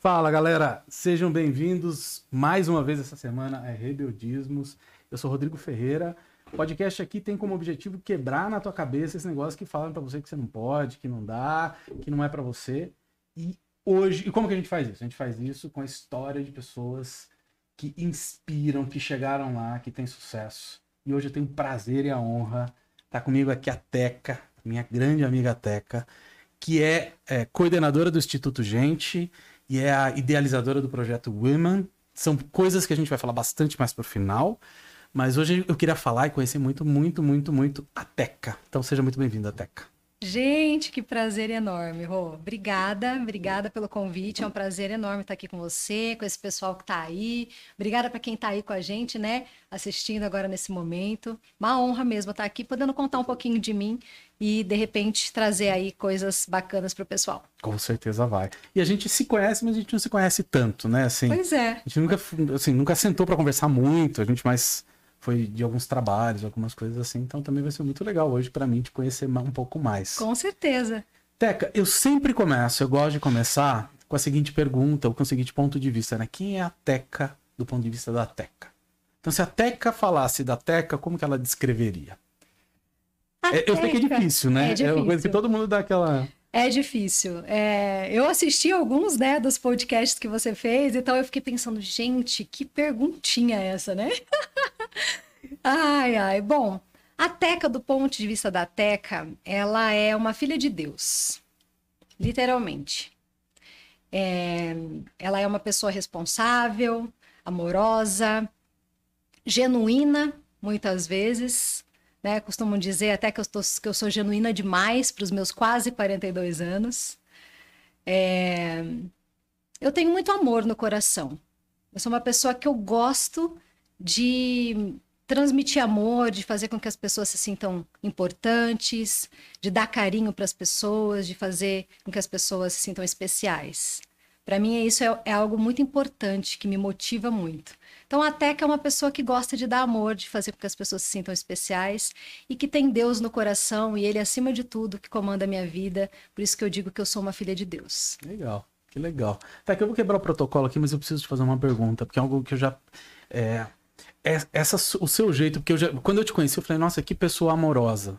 Fala, galera! Sejam bem-vindos mais uma vez essa semana a Rebeldismos. Eu sou Rodrigo Ferreira. O podcast aqui tem como objetivo quebrar na tua cabeça esse negócio que falam pra você que você não pode, que não dá, que não é pra você. E hoje... E como que a gente faz isso? A gente faz isso com a história de pessoas que inspiram, que chegaram lá, que têm sucesso. E hoje eu tenho o prazer e a honra tá comigo aqui a Teca, minha grande amiga Teca, que é coordenadora do Instituto Gente e é a idealizadora do projeto Women. São coisas que a gente vai falar bastante mais pro final, mas hoje eu queria falar e conhecer muito a Teca. Então seja muito bem-vinda, Teca. Gente, que prazer enorme, Rô. Obrigada pelo convite. É um prazer enorme estar aqui com você, com esse pessoal que está aí. Obrigada para quem está aí com a gente, né? Assistindo agora nesse momento. Uma honra mesmo estar aqui, podendo contar um pouquinho de mim e, de repente, trazer aí coisas bacanas para o pessoal. Com certeza vai. E a gente se conhece, mas a gente não se conhece tanto, né? Assim, pois é. A gente nunca sentou para conversar muito, a gente mais... Foi de alguns trabalhos, algumas coisas assim. Então também vai ser muito legal hoje para mim te conhecer um pouco mais. Com certeza. Teca, eu sempre começo, eu gosto de começar com a seguinte pergunta, ou com o seguinte ponto de vista, né? Quem é a Teca do ponto de vista da Teca? Então se a Teca falasse da Teca, como que ela descreveria? Eu sei que é difícil, né? É difícil. É uma coisa que todo mundo dá aquela... É difícil. Eu assisti alguns, né, dos podcasts que você fez, então eu fiquei pensando, gente, que perguntinha essa, né? Bom, a Teca, do ponto de vista da Teca, ela é uma filha de Deus, literalmente. Ela é uma pessoa responsável, amorosa, genuína, muitas vezes... Né? Costumo dizer até que eu sou genuína demais para os meus quase 42 anos. Eu tenho muito amor no coração. Eu sou uma pessoa que eu gosto de transmitir amor, de fazer com que as pessoas se sintam importantes, de dar carinho para as pessoas, de fazer com que as pessoas se sintam especiais. Para mim, isso é algo muito importante, que me motiva muito. Então, a Teca é uma pessoa que gosta de dar amor, de fazer com que as pessoas se sintam especiais e que tem Deus no coração e Ele, acima de tudo, que comanda a minha vida. Por isso que eu digo que eu sou uma filha de Deus. Legal, que legal. Teca, eu vou quebrar o protocolo aqui, mas eu preciso te fazer uma pergunta, porque é algo que eu já... o seu jeito, porque quando eu te conheci, eu falei, nossa, que pessoa amorosa.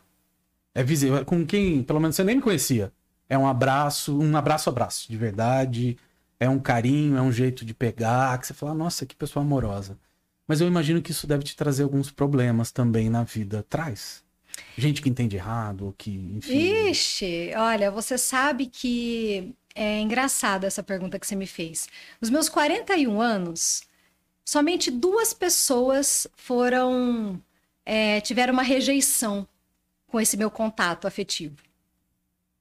É visível, com quem, pelo menos, você nem me conhecia. É um abraço, de verdade... É um carinho, é um jeito de pegar, que você fala, nossa, que pessoa amorosa. Mas eu imagino que isso deve te trazer alguns problemas também na vida. Traz? Gente que entende errado, que enfim... Ixi, olha, você sabe que é engraçada essa pergunta que você me fez. Nos meus 41 anos, somente 2 pessoas tiveram uma rejeição com esse meu contato afetivo.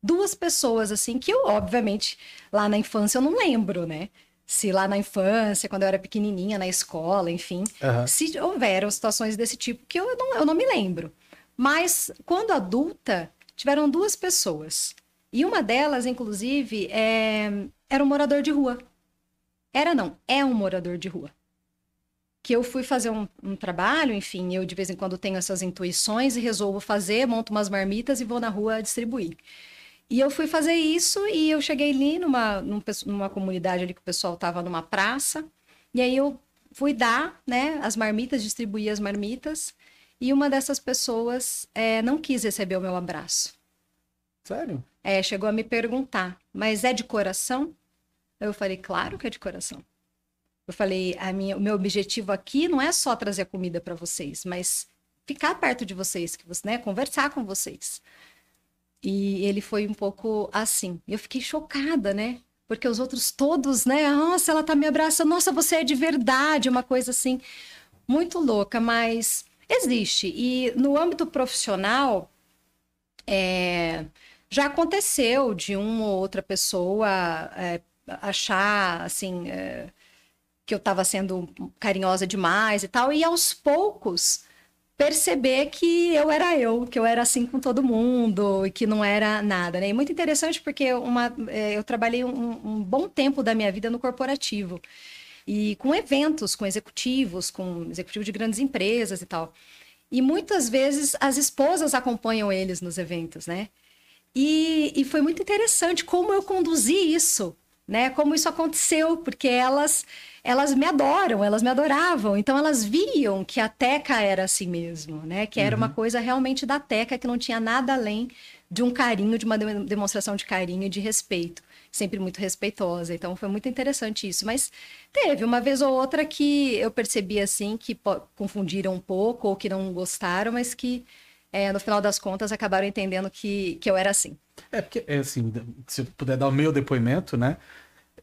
2 pessoas, assim, que eu, obviamente, lá na infância eu não lembro, né? Se lá na infância, quando eu era pequenininha, na escola, enfim, se houveram situações desse tipo que eu não me lembro. Mas, quando adulta, tiveram 2 pessoas. E uma delas, inclusive, era um morador de rua. É um morador de rua. Que eu fui fazer um trabalho, enfim, eu de vez em quando tenho essas intuições e resolvo fazer, monto umas marmitas e vou na rua distribuir. E eu fui fazer isso e eu cheguei ali numa comunidade ali que o pessoal estava numa praça. E aí eu fui dar, né, as marmitas, distribuir as marmitas. E uma dessas pessoas não quis receber o meu abraço. Sério? Chegou a me perguntar, mas é de coração? Eu falei, claro que é de coração. Eu falei, o meu objetivo aqui não é só trazer comida para vocês, mas ficar perto de vocês, né, conversar com vocês. E ele foi um pouco assim. Eu fiquei chocada, né? Porque os outros todos, né? Nossa, ela tá me abraçando. Nossa, você é de verdade. Uma coisa assim, muito louca, mas existe. E no âmbito profissional, já aconteceu de uma ou outra pessoa achar, assim, que eu tava sendo carinhosa demais e tal. E aos poucos... perceber que eu era assim com todo mundo e que não era nada, né? E muito interessante porque eu trabalhei um bom tempo da minha vida no corporativo e com eventos, com executivos de grandes empresas e tal. E muitas vezes as esposas acompanham eles nos eventos, né? E foi muito interessante como eu conduzi isso né? Como isso aconteceu, porque elas me adoram, elas me adoravam. Então, elas viam que a Teca era assim mesmo, né? Que era uma coisa realmente da Teca, que não tinha nada além de um carinho, de uma demonstração de carinho e de respeito. Sempre muito respeitosa, então foi muito interessante isso. Mas teve uma vez ou outra que eu percebi, assim, que confundiram um pouco ou que não gostaram, mas que, no final das contas, acabaram entendendo que eu era assim. É, porque, assim, se eu puder dar o meu depoimento, né?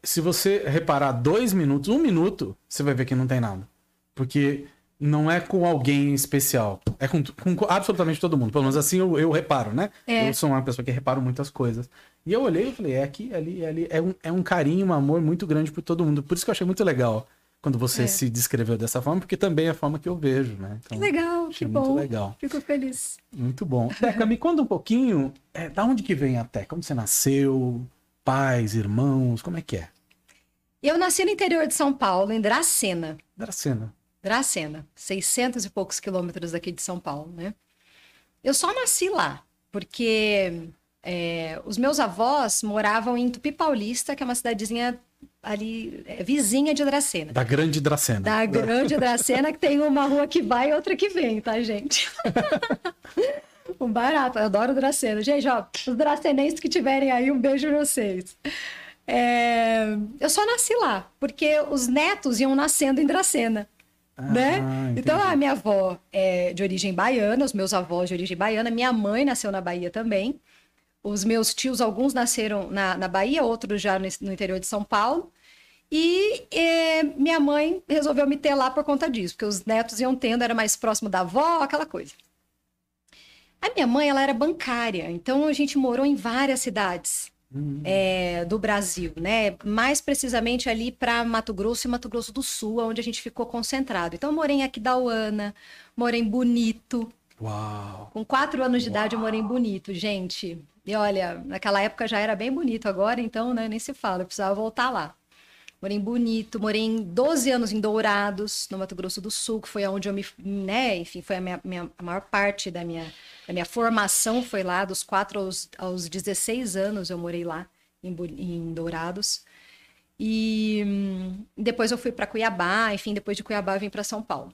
Se você reparar 2 minutos, 1 minuto, você vai ver que não tem nada. Porque não é com alguém especial, é com absolutamente todo mundo. Pelo menos assim eu reparo, né? É. Eu sou uma pessoa que reparo muitas coisas. E eu olhei e falei, é aqui, ali, ali. É um carinho, um amor muito grande por todo mundo. Por isso que eu achei muito legal quando você se descreveu dessa forma, porque também é a forma que eu vejo, né? Então, que legal, que bom. Muito legal. Fico feliz. Muito bom. Teca, me conta um pouquinho, da onde que vem a Teca? Como você nasceu? Pais, irmãos, como é que é? Eu nasci no interior de São Paulo, em Dracena. Dracena, 600 e poucos quilômetros daqui de São Paulo, né? Eu só nasci lá, porque... os meus avós moravam em Tupi Paulista, que é uma cidadezinha ali, vizinha de Dracena. Da Grande Dracena. Da Grande Dracena, que tem uma rua que vai e outra que vem, tá, gente? Um barato, eu adoro Dracena. Gente, ó, os dracenenses que tiverem aí, um beijo pra vocês. Eu só nasci lá, porque os netos iam nascendo em Dracena. Né? Então, a minha avó é de origem baiana, os meus avós de origem baiana, minha mãe nasceu na Bahia também. Os meus tios, alguns nasceram na Bahia, outros já no interior de São Paulo. E minha mãe resolveu me ter lá por conta disso, porque os netos iam tendo, era mais próximo da avó, aquela coisa. A minha mãe, ela era bancária, então a gente morou em várias cidades do Brasil, né? Mais precisamente ali para Mato Grosso e Mato Grosso do Sul, onde a gente ficou concentrado. Então, eu morei em Aquidauana, morei em Bonito. Uau! Com 4 anos de idade, eu morei em Bonito, gente. E olha, naquela época já era bem bonito, agora então, né, nem se fala, eu precisava voltar lá. Morei em Bonito, morei 12 anos em Dourados, no Mato Grosso do Sul, que foi onde eu me, né, enfim, foi a maior parte da minha formação foi lá, dos 4 aos 16 anos eu morei lá, em Dourados. E depois eu fui para Cuiabá, enfim, depois de Cuiabá eu vim para São Paulo.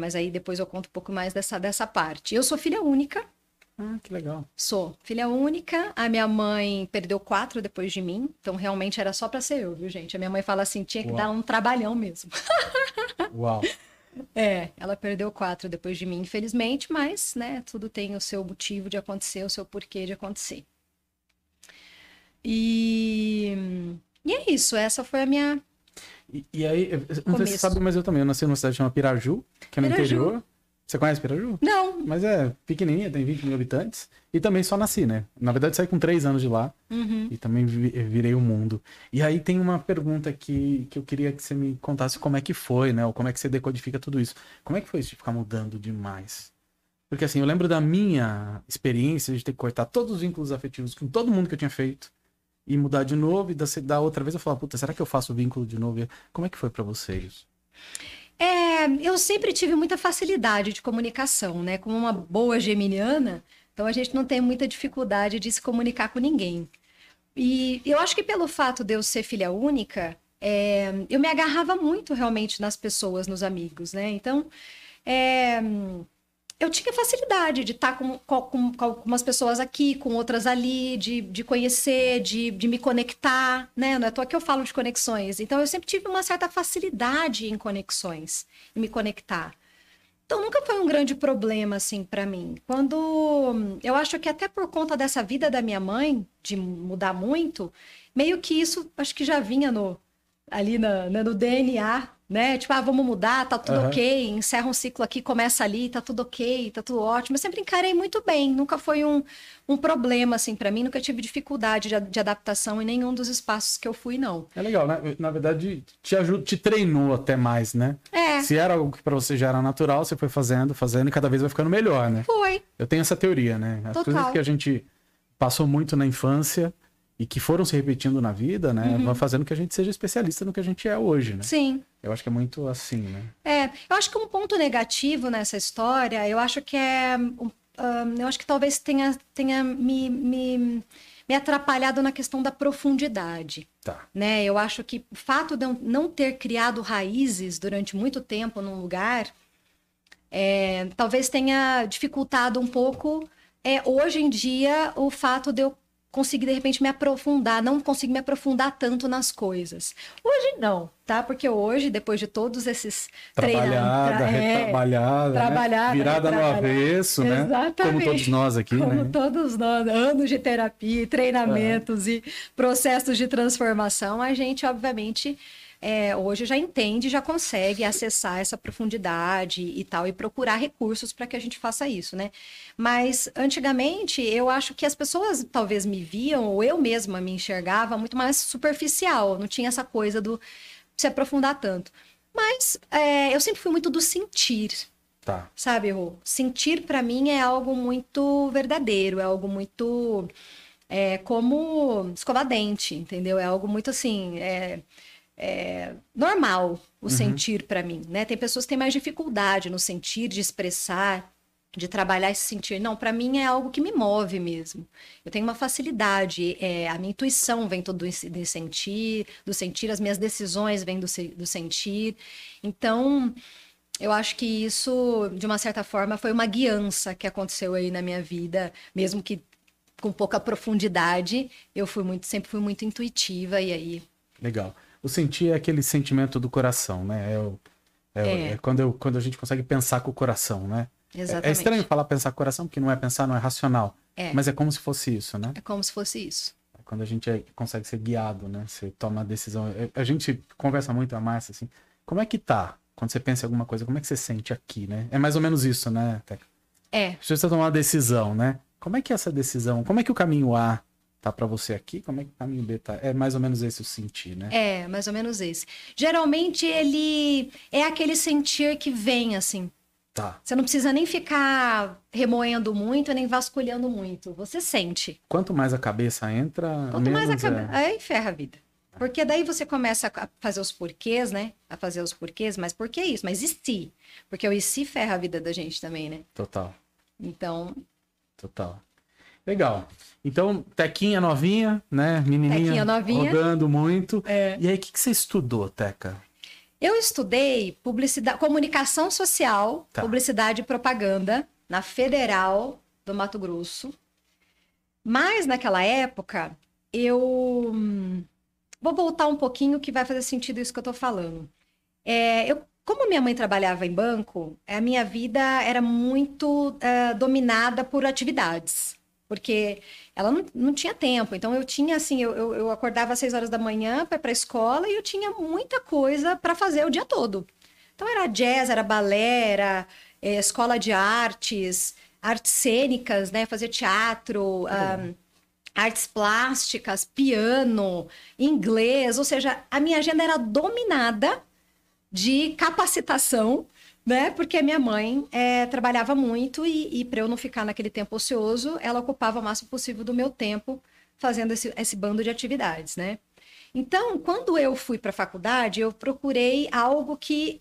Mas aí depois eu conto um pouco mais dessa parte. Eu sou filha única. Ah, que legal. Sou filha única, a minha mãe perdeu 4 depois de mim, então realmente era só pra ser eu, viu, gente? A minha mãe fala assim, tinha que dar um trabalhão mesmo. Uau. Ela perdeu 4 depois de mim, infelizmente, mas, né, tudo tem o seu motivo de acontecer, o seu porquê de acontecer. E é isso, essa foi a minha... E aí, não sei se você sabe, mas eu também, eu nasci numa cidade chamada Piraju, que é no interior... Você conhece Piraju? Não. Mas é pequenininha, tem 20 mil habitantes. E também só nasci, né? Na verdade, saí com 3 anos de lá. Uhum. E também virei o mundo. E aí tem uma pergunta que eu queria que você me contasse como é que foi, né? Ou como é que você decodifica tudo isso. Como é que foi isso de ficar mudando demais? Porque assim, eu lembro da minha experiência de ter que cortar todos os vínculos afetivos com todo mundo que eu tinha feito. E mudar de novo. E da outra vez eu falava, puta, será que eu faço o vínculo de novo? Como é que foi pra vocês? Eu sempre tive muita facilidade de comunicação, né? Como uma boa geminiana, então a gente não tem muita dificuldade de se comunicar com ninguém. E eu acho que pelo fato de eu ser filha única, eu me agarrava muito realmente nas pessoas, nos amigos, né? Então, eu tinha facilidade de estar com algumas pessoas aqui, com outras ali, de conhecer, de me conectar, né? Não é à toa que eu falo de conexões. Então, eu sempre tive uma certa facilidade em conexões, em me conectar. Então, nunca foi um grande problema, assim, para mim. Quando... Eu acho que até por conta dessa vida da minha mãe, de mudar muito, meio que isso, acho que já vinha no DNA, né? Tipo, vamos mudar, tá tudo ok, encerra um ciclo aqui, começa ali, tá tudo ok, tá tudo ótimo. Eu sempre encarei muito bem, nunca foi um problema, assim, pra mim, nunca tive dificuldade de adaptação em nenhum dos espaços que eu fui, não. É legal, né? Na verdade, te treinou até mais, né? Se era algo que pra você já era natural, você foi fazendo e cada vez vai ficando melhor, né? Foi. Eu tenho essa teoria, né? As coisas que a gente passou muito na infância... E que foram se repetindo na vida, né? Vão fazendo que a gente seja especialista no que a gente é hoje, né? Sim. Eu acho que é muito assim, né? Eu acho que um ponto negativo nessa história, eu acho que eu acho que talvez tenha me me atrapalhado na questão da profundidade. Tá. Né? Eu acho que o fato de eu não ter criado raízes durante muito tempo num lugar, talvez tenha dificultado um pouco, hoje em dia, o fato de eu conseguir, de repente, me aprofundar, não consigo me aprofundar tanto nas coisas. Hoje não, tá? Porque hoje, depois de todos esses Trabalhada, retrabalhada, virada no avesso, né? Exatamente. Como todos nós aqui, como todos nós, anos de terapia, treinamentos e processos de transformação, a gente, obviamente, hoje já entende, já consegue acessar essa profundidade e tal, e procurar recursos para que a gente faça isso, né? Mas, antigamente, eu acho que as pessoas talvez me viam, ou eu mesma me enxergava, muito mais superficial, não tinha essa coisa do se aprofundar tanto. Mas eu sempre fui muito do sentir, tá. Sabe, Rô? Sentir, para mim, é algo muito verdadeiro, é algo muito como escovar dente, entendeu? É algo muito assim... É normal o sentir para mim, né? Tem pessoas que têm mais dificuldade no sentir, de expressar, de trabalhar e se sentir. Não, para mim é algo que me move mesmo. Eu tenho uma facilidade, a minha intuição vem todo do sentir, as minhas decisões vêm do sentir. Então, eu acho que isso, de uma certa forma, foi uma guiança que aconteceu aí na minha vida, mesmo que com pouca profundidade, eu fui sempre fui muito intuitiva e aí... Legal. O sentir é aquele sentimento do coração, né? Quando a gente consegue pensar com o coração, né? Exatamente. É estranho falar pensar com o coração, porque não é pensar, não é racional. É. Mas é como se fosse isso, né? É como se fosse isso. É quando a gente consegue ser guiado, né? Você toma a decisão. A gente conversa muito, a Márcia, assim. Como é que tá? Quando você pensa em alguma coisa, como é que você sente aqui, né? É mais ou menos isso, né, Teca? É. Se você tomar uma decisão, né? Como é que é essa decisão? Como é que o caminho A... tá para você aqui, como é que o caminho B tá? É mais ou menos esse o sentir, né? É, mais ou menos esse. Geralmente, ele é aquele sentir que vem, assim. Tá. Você não precisa nem ficar remoendo muito, nem vasculhando muito. Você sente. Quanto mais a cabeça entra, aí ferra a vida. Porque daí você começa a fazer os porquês, né? A fazer os porquês, mas por que isso? Mas e se? Porque o e se ferra a vida da gente também, né? Total. Então... Total. Legal. Então, Tequinha novinha, né? Menininha Tequinha novinha. Rodando muito. É. E aí, o que você estudou, Teca? Eu estudei publicidade, comunicação social, tá. Publicidade e propaganda na Federal do Mato Grosso. Mas, naquela época, eu... Vou voltar um pouquinho que vai fazer sentido isso que eu tô falando. Como minha mãe trabalhava em banco, a minha vida era muito dominada por atividades. Porque ela não tinha tempo, então eu tinha assim, eu acordava às 6 horas da manhã para ir para a escola e eu tinha muita coisa para fazer o dia todo. Então era jazz, era balé, era escola de artes, artes cênicas, né, fazer teatro, artes plásticas, piano, inglês, ou seja, a minha agenda era dominada de capacitação. Né? Porque a minha mãe trabalhava muito e para eu não ficar naquele tempo ocioso, ela ocupava o máximo possível do meu tempo fazendo esse bando de atividades, né? Então, quando eu fui para a faculdade, eu procurei algo que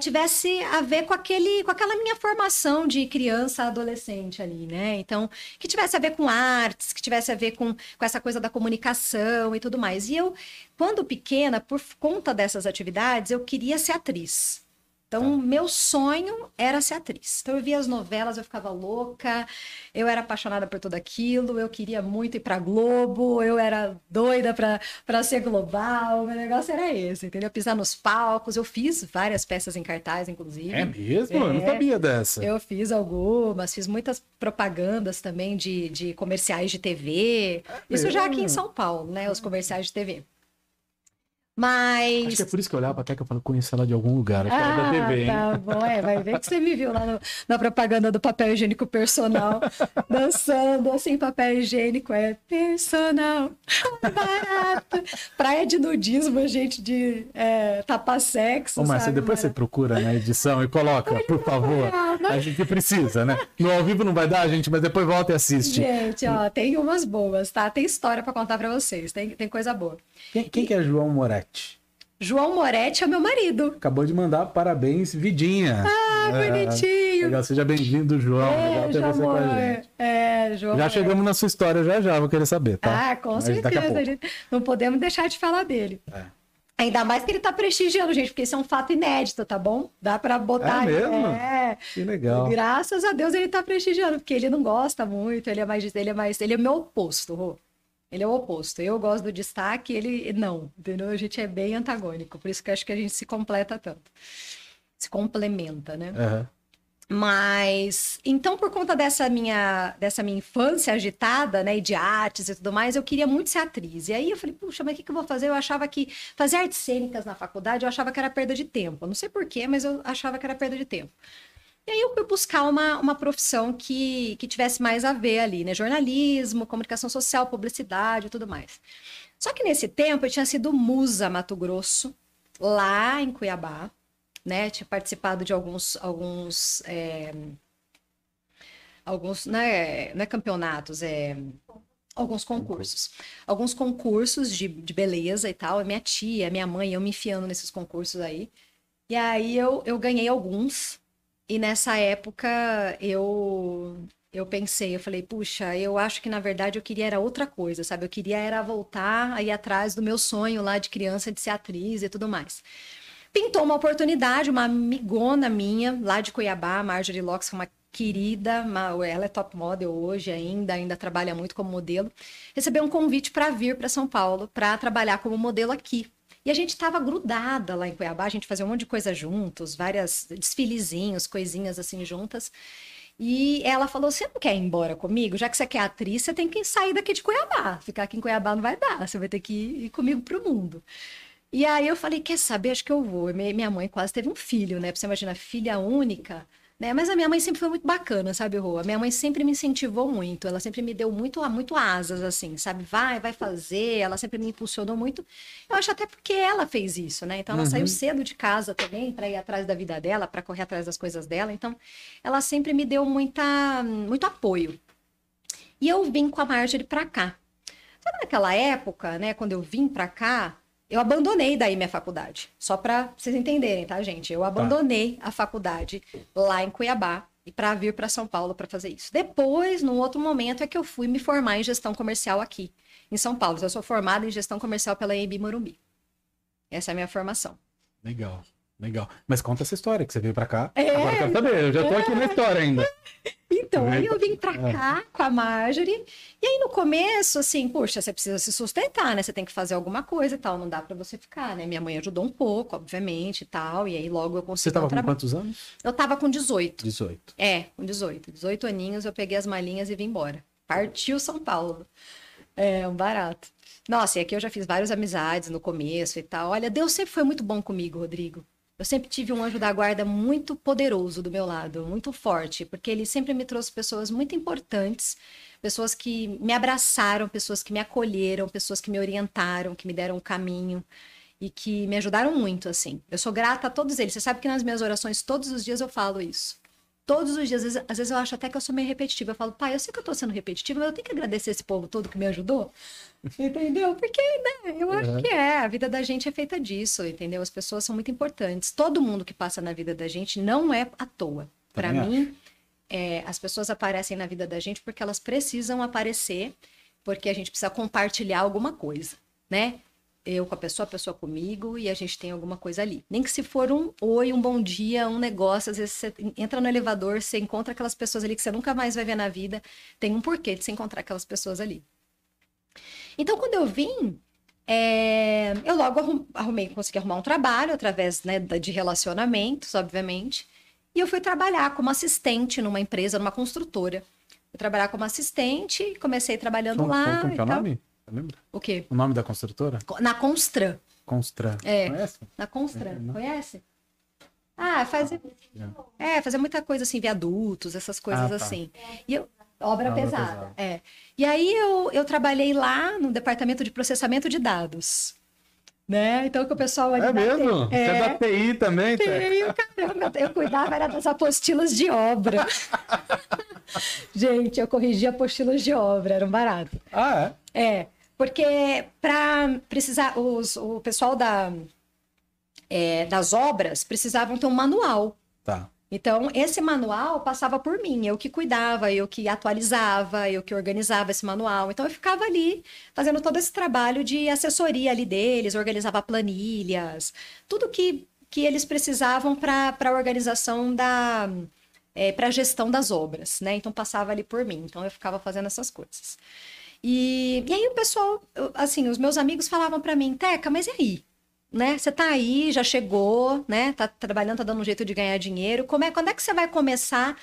tivesse a ver com aquela minha formação de criança, adolescente ali, né? Então, que tivesse a ver com artes, que tivesse a ver com essa coisa da comunicação e tudo mais. E eu, quando pequena, por conta dessas atividades, eu queria ser atriz. Então, meu sonho era ser atriz. Então, eu via as novelas, eu ficava louca, eu era apaixonada por tudo aquilo, eu queria muito ir pra Globo, eu era doida pra ser global, meu negócio era esse, entendeu? Pisar nos palcos, eu fiz várias peças em cartaz, inclusive. É mesmo? Eu não sabia dessa. Eu fiz algumas, fiz muitas propagandas também de comerciais de TV. Isso já aqui em São Paulo, né? Os comerciais de TV. Mas... Acho que é por isso que eu olhava até que eu falo, conheço ela de algum lugar, aquela da TV, hein? Tá bom, vai ver que você me viu lá na propaganda do papel higiênico personal, dançando assim, papel higiênico personal, barato, praia de nudismo, gente, de tapa-sexo, sabe? Márcia, depois você procura na edição e coloca, por favor, a gente precisa, né? No ao vivo não vai dar, gente, mas depois volta e assiste. Gente, ó, tem umas boas, tá? Tem história pra contar pra vocês, tem coisa boa. Quem que é João Moretti? João Moretti é meu marido. Acabou de mandar parabéns, Vidinha. Ah, bonitinho. Legal, seja bem-vindo, João. É, legal ter você com a gente. É, João. Já chegamos na sua história, já vou querer saber, tá? Ah, com certeza. Não podemos deixar de falar dele. É. Ainda mais que ele tá prestigiando, gente, porque isso é um fato inédito, tá bom? Dá pra botar... É mesmo? É. Que legal. Graças a Deus ele tá prestigiando, porque ele não gosta muito, ele é meu oposto, Rô. Ele é o oposto. Eu gosto do destaque, ele não, entendeu? A gente é bem antagônico, por isso que eu acho que a gente se completa tanto. Se complementa, né? Uhum. Mas, então, por conta dessa minha infância agitada, né, e de artes e tudo mais, eu queria muito ser atriz. E aí eu falei, puxa, mas o que eu vou fazer? Eu achava que fazer artes cênicas na faculdade, eu achava que era perda de tempo. Eu não sei porquê, mas eu achava que era perda de tempo. E aí eu fui buscar uma profissão que tivesse mais a ver ali, né? Jornalismo, comunicação social, publicidade e tudo mais. Só que nesse tempo eu tinha sido musa Mato Grosso, lá em Cuiabá. Né, tinha participado de alguns não é campeonatos, alguns concursos de beleza e tal, minha tia, minha mãe, eu me enfiando nesses concursos aí, e aí eu ganhei alguns, e nessa época eu pensei, eu falei, puxa, eu acho que na verdade eu queria era outra coisa, sabe, eu queria era voltar aí atrás do meu sonho lá de criança de ser atriz e tudo mais. Pintou uma oportunidade, uma amigona minha, lá de Cuiabá, a Marjorie Locks, uma querida, ela é top model hoje ainda trabalha muito como modelo, recebeu um convite para vir para São Paulo, para trabalhar como modelo aqui. E a gente estava grudada lá em Cuiabá, a gente fazia um monte de coisa juntos, vários desfilezinhos, coisinhas assim juntas. E ela falou, você não quer ir embora comigo? Já que você quer atriz, você tem que sair daqui de Cuiabá. Ficar aqui em Cuiabá não vai dar, você vai ter que ir comigo para o mundo. E aí eu falei, quer saber, acho que eu vou. Minha mãe quase teve um filho, né? Pra você imaginar, filha única, né? Mas a minha mãe sempre foi muito bacana, sabe, Rô? A minha mãe sempre me incentivou muito, ela sempre me deu muito asas, assim, sabe? Vai fazer, ela sempre me impulsionou muito. Eu acho até porque ela fez isso, né? Então ela saiu cedo de casa também pra ir atrás da vida dela, pra correr atrás das coisas dela. Então ela sempre me deu muito apoio. E eu vim com a Marjorie pra cá. Sabe naquela época, né? Quando eu vim pra cá, eu abandonei daí minha faculdade, só para vocês entenderem, tá, gente? Eu abandonei a faculdade lá em Cuiabá e para vir para São Paulo para fazer isso. Depois, num outro momento, é que eu fui me formar em gestão comercial aqui em São Paulo. Eu sou formada em gestão comercial pela AEB Morumbi. Essa é a minha formação. Legal, legal. Mas conta essa história que você veio para cá. Agora eu quero saber, eu já tô aqui na história ainda. Então, aí eu vim pra cá com a Marjorie, e aí no começo, assim, poxa, você precisa se sustentar, né? Você tem que fazer alguma coisa e tal, não dá pra você ficar, né? Minha mãe ajudou um pouco, obviamente, e tal, e aí logo eu consegui... Você tava com quantos anos? Eu tava com 18. 18. É, com 18. 18 aninhos, eu peguei as malinhas e vim embora. Partiu São Paulo. É, um barato. Nossa, e aqui eu já fiz várias amizades no começo e tal. Olha, Deus sempre foi muito bom comigo, Rodrigo. Eu sempre tive um anjo da guarda muito poderoso do meu lado, muito forte, porque ele sempre me trouxe pessoas muito importantes, pessoas que me abraçaram, pessoas que me acolheram, pessoas que me orientaram, que me deram o caminho e que me ajudaram muito, assim. Eu sou grata a todos eles. Você sabe que nas minhas orações, todos os dias eu falo isso. Todos os dias, às vezes eu acho até que eu sou meio repetitiva. Eu falo, pai, eu sei que eu tô sendo repetitiva, mas eu tenho que agradecer esse povo todo que me ajudou. Entendeu? Porque, né, eu acho que a vida da gente é feita disso, entendeu? As pessoas são muito importantes. Todo mundo que passa na vida da gente não é à toa. Pra mim, as pessoas aparecem na vida da gente porque elas precisam aparecer, porque a gente precisa compartilhar alguma coisa, né? Eu com a pessoa comigo, e a gente tem alguma coisa ali. Nem que se for um oi, um bom dia, um negócio, às vezes você entra no elevador, você encontra aquelas pessoas ali que você nunca mais vai ver na vida, tem um porquê de você encontrar aquelas pessoas ali. Então, quando eu vim, eu logo consegui arrumar um trabalho, através, né, de relacionamentos, obviamente, e eu fui trabalhar como assistente numa empresa, numa construtora. Fui trabalhar como assistente, comecei trabalhando lá. Como que é o nome? Lembra? O quê? O nome da construtora? Na Constra. Constra. É. Conhece? Na Constra. Conhece? Ah, fazer muita coisa assim, viadutos, essas coisas assim. E eu... Obra pesada. É. E aí eu trabalhei lá no departamento de processamento de dados. Né? Então, que o pessoal ali. É mesmo? Você é da TI também, caramba, eu cuidava era das apostilas de obra. Gente, eu corrigia apostilas de obra, era um barato. Ah, é? É, porque para precisar, o pessoal da das obras precisavam ter um manual. Tá. Então, esse manual passava por mim, eu que cuidava, eu que atualizava, eu que organizava esse manual. Então, eu ficava ali fazendo todo esse trabalho de assessoria ali deles, organizava planilhas, tudo que eles precisavam para a organização da... para a gestão das obras, né? Então, passava ali por mim. Então, eu ficava fazendo essas coisas. E aí, o pessoal, assim, os meus amigos falavam para mim, Teca, mas e aí? Né? Você tá aí, já chegou, né? Tá trabalhando, tá dando um jeito de ganhar dinheiro. Quando é que você vai começar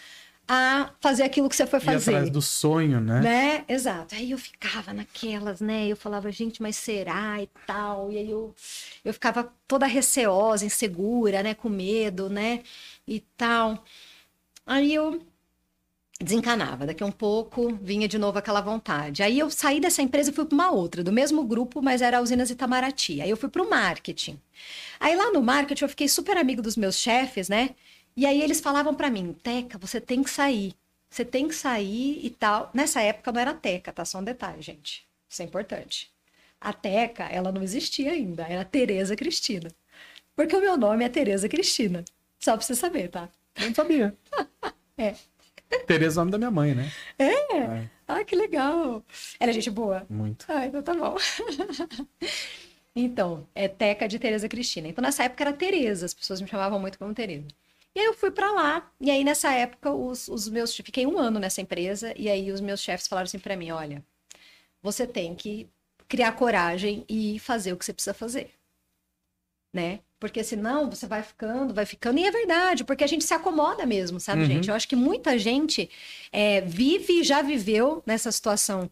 a fazer aquilo que você foi fazer? E atrás do sonho, né? Né? Exato. Aí eu ficava naquelas, né? Eu falava, gente, mas será e tal? E aí eu ficava toda receosa, insegura, né? Com medo, né? E tal. Aí eu desencanava, daqui a um pouco vinha de novo aquela vontade. Aí eu saí dessa empresa e fui para uma outra, do mesmo grupo, mas era a Usinas Itamaraty. Aí eu fui para o marketing. Aí lá no marketing eu fiquei super amigo dos meus chefes, né? E aí eles falavam para mim, Teca, você tem que sair e tal. Nessa época não era Teca, tá? Só um detalhe, gente, isso é importante. A Teca, ela não existia ainda, era Tereza Cristina. Porque o meu nome é Tereza Cristina, só para você saber, tá? Eu não sabia. É. Tereza é o nome da minha mãe, né? É? É. Ah, que legal. Ela é gente boa? Muito. Ah, então tá bom. Então, é Teca de Tereza Cristina. Então, nessa época era Tereza. As pessoas me chamavam muito como Tereza. E aí eu fui pra lá. E aí, nessa época, os meus... Fiquei um ano nessa empresa. E aí, os meus chefes falaram assim pra mim, olha, você tem que criar coragem e fazer o que você precisa fazer. Né? Porque senão você vai ficando, e é verdade, porque a gente se acomoda mesmo, sabe, gente? Eu acho que muita gente já viveu nessa situação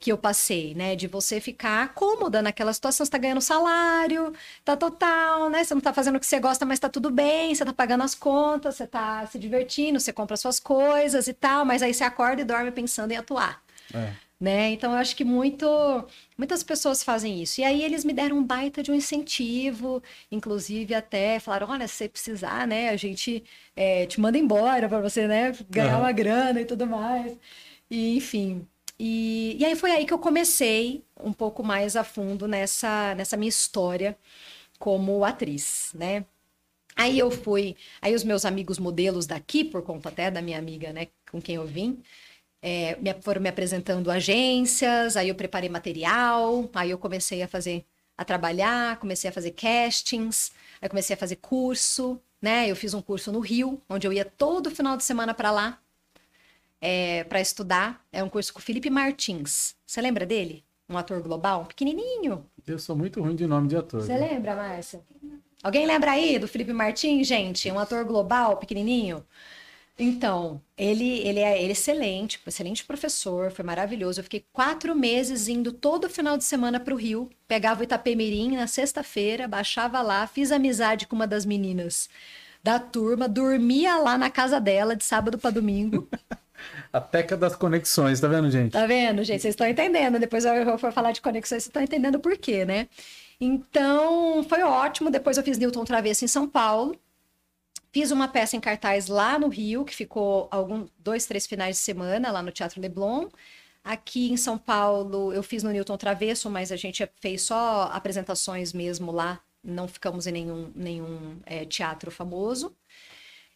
que eu passei, né? De você ficar cômoda naquela situação, você tá ganhando salário, tá total, né? Você não tá fazendo o que você gosta, mas tá tudo bem, você tá pagando as contas, você tá se divertindo, você compra suas coisas e tal, mas aí você acorda e dorme pensando em atuar. É. Né? Então, eu acho que muitas pessoas fazem isso. E aí, eles me deram um baita de um incentivo, inclusive até falaram, olha, se você precisar, né, a gente te manda embora para você, né, ganhar uma grana e tudo mais. E, enfim. E aí, foi aí que eu comecei um pouco mais a fundo nessa minha história como atriz, né? Aí, eu fui... Aí, os meus amigos modelos daqui, por conta até da minha amiga, né, com quem eu vim, foram me apresentando agências, aí eu preparei material, aí eu comecei a trabalhar, comecei a fazer castings, aí comecei a fazer curso, né? Eu fiz um curso no Rio, onde eu ia todo final de semana para lá, para estudar. É um curso com o Felipe Martins. Você lembra dele? Um ator global, pequenininho. Eu sou muito ruim de nome de ator. Você lembra, Márcia? Alguém lembra aí do Felipe Martins, gente? Um ator global, pequenininho. Então, ele é excelente, excelente professor, foi maravilhoso. Eu fiquei 4 meses indo todo final de semana para o Rio, pegava o Itapemirim na sexta-feira, baixava lá, fiz amizade com uma das meninas da turma, dormia lá na casa dela de sábado para domingo. A Teca das conexões, tá vendo, gente? Tá vendo, gente? Vocês estão entendendo. Depois eu vou falar de conexões, vocês estão entendendo por quê, né? Então, foi ótimo. Depois eu fiz Newton Travesso em São Paulo. Fiz uma peça em cartaz lá no Rio, que ficou 2, 3 finais de semana lá no Teatro Leblon. Aqui em São Paulo, eu fiz no Newton Travesso, mas a gente fez só apresentações mesmo lá. Não ficamos em nenhum teatro famoso.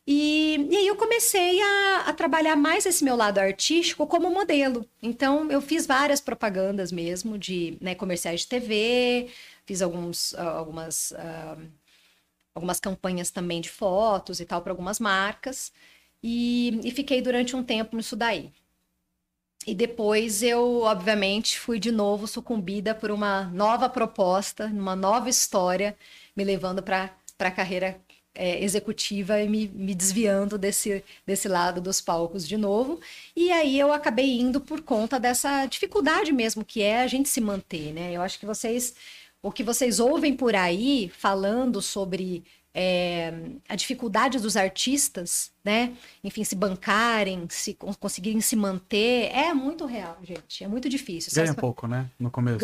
E aí eu comecei a trabalhar mais esse meu lado artístico como modelo. Então, eu fiz várias propagandas mesmo, de comerciais de TV, fiz algumas campanhas também de fotos e tal, para algumas marcas, e fiquei durante um tempo nisso daí. E depois eu, obviamente, fui de novo sucumbida por uma nova proposta, uma nova história, me levando para a carreira executiva e me desviando desse lado dos palcos de novo. E aí eu acabei indo por conta dessa dificuldade mesmo, que é a gente se manter, né? Eu acho que o que vocês ouvem por aí falando sobre a dificuldade dos artistas, né? Enfim, se bancarem, conseguirem se manter, é muito real, gente. É muito difícil. Ganha pouco, né? No começo.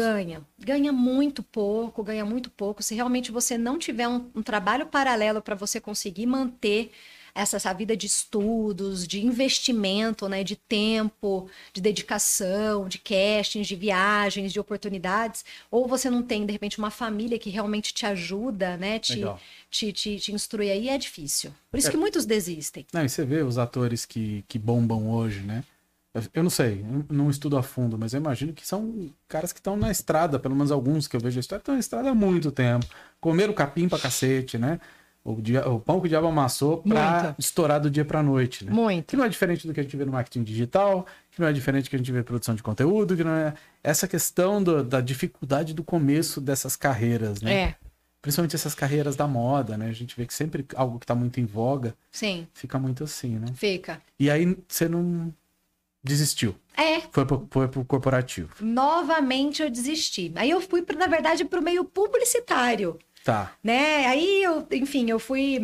Ganha muito pouco. Se realmente você não tiver um trabalho paralelo para você conseguir manter essa vida de estudos, de investimento, né, de tempo, de dedicação, de castings, de viagens, de oportunidades, ou você não tem, de repente, uma família que realmente te ajuda, né, te instruir, aí é difícil. Por isso que muitos desistem. Não, e você vê os atores que bombam hoje, né? Eu não sei, não estudo a fundo, mas eu imagino que são caras que estão na estrada, pelo menos alguns que eu vejo a história, estão na estrada há muito tempo. Comeram capim pra cacete, né? O pão que o diabo amassou pra estourar do dia pra noite, né? Muito. Que não é diferente do que a gente vê no marketing digital, que não é diferente do que a gente vê em produção de conteúdo, que não é... Essa questão da dificuldade do começo dessas carreiras, né? É. Principalmente essas carreiras da moda, né? A gente vê que sempre algo que tá muito em voga... Sim. Fica muito assim, né? Fica. E aí você não... Desistiu. É. Foi pro corporativo. Novamente eu desisti. Aí eu fui, na verdade, pro meio publicitário. Tá. Né? Aí eu fui...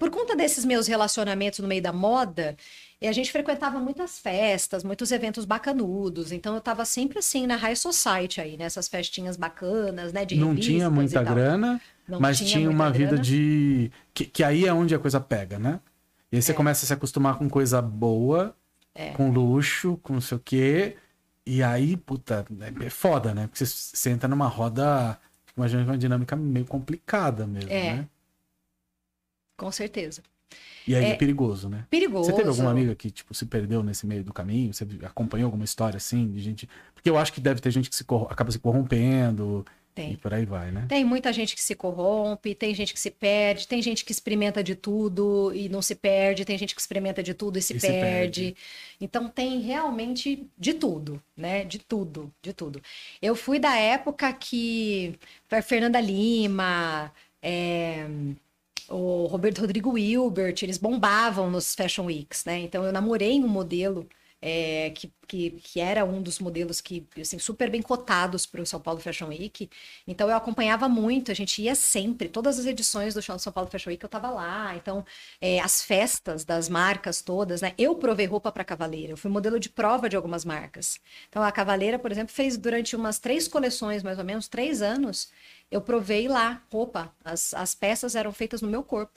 por conta desses meus relacionamentos no meio da moda, a gente frequentava muitas festas, muitos eventos bacanudos. Então eu tava sempre assim, na high society aí, nessas festinhas bacanas, né? De revistas. Não tinha muita grana, mas tinha uma vida de... Que aí é onde a coisa pega, né? E aí você começa a se acostumar com coisa boa... Com luxo, com não sei o quê. E aí, puta, é foda, né? Porque você entra numa roda, imagina, uma dinâmica meio complicada mesmo, né? Com certeza. E aí é perigoso, né? Perigoso. Você teve alguma amiga que, tipo, se perdeu nesse meio do caminho? Você acompanhou alguma história, assim, de gente... Porque eu acho que deve ter gente que acaba se corrompendo... Tem. E por aí vai, né? Tem muita gente que se corrompe, tem gente que se perde, tem gente que experimenta de tudo e não se perde, tem gente que experimenta de tudo e se perde. Então tem realmente de tudo, né? De tudo, de tudo. Eu fui da época que Fernanda Lima, o Rodrigo Hilbert, eles bombavam nos Fashion Weeks, né? Então eu namorei um modelo... que era um dos modelos que, assim, super bem cotados para o São Paulo Fashion Week. Então, eu acompanhava muito, a gente ia sempre, todas as edições do São Paulo Fashion Week eu estava lá. Então, as festas das marcas todas, né? Eu provei roupa para a Cavaleira, eu fui modelo de prova de algumas marcas. Então, a Cavaleira, por exemplo, fez durante umas 3 coleções, mais ou menos, 3 anos, eu provei lá roupa. As peças eram feitas no meu corpo.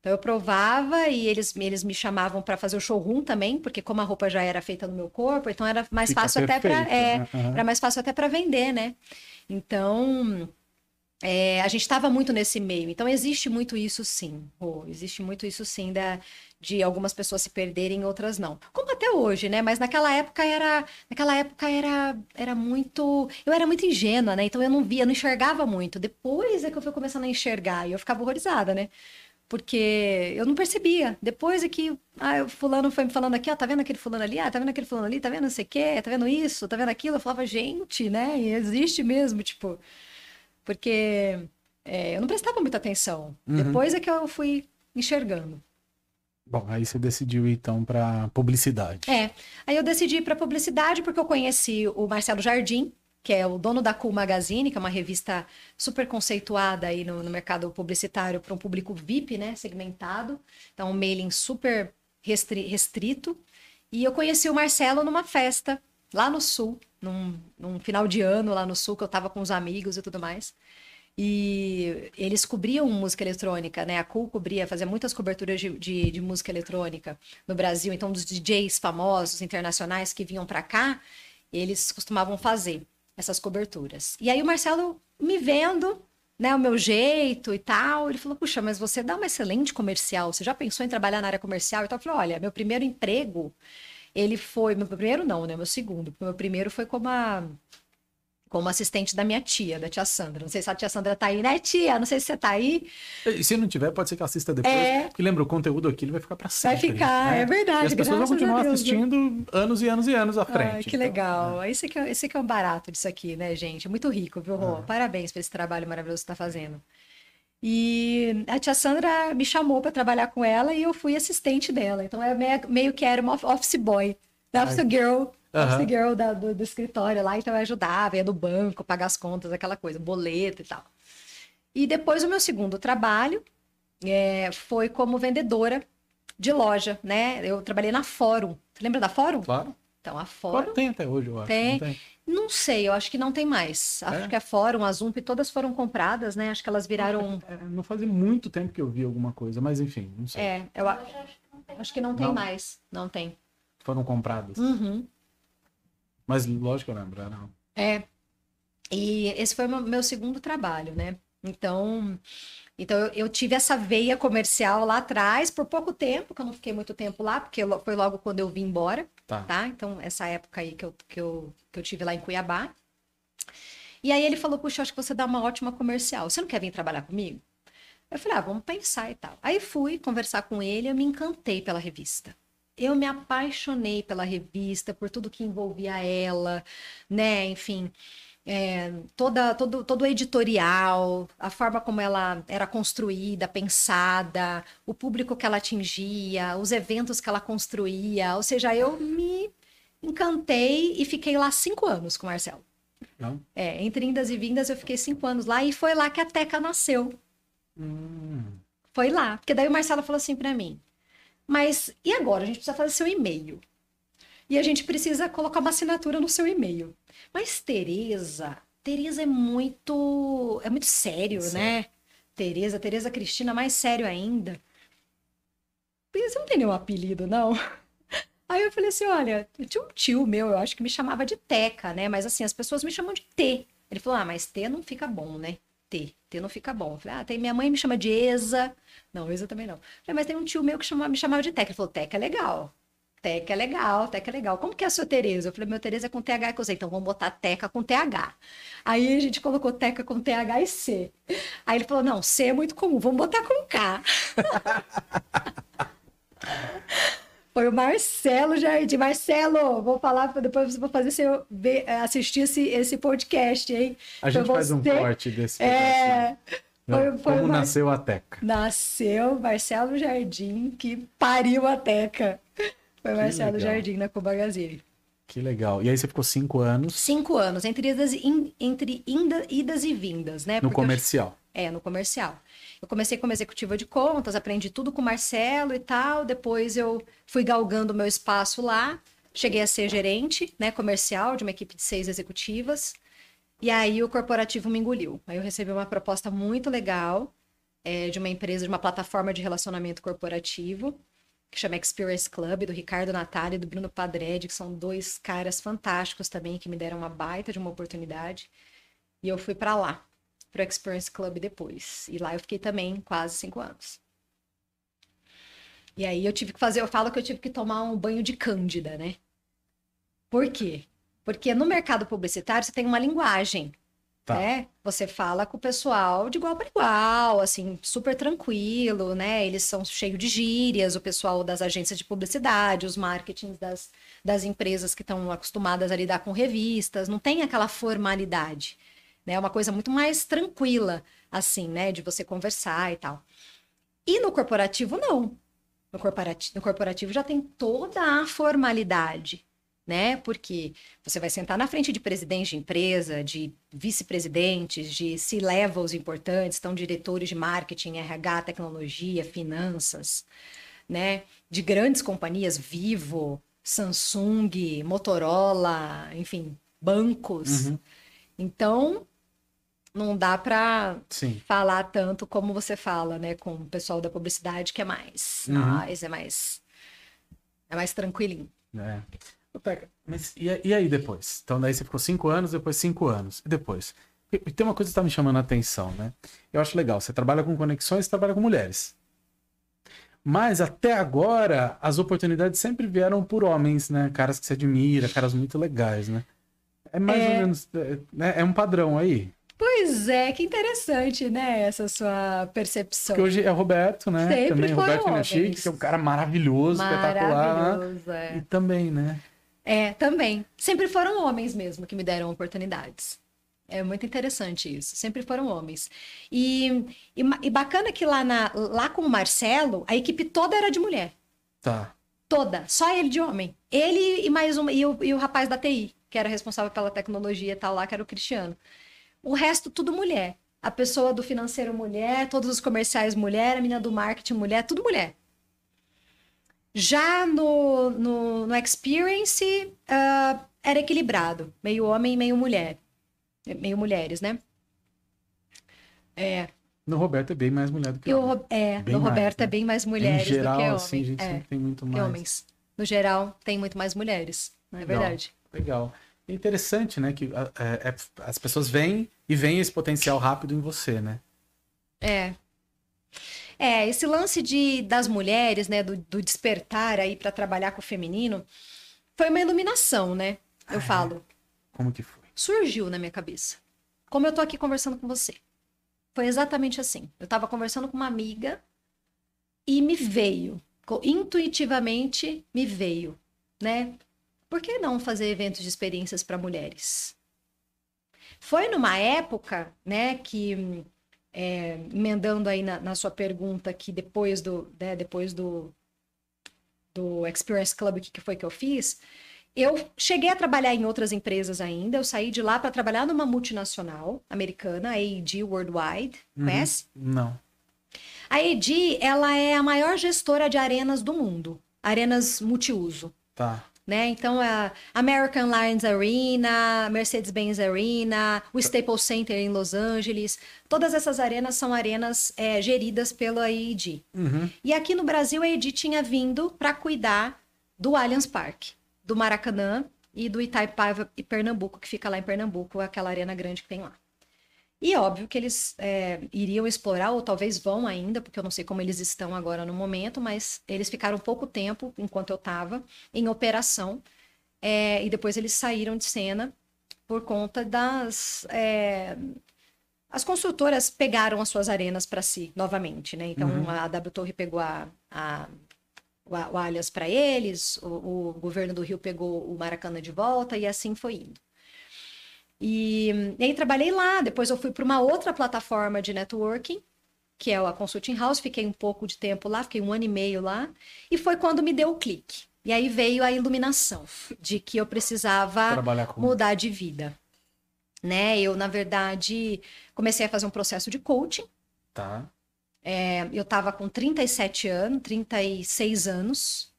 Então eu provava e eles me chamavam para fazer o showroom também, porque como a roupa já era feita no meu corpo, então era mais fácil até para era mais fácil até para vender, né? Então a gente estava muito nesse meio. Então existe muito isso, sim. Existe muito isso, sim, de algumas pessoas se perderem, outras não. Como até hoje, né? Mas naquela época era muito... Eu era muito ingênua, né? Então eu não via, não enxergava muito. Depois é que eu fui começando a enxergar e eu ficava horrorizada, né? Porque eu não percebia. Depois é que o fulano foi me falando aqui, ó, tá vendo aquele fulano ali? Ah, tá vendo aquele fulano ali? Tá vendo não sei o quê? Tá vendo isso? Tá vendo aquilo? Eu falava, gente, né? E existe mesmo, tipo... Porque eu não prestava muita atenção. Uhum. Depois é que eu fui enxergando. Bom, aí você decidiu ir, então, pra publicidade. Aí eu decidi ir pra publicidade porque eu conheci o Marcelo Jardim, que é o dono da Cool Magazine, que é uma revista super conceituada aí no mercado publicitário para um público VIP, né, segmentado. Então, um mailing super restrito. E eu conheci o Marcelo numa festa lá no Sul, num final de ano lá no Sul, que eu estava com os amigos e tudo mais. E eles cobriam música eletrônica, né? A Cool cobria, fazia muitas coberturas de música eletrônica no Brasil. Então, dos DJs famosos, internacionais que vinham para cá, eles costumavam fazer essas coberturas. E aí o Marcelo, me vendo, né, o meu jeito e tal, ele falou, puxa, mas você dá uma excelente comercial, você já pensou em trabalhar na área comercial e tal? Eu falei, olha, meu primeiro emprego, ele foi, meu primeiro não, né, meu segundo, porque meu primeiro foi como assistente da minha tia, da tia Sandra. Não sei se a tia Sandra tá aí, né, tia? Não sei se você tá aí. E se não tiver, pode ser que assista depois. Porque lembra, o conteúdo aqui ele vai ficar pra sempre. Vai ficar, né? É verdade. E as pessoas vão continuar assistindo anos e anos e anos à frente. Ai, que legal. Né? Esse aqui é um barato disso aqui, né, gente? Muito rico, viu, Rô? Parabéns por esse trabalho maravilhoso que você tá fazendo. E a tia Sandra me chamou pra trabalhar com ela e eu fui assistente dela. Então, eu meio que era uma office boy, office girl. Office girl do escritório lá, então eu ajudava, ia no banco, pagar as contas, aquela coisa, boleto e tal. E depois o meu segundo trabalho foi como vendedora de loja, né? Eu trabalhei na Fórum. Você lembra da Fórum? Claro. Então, a Fórum... Tem até hoje, eu acho. Tem. Não sei, eu acho que não tem mais. Acho que a Fórum, a Zump, todas foram compradas, né? Acho que elas viraram... Não fazia muito tempo que eu vi alguma coisa, mas enfim, não sei. Eu acho que não tem mais. Não tem. Foram compradas. Uhum. Mas lógico que eu lembro, não. E esse foi o meu segundo trabalho, né? Então eu tive essa veia comercial lá atrás por pouco tempo, que eu não fiquei muito tempo lá, porque foi logo quando eu vim embora, tá? Então, essa época aí que eu tive lá em Cuiabá. E aí ele falou, puxa, acho que você dá uma ótima comercial. Você não quer vir trabalhar comigo? Eu falei, vamos pensar e tal. Aí fui conversar com ele, eu me encantei pela revista. Eu me apaixonei pela revista, por tudo que envolvia ela, né? Enfim... todo o editorial, a forma como ela era construída, pensada, o público que ela atingia, os eventos que ela construía, ou seja, eu me encantei e fiquei lá 5 anos com o Marcelo. Não. Entre indas e vindas eu fiquei 5 anos lá e foi lá que a Teca nasceu. Foi lá, porque daí o Marcelo falou assim pra mim, mas e agora? A gente precisa fazer seu e-mail. E a gente precisa colocar uma assinatura no seu e-mail. Mas Tereza é muito sério, né? Tereza Cristina, mais sério ainda. Você não tem nenhum apelido, não? Aí eu falei assim, olha, eu tinha um tio meu, eu acho que me chamava de Teca, né? Mas assim, as pessoas me chamam de T. Ele falou, mas T não fica bom, né? T não fica bom. Eu falei, tem minha mãe me chama de Eza. Não, Eza também não. Eu falei, mas tem um tio meu que me chamava de Teca. Ele falou, Teca é legal. Teca é legal. Como que é a sua Tereza? Eu falei, meu Tereza é com TH, que eu sei. Então, vamos botar Teca com TH. Aí, a gente colocou Teca com TH e C. Aí, ele falou, não, C é muito comum, vamos botar com K. Foi o Marcelo Jardim. Marcelo, vou falar, depois vou fazer você assistir esse podcast, hein? A gente faz um corte desse podcast. Como nasceu a Teca? Nasceu Marcelo Jardim, que pariu a Teca. Foi o Marcelo Jardim na Cubagazine. Que legal. E aí você ficou 5 anos? 5 anos, entre idas e vindas, né? No comercial. No comercial. Eu comecei como executiva de contas, aprendi tudo com o Marcelo e tal. Depois eu fui galgando o meu espaço lá. Cheguei a ser gerente, né, comercial de uma equipe de 6 executivas. E aí o corporativo me engoliu. Aí eu recebi uma proposta muito legal de uma empresa, de uma plataforma de relacionamento corporativo, que chama Experience Club, do Ricardo Natália e do Bruno Padredi, que são 2 caras fantásticos também, que me deram uma baita de uma oportunidade. E eu fui para lá, pro Experience Club depois. E lá eu fiquei também quase 5 anos. E aí eu tive que fazer, eu falo que eu tive que tomar um banho de Cândida, né? Por quê? Porque no mercado publicitário você tem uma linguagem, né? Você fala com o pessoal de igual para igual, assim, super tranquilo, né? Eles são cheios de gírias, o pessoal das agências de publicidade, os marketings das empresas que estão acostumadas a lidar com revistas, não tem aquela formalidade, né? É uma coisa muito mais tranquila, assim, né? De você conversar e tal. E no corporativo, não. No corporativo já tem toda a formalidade, né? Porque você vai sentar na frente de presidente de empresa, de vice-presidentes, de C-levels importantes, estão diretores de marketing, RH, tecnologia, finanças, né? De grandes companhias, Vivo, Samsung, Motorola, enfim, bancos. Uhum. Então, não dá para falar tanto como você fala, né, com o pessoal da publicidade, que é mais, é mais tranquilinho. É. Mas e aí depois? Então daí você ficou 5 anos, depois 5 anos, e depois? E tem uma coisa que está me chamando a atenção, né? Eu acho legal, você trabalha com conexões, você trabalha com mulheres. Mas até agora, as oportunidades sempre vieram por homens, né? Caras que você admira, caras muito legais, né? É mais ou menos, né? É um padrão aí. Pois é, que interessante, né? Essa sua percepção. Porque hoje é o Roberto, né? Sempre também, foi Roberto Shinyashiki, que é um cara maravilhoso, espetacular. E também, né? Também. Sempre foram homens mesmo que me deram oportunidades. É muito interessante isso. Sempre foram homens. E bacana que lá com o Marcelo, a equipe toda era de mulher. Toda. Só ele de homem. Ele e mais um... E o rapaz da TI, que era responsável pela tecnologia e tal lá, que era o Cristiano. O resto, tudo mulher. A pessoa do financeiro, mulher. Todos os comerciais, mulher. A menina do marketing, mulher. Tudo mulher. Já no Experience, era equilibrado. Meio homem e meio mulher. Meio mulheres, né? É. No Roberto é bem mais mulher do que homem. No Roberto é bem mais mulheres do que homens. Em geral, assim, a gente sempre tem muito mais. Homens. No geral, tem muito mais mulheres. É verdade. Legal. É interessante, né? Que as pessoas veem e veem esse potencial rápido em você, né? É. É, esse lance das mulheres, né? Do despertar aí para trabalhar com o feminino, foi uma iluminação, né? Eu falo. Como que foi? Surgiu na minha cabeça. Como eu tô aqui conversando com você. Foi exatamente assim. Eu tava conversando com uma amiga e me veio. Intuitivamente me veio, né? Por que não fazer eventos de experiências para mulheres? Foi numa época, né, que emendando aí na sua pergunta, que depois do Experience Club, que foi que eu fiz, eu cheguei a trabalhar em outras empresas ainda. Eu saí de lá para trabalhar numa multinacional americana, a AEG Worldwide. Conhece? Não. A AEG, ela é a maior gestora de arenas do mundo. Arenas multiuso. Tá. Né? Então, a American Airlines Arena, Mercedes-Benz Arena, o Staples Center em Los Angeles. Todas essas arenas são arenas geridas pela AEG. Uhum. E aqui no Brasil, a AEG tinha vindo para cuidar do Allianz Parque, do Maracanã e do Itaipava e Pernambuco, que fica lá em Pernambuco, aquela arena grande que tem lá. E óbvio que eles iriam explorar, ou talvez vão ainda, porque eu não sei como eles estão agora no momento, mas eles ficaram pouco tempo, enquanto eu estava, em operação, e depois eles saíram de cena por conta das... As construtoras pegaram as suas arenas para si, novamente, né? Então, a W Torre pegou o Allianz para eles, o governo do Rio pegou o Maracanã de volta, e assim foi indo. E aí trabalhei lá, depois eu fui para uma outra plataforma de networking, que é a Consulting House, fiquei um pouco de tempo lá, fiquei 1 ano e meio lá, e foi quando me deu o clique. E aí veio a iluminação de que eu precisava mudar de vida. Né? Eu, na verdade, comecei a fazer um processo de coaching. Tá. Eu estava com 36 anos.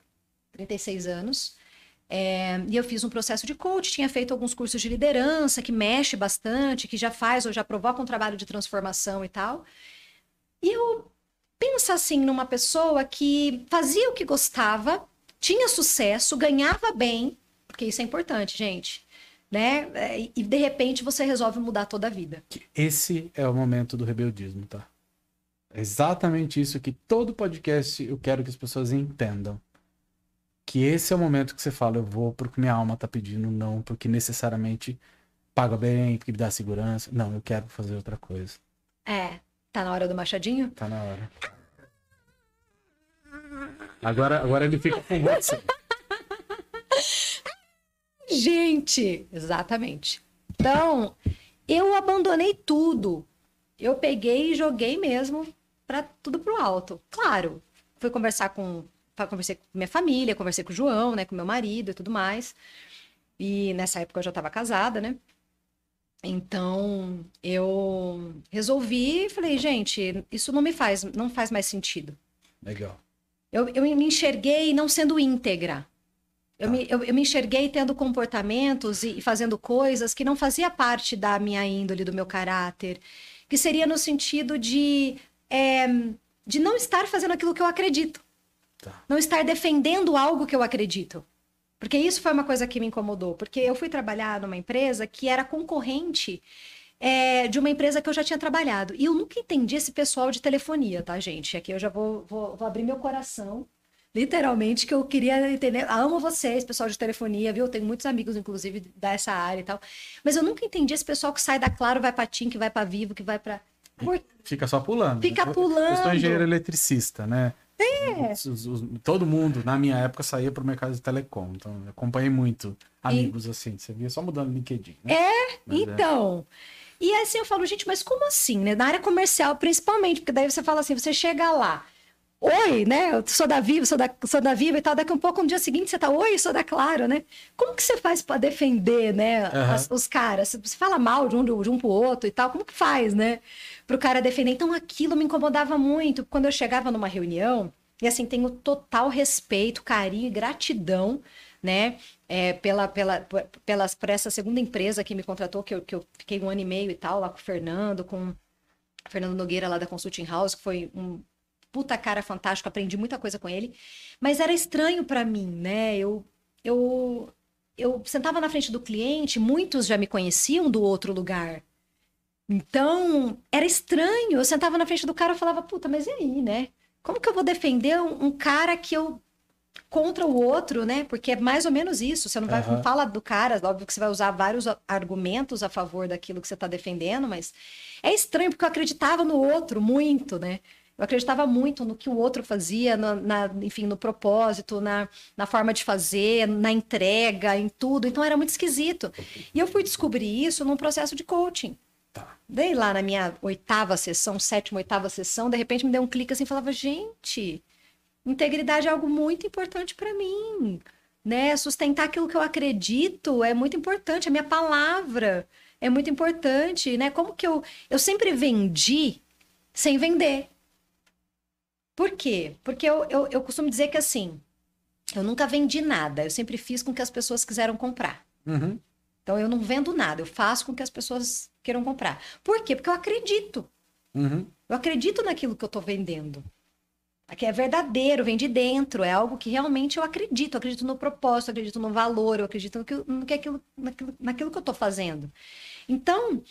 E eu fiz um processo de coaching, tinha feito alguns cursos de liderança, que mexe bastante, que já faz ou já provoca um trabalho de transformação e tal. E eu penso assim, numa pessoa que fazia o que gostava, tinha sucesso, ganhava bem, porque isso é importante, gente, né? E de repente você resolve mudar toda a vida. Esse é o momento do rebeldismo, tá? É exatamente isso que todo podcast eu quero que as pessoas entendam. Que esse é o momento que você fala, eu vou porque minha alma tá pedindo, não porque necessariamente paga bem, porque me dá segurança. Não, eu quero fazer outra coisa. Tá na hora do machadinho? Tá na hora. Agora ele fica com você. Gente, exatamente. Então, eu abandonei tudo. Eu peguei e joguei mesmo tudo pro alto. Claro, fui conversar conversei com minha família, conversei com o João, né, com meu marido e tudo mais. E nessa época eu já estava casada, né? Então, eu resolvi e falei, gente, isso não faz mais sentido. Legal. Eu me enxerguei não sendo íntegra. Tá. Eu me enxerguei tendo comportamentos e fazendo coisas que não fazia parte da minha índole, do meu caráter. Que seria no sentido de não estar fazendo aquilo que eu acredito. Não estar defendendo algo que eu acredito. Porque isso foi uma coisa que me incomodou. Porque eu fui trabalhar numa empresa que era concorrente de uma empresa que eu já tinha trabalhado. E eu nunca entendi esse pessoal de telefonia, tá, gente? Aqui eu já vou abrir meu coração, literalmente, que eu queria entender. Eu amo vocês, pessoal de telefonia, viu? Eu tenho muitos amigos, inclusive, dessa área e tal. Mas eu nunca entendi esse pessoal que sai da Claro, vai pra TIM, que vai pra Vivo, que vai pra... Fica só pulando. Fica pulando. Eu sou engenheiro eletricista, né? Todo mundo, na minha época, saía para o mercado de telecom. Então, eu acompanhei muito amigos assim. Você via só mudando o LinkedIn, né? E assim, eu falo, gente, mas como assim, né? Na área comercial, principalmente. Porque daí você fala assim, você chega lá. Oi, né? Eu sou da Vivo e tal. Daqui a pouco, no dia seguinte, você tá, oi, sou da Claro, né? Como que você faz para defender, né? Os caras? Você fala mal de um pro outro e tal. Como que faz, né? Pro cara defender. Então, aquilo me incomodava muito. Quando eu chegava numa reunião, E assim, tenho total respeito, carinho e gratidão, né? Por essa segunda empresa que me contratou, que eu fiquei 1 ano e meio e tal, lá com o Fernando, Nogueira, lá da Consulting House, que foi um puta cara fantástico, aprendi muita coisa com ele. Mas era estranho pra mim, né? Eu sentava na frente do cliente, muitos já me conheciam do outro lugar. Então, era estranho. Eu sentava na frente do cara e falava, puta, mas e aí, né? Como que eu vou defender um cara que eu... contra o outro, né? Porque é mais ou menos isso. Você não vai não fala do cara, óbvio que você vai usar vários argumentos a favor daquilo que você está defendendo, mas é estranho, porque eu acreditava no outro muito, né? Eu acreditava muito no que o outro fazia, enfim, no propósito, na forma de fazer, na entrega, em tudo. Então, era muito esquisito. E eu fui descobrir isso num processo de coaching. Dei lá na minha 7ª, 8ª sessão, de repente me deu um clique assim e falava, gente... Integridade é algo muito importante para mim, né? Sustentar aquilo que eu acredito é muito importante, a minha palavra é muito importante, né? Como que eu sempre vendi sem vender. Por quê? Porque eu costumo dizer que assim, eu nunca vendi nada, eu sempre fiz com que as pessoas quiseram comprar. Uhum. Então eu não vendo nada, eu faço com que as pessoas queiram comprar. Por quê? Porque eu acredito. Uhum. Eu acredito naquilo que eu tô vendendo. Aqui é verdadeiro, vem de dentro, é algo que realmente eu acredito no propósito, eu acredito no valor, eu acredito naquilo que eu estou fazendo. Então,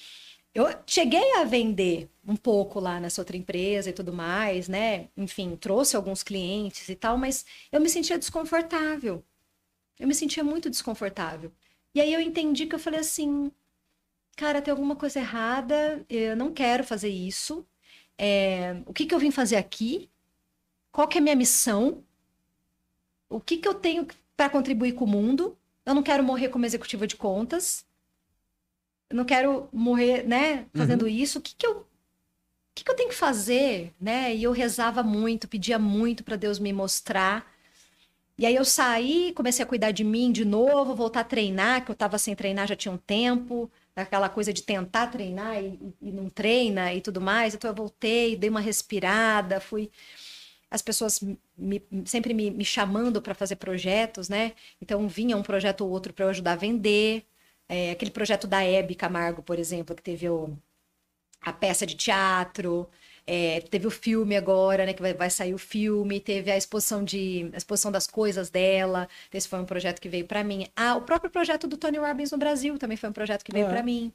eu cheguei a vender um pouco lá nessa outra empresa e tudo mais, né? Enfim, trouxe alguns clientes e tal, mas eu me sentia desconfortável. Eu me sentia muito desconfortável. E aí eu entendi que eu falei assim, cara, tem alguma coisa errada, eu não quero fazer isso. O que que eu vim fazer aqui? Qual que é a minha missão? O que que eu tenho para contribuir com o mundo? Eu não quero morrer como executiva de contas. Eu não quero morrer, né, fazendo isso. O que que eu tenho que fazer, né? E eu rezava muito, pedia muito para Deus me mostrar. E aí eu saí, comecei a cuidar de mim de novo, voltar a treinar, que eu tava sem treinar já tinha um tempo. Aquela coisa de tentar treinar e não treina e tudo mais. Então eu voltei, dei uma respirada, fui... As pessoas sempre me chamando para fazer projetos, né? Então, vinha um projeto ou outro para eu ajudar a vender. Aquele projeto da Hebe Camargo, por exemplo, que teve a peça de teatro, teve o filme agora, né? Que vai sair o filme, teve a exposição das coisas dela. Esse foi um projeto que veio para mim. Ah, o próprio projeto do Tony Robbins no Brasil também foi um projeto que veio para mim.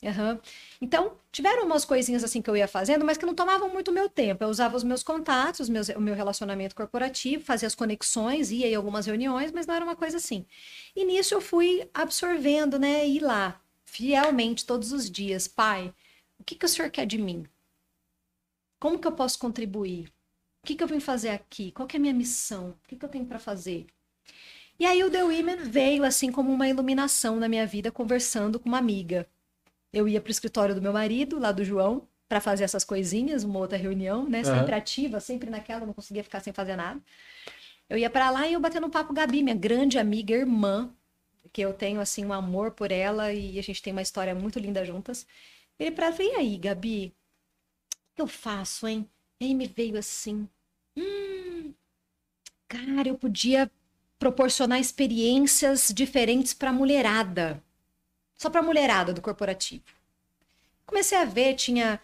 Uhum. Então, tiveram umas coisinhas assim que eu ia fazendo, mas que não tomavam muito o meu tempo. Eu usava os meus contatos, o meu relacionamento corporativo, fazia as conexões, ia em algumas reuniões, mas não era uma coisa assim. E nisso eu fui absorvendo, né? E lá, fielmente, todos os dias. Pai, o que que o senhor quer de mim? Como que eu posso contribuir? O que que eu vim fazer aqui? Qual que é a minha missão? O que que eu tenho para fazer? E aí o The Women veio assim como uma iluminação na minha vida, conversando com uma amiga. Eu ia pro escritório do meu marido, lá do João, para fazer essas coisinhas, uma outra reunião, né? Sempre ativa, sempre naquela, não conseguia ficar sem fazer nada. Eu ia para lá e eu batendo um papo com Gabi, minha grande amiga, irmã, que eu tenho, assim, um amor por ela e a gente tem uma história muito linda juntas. Ele para ela falou, e aí, Gabi? O que eu faço, hein? E aí me veio assim, cara, eu podia proporcionar experiências diferentes pra mulherada. Só para a mulherada do corporativo. Comecei a ver, tinha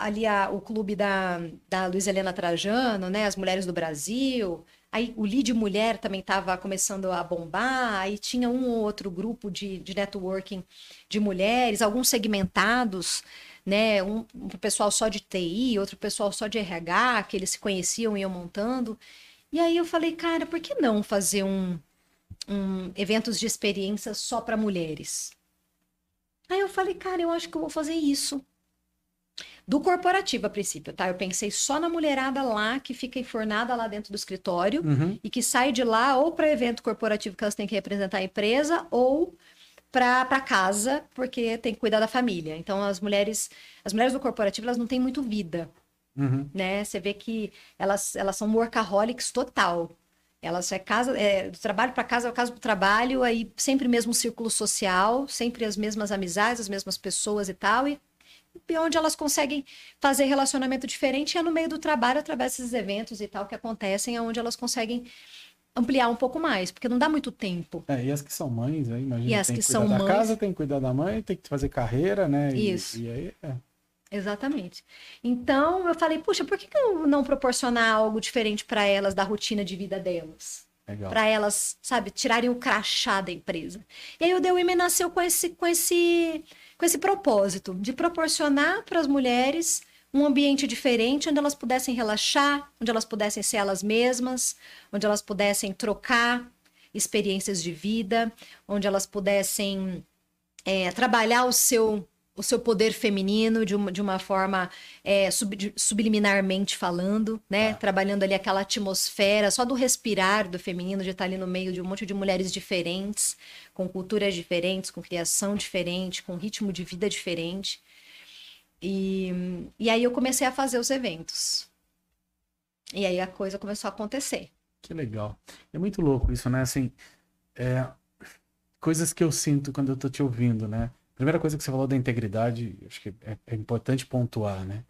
ali o clube da Luiza Helena Trajano, né? As Mulheres do Brasil. Aí o Lead Mulher também estava começando a bombar. Aí tinha um ou outro grupo de networking de mulheres, alguns segmentados, né? Um pessoal só de TI, outro pessoal só de RH, que eles se conheciam e iam montando. E aí eu falei, cara, por que não fazer eventos de experiência só para mulheres? Aí eu falei, cara, eu acho que eu vou fazer isso. Do corporativo, a princípio, tá? Eu pensei só na mulherada lá, que fica enfornada lá dentro do escritório, e que sai de lá ou para evento corporativo, que elas têm que representar a empresa, ou para casa, porque tem que cuidar da família. Então, as mulheres do corporativo, elas não têm muito vida, né? Você vê que elas são workaholics total. Elas do trabalho para casa, é o caso do trabalho, aí sempre o mesmo círculo social, sempre as mesmas amizades, as mesmas pessoas e tal, e onde elas conseguem fazer relacionamento diferente é no meio do trabalho, através desses eventos e tal que acontecem, é onde elas conseguem ampliar um pouco mais, porque não dá muito tempo. É, e as que são mães, aí, imagina, e as tem que cuidar da casa, tem que cuidar da mãe, tem que fazer carreira, né? Isso. E aí, é. Exatamente. Então, eu falei, puxa, por que eu não proporcionar algo diferente para elas da rotina de vida delas? Para elas, sabe, tirarem o crachá da empresa. E aí o The Women nasceu com esse propósito de proporcionar para as mulheres um ambiente diferente, onde elas pudessem relaxar, onde elas pudessem ser elas mesmas, onde elas pudessem trocar experiências de vida, onde elas pudessem trabalhar o seu poder feminino de uma forma subliminarmente falando, né? Ah. Trabalhando ali aquela atmosfera só do respirar do feminino, de estar ali no meio de um monte de mulheres diferentes, com culturas diferentes, com criação diferente, com ritmo de vida diferente. E aí eu comecei a fazer os eventos. E aí a coisa começou a acontecer. Que legal. É muito louco isso, né? Assim, coisas que eu sinto quando eu tô te ouvindo, né? Primeira coisa que você falou da integridade, acho que é importante pontuar, né?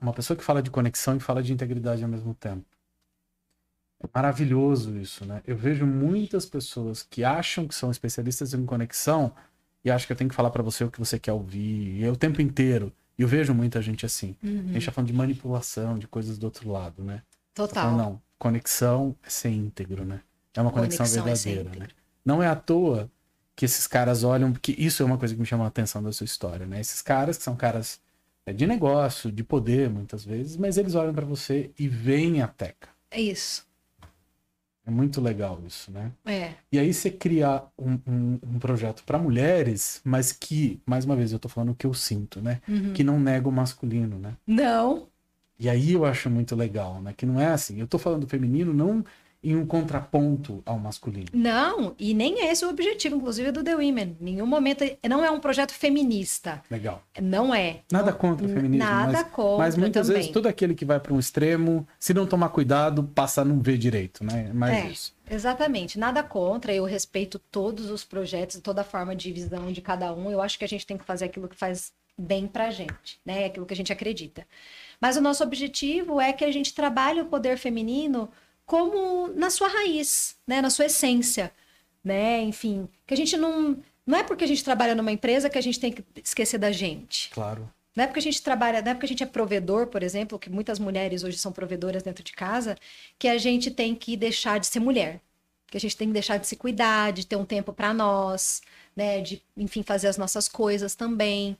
Uma pessoa que fala de conexão e fala de integridade ao mesmo tempo. É maravilhoso isso, né? Eu vejo muitas pessoas que acham que são especialistas em conexão e acham que eu tenho que falar pra você o que você quer ouvir, e é o tempo inteiro. E eu vejo muita gente assim. Uhum. A gente tá falando de manipulação, de coisas do outro lado, né? Total. Falando, não, conexão é ser íntegro, né? É uma conexão verdadeira, né? Não é à toa que esses caras olham, porque isso é uma coisa que me chama a atenção da sua história, né? Esses caras que são caras de negócio, de poder, muitas vezes, mas eles olham pra você e veem a Teca. É isso. É muito legal isso, né? É. E aí você cria um projeto pra mulheres, mas que, mais uma vez, eu tô falando o que eu sinto, né? Uhum. Que não nega o masculino, né? Não. E aí eu acho muito legal, né? Que não é assim, eu tô falando feminino, não em um contraponto ao masculino. Não, e nem é esse o objetivo, inclusive, do The Women. Em nenhum momento, não é um projeto feminista. Legal. Não é. Nada contra o feminismo. Nada contra. Mas muitas vezes, todo aquele que vai para um extremo, se não tomar cuidado, passa a não ver direito, né? Mais isso. Exatamente. Nada contra. Eu respeito todos os projetos e toda a forma de visão de cada um. Eu acho que a gente tem que fazer aquilo que faz bem pra gente, né? Aquilo que a gente acredita. Mas o nosso objetivo é que a gente trabalhe o poder feminino como na sua raiz, né? Na sua essência, né? Enfim, que a gente não é porque a gente trabalha numa empresa que a gente tem que esquecer da gente. Claro. Não é porque a gente trabalha, não é porque a gente é provedor, por exemplo, que muitas mulheres hoje são provedoras dentro de casa, que a gente tem que deixar de ser mulher, que a gente tem que deixar de se cuidar, de ter um tempo para nós, né? De, enfim, fazer as nossas coisas também,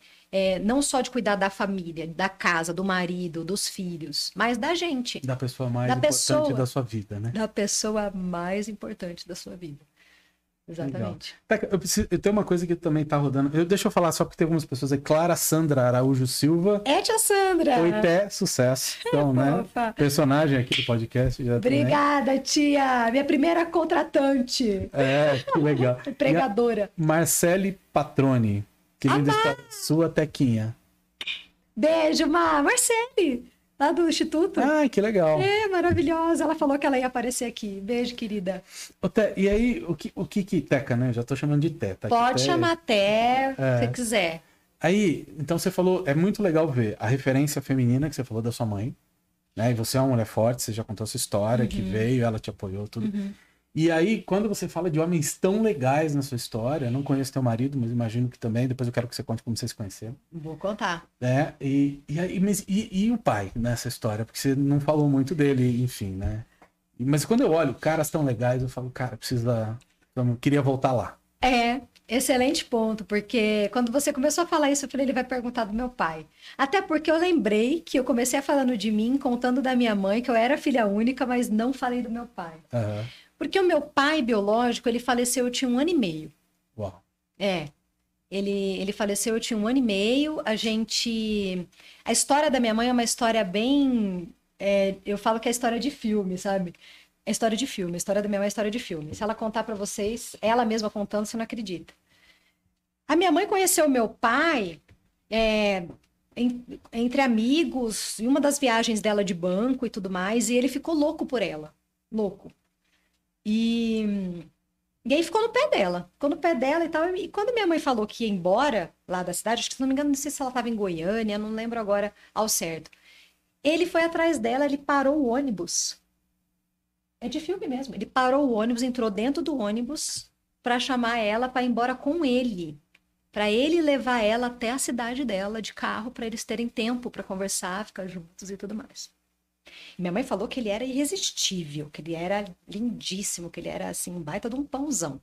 não só de cuidar da família, da casa, do marido, dos filhos, mas da gente. Da pessoa mais importante da sua vida, né? Da pessoa mais importante da sua vida. Exatamente. Legal. Eu tenho uma coisa que também tá rodando. Deixa eu falar só porque tem algumas pessoas aí. Clara Sandra Araújo Silva. Tia Sandra! Oi, sucesso. Então, né? Personagem aqui do podcast. Já obrigada, também. Tia! Minha primeira contratante. Que legal. Empregadora. Marcele Patroni. Que linda história. Sua Tequinha. Beijo, Marcele, lá do Instituto. Ai, que legal. Maravilhosa. Ela falou que ela ia aparecer aqui. Beijo, querida. E aí, o que Teca, né? Eu já tô chamando de Teca. Pode chamar até se quiser. Aí, então você falou, é muito legal ver a referência feminina que você falou da sua mãe, né? E você é uma mulher forte, você já contou a sua história, que veio, ela te apoiou, tudo. Uhum. E aí, quando você fala de homens tão legais na sua história, eu não conheço teu marido, mas imagino que também, depois eu quero que você conte como vocês conheceram. Vou contar. E o pai nessa história? Porque você não falou muito dele, enfim, né? Mas quando eu olho caras tão legais, eu falo, cara, eu queria voltar lá. Excelente ponto, porque quando você começou a falar isso, eu falei, ele vai perguntar do meu pai. Até porque eu lembrei que eu comecei falando de mim, contando da minha mãe, que eu era filha única, mas não falei do meu pai. Aham. Porque o meu pai biológico, ele faleceu, eu tinha 1 ano e meio. Uau. Ele faleceu, eu tinha 1 ano e meio. A história da minha mãe é uma história bem... eu falo que é história de filme, sabe? É história de filme. A história da minha mãe é história de filme. Se ela contar pra vocês, ela mesma contando, você não acredita. A minha mãe conheceu meu pai entre amigos, em uma das viagens dela de banco e tudo mais, e ele ficou louco por ela. Louco. E E aí ficou no pé dela. Ficou no pé dela e tal. E quando minha mãe falou que ia embora lá da cidade, acho que, se não me engano, não sei se ela estava em Goiânia, não lembro agora ao certo. Ele foi atrás dela, ele parou o ônibus. É de filme mesmo. Ele parou o ônibus, entrou dentro do ônibus para chamar ela para ir embora com ele. Para ele levar ela até a cidade dela de carro, para eles terem tempo para conversar, ficar juntos e tudo mais. E minha mãe falou que ele era irresistível, que ele era lindíssimo, que ele era assim, um baita de um pãozão.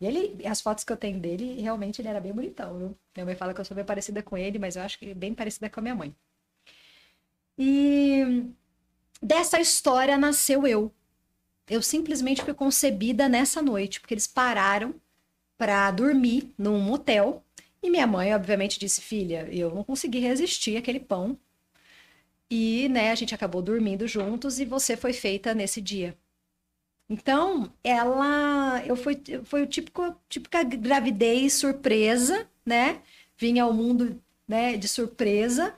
E ele, as fotos que eu tenho dele, realmente ele era bem bonitão, viu? Minha mãe fala que eu sou bem parecida com ele, mas eu acho que ele é bem parecida com a minha mãe. E dessa história nasceu eu. Eu simplesmente fui concebida nessa noite, porque eles pararam para dormir num motel. E minha mãe, obviamente, disse: filha, eu não consegui resistir àquele pão. E, né, a gente acabou dormindo juntos e você foi feita nesse dia. Então, ela... Foi o típica gravidez surpresa, né? Vinha ao mundo, né, de surpresa.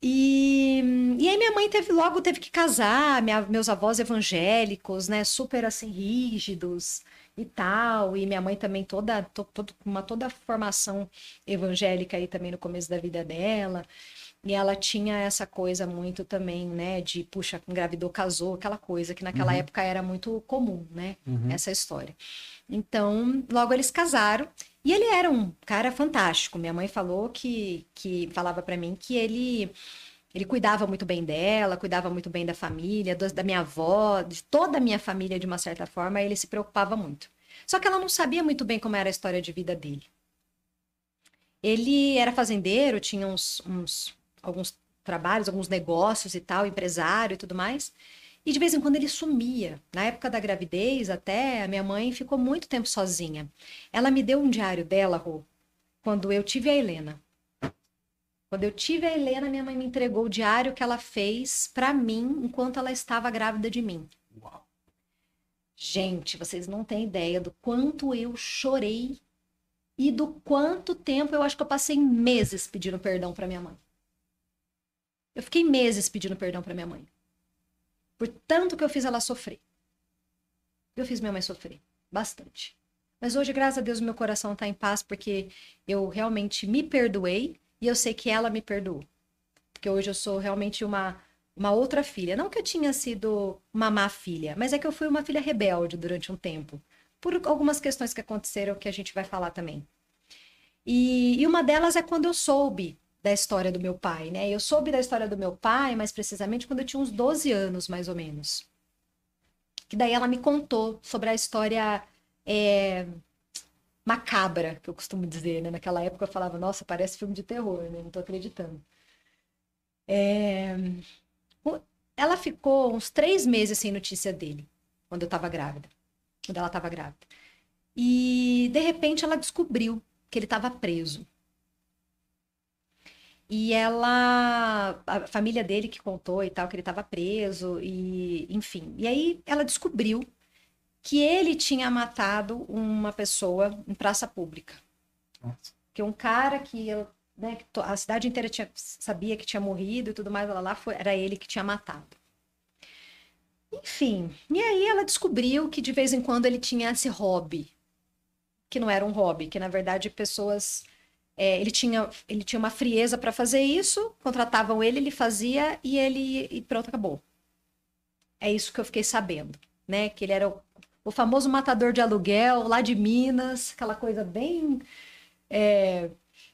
E aí minha mãe logo teve que casar, meus avós evangélicos, né, super assim rígidos e tal, e minha mãe também toda formação evangélica aí também no começo da vida dela, e ela tinha essa coisa muito também, né, de puxa, engravidou, casou, aquela coisa que naquela uhum. época era muito comum, né, uhum. essa história. Então, logo eles casaram. E ele era um cara fantástico. Minha mãe falou que falava pra mim que ele cuidava muito bem dela, cuidava muito bem da família, da minha avó, de toda a minha família, de uma certa forma, ele se preocupava muito. Só que ela não sabia muito bem como era a história de vida dele. Ele era fazendeiro, tinha alguns trabalhos, alguns negócios e tal, empresário e tudo mais. E de vez em quando ele sumia. Na época da gravidez, até, a minha mãe ficou muito tempo sozinha. Ela me deu um diário dela, Rô, quando eu tive a Helena. Quando eu tive a Helena, minha mãe me entregou o diário que ela fez pra mim enquanto ela estava grávida de mim. Uau. Gente, vocês não têm ideia do quanto eu chorei e do quanto tempo eu acho que eu passei meses pedindo perdão pra minha mãe. Eu fiquei meses pedindo perdão pra minha mãe. Por tanto que eu fiz ela sofrer. Eu fiz minha mãe sofrer. Bastante. Mas hoje, graças a Deus, meu coração está em paz, porque eu realmente me perdoei e eu sei que ela me perdoou. Porque hoje eu sou realmente uma outra filha. Não que eu tinha sido uma má filha, mas é que eu fui uma filha rebelde durante um tempo. Por algumas questões que aconteceram, que a gente vai falar também. E uma delas é quando eu soube da história do meu pai, né? Eu soube da história do meu pai, mais precisamente, quando eu tinha uns 12 anos, mais ou menos. Que daí ela me contou sobre a história macabra, que eu costumo dizer, né? Naquela época eu falava, nossa, parece filme de terror, né? Não tô acreditando. Ela ficou uns 3 meses sem notícia dele, quando eu tava grávida. Quando ela tava grávida. E, de repente, ela descobriu que ele tava preso. E ela, a família dele que contou e tal, que ele estava preso, e enfim. E aí ela descobriu que ele tinha matado uma pessoa em praça pública. Nossa. Que um cara que, né, que a cidade inteira sabia que tinha morrido e tudo mais, ela lá era ele que tinha matado. Enfim, e aí ela descobriu que de vez em quando ele tinha esse hobby, que não era um hobby, que na verdade pessoas... Ele tinha uma frieza para fazer isso, contratavam ele fazia e pronto, acabou. É isso que eu fiquei sabendo, né? Que ele era o famoso matador de aluguel lá de Minas, aquela coisa bem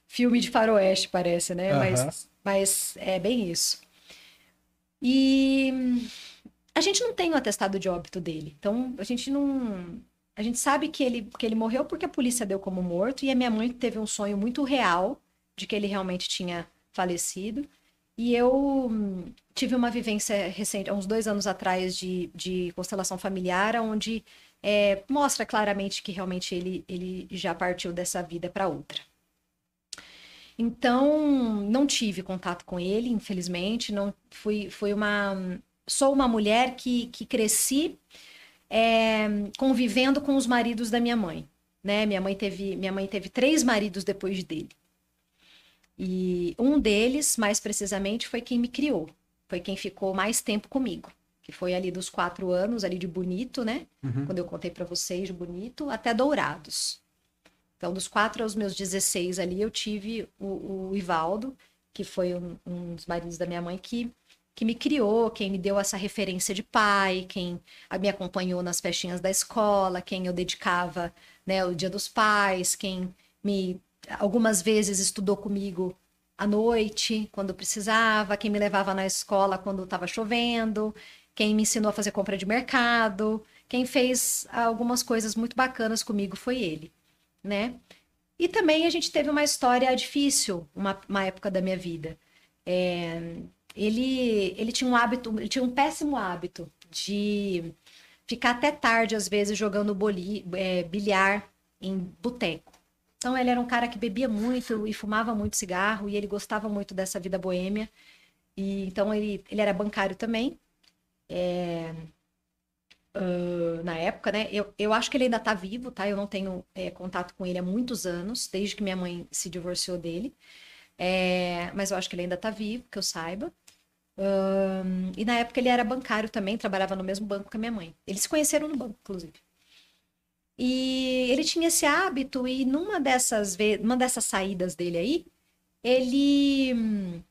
filme de faroeste, parece, né? Uhum. Mas é bem isso. E a gente não tem o atestado de óbito dele, então a gente não... A gente sabe que ele morreu porque a polícia deu como morto, e a minha mãe teve um sonho muito real de que ele realmente tinha falecido. E eu tive uma vivência recente, há uns 2 anos atrás, de constelação familiar, onde mostra claramente que realmente ele já partiu dessa vida para outra. Então, não tive contato com ele, infelizmente. Não fui sou uma mulher que cresci convivendo com os maridos da minha mãe, né? Minha mãe teve 3 maridos depois dele. E um deles, mais precisamente, foi quem me criou. Foi quem ficou mais tempo comigo. que foi ali dos 4 anos, ali de Bonito, né? Uhum. Quando eu contei para vocês, de Bonito, até Dourados. Então, dos 4 aos meus 16 ali, eu tive o Ivaldo, que foi um dos maridos da minha mãe, que me criou, quem me deu essa referência de pai, quem me acompanhou nas festinhas da escola, quem eu dedicava, né, o Dia dos Pais, quem me, algumas vezes, estudou comigo à noite, quando precisava, quem me levava na escola quando estava chovendo, quem me ensinou a fazer compra de mercado, quem fez algumas coisas muito bacanas comigo foi ele, né? E também a gente teve uma história difícil, uma época da minha vida. Ele tinha um hábito, ele tinha um péssimo hábito de ficar até tarde, às vezes, jogando bilhar em boteco. Então, ele era um cara que bebia muito e fumava muito cigarro, e ele gostava muito dessa vida boêmia. E, então, ele era bancário também. Na época, né? Eu acho que ele ainda tá vivo, tá? Eu não tenho contato com ele há muitos anos, desde que minha mãe se divorciou dele. Mas eu acho que ele ainda tá vivo, que eu saiba. E na época ele era bancário também, trabalhava no mesmo banco que a minha mãe. Eles se conheceram no banco, inclusive. E ele tinha esse hábito, e numa dessas saídas dele aí, ele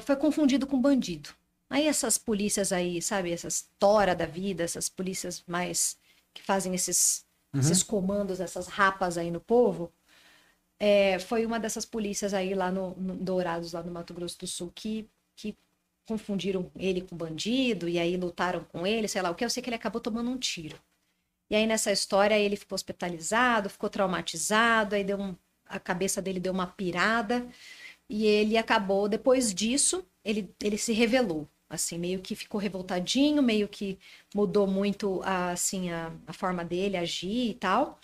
foi confundido com bandido. Aí essas polícias aí, sabe, essas tora da vida, essas polícias mais que fazem esses comandos, essas rapas aí no povo, foi uma dessas polícias aí lá no Dourados, lá no Mato Grosso do Sul, que confundiram ele com bandido, e aí lutaram com ele, sei lá o que, eu sei que ele acabou tomando um tiro. E aí nessa história ele ficou hospitalizado, ficou traumatizado, aí a cabeça dele deu uma pirada, e ele acabou, depois disso, ele se revelou, assim, meio que ficou revoltadinho, meio que mudou muito a forma dele agir e tal.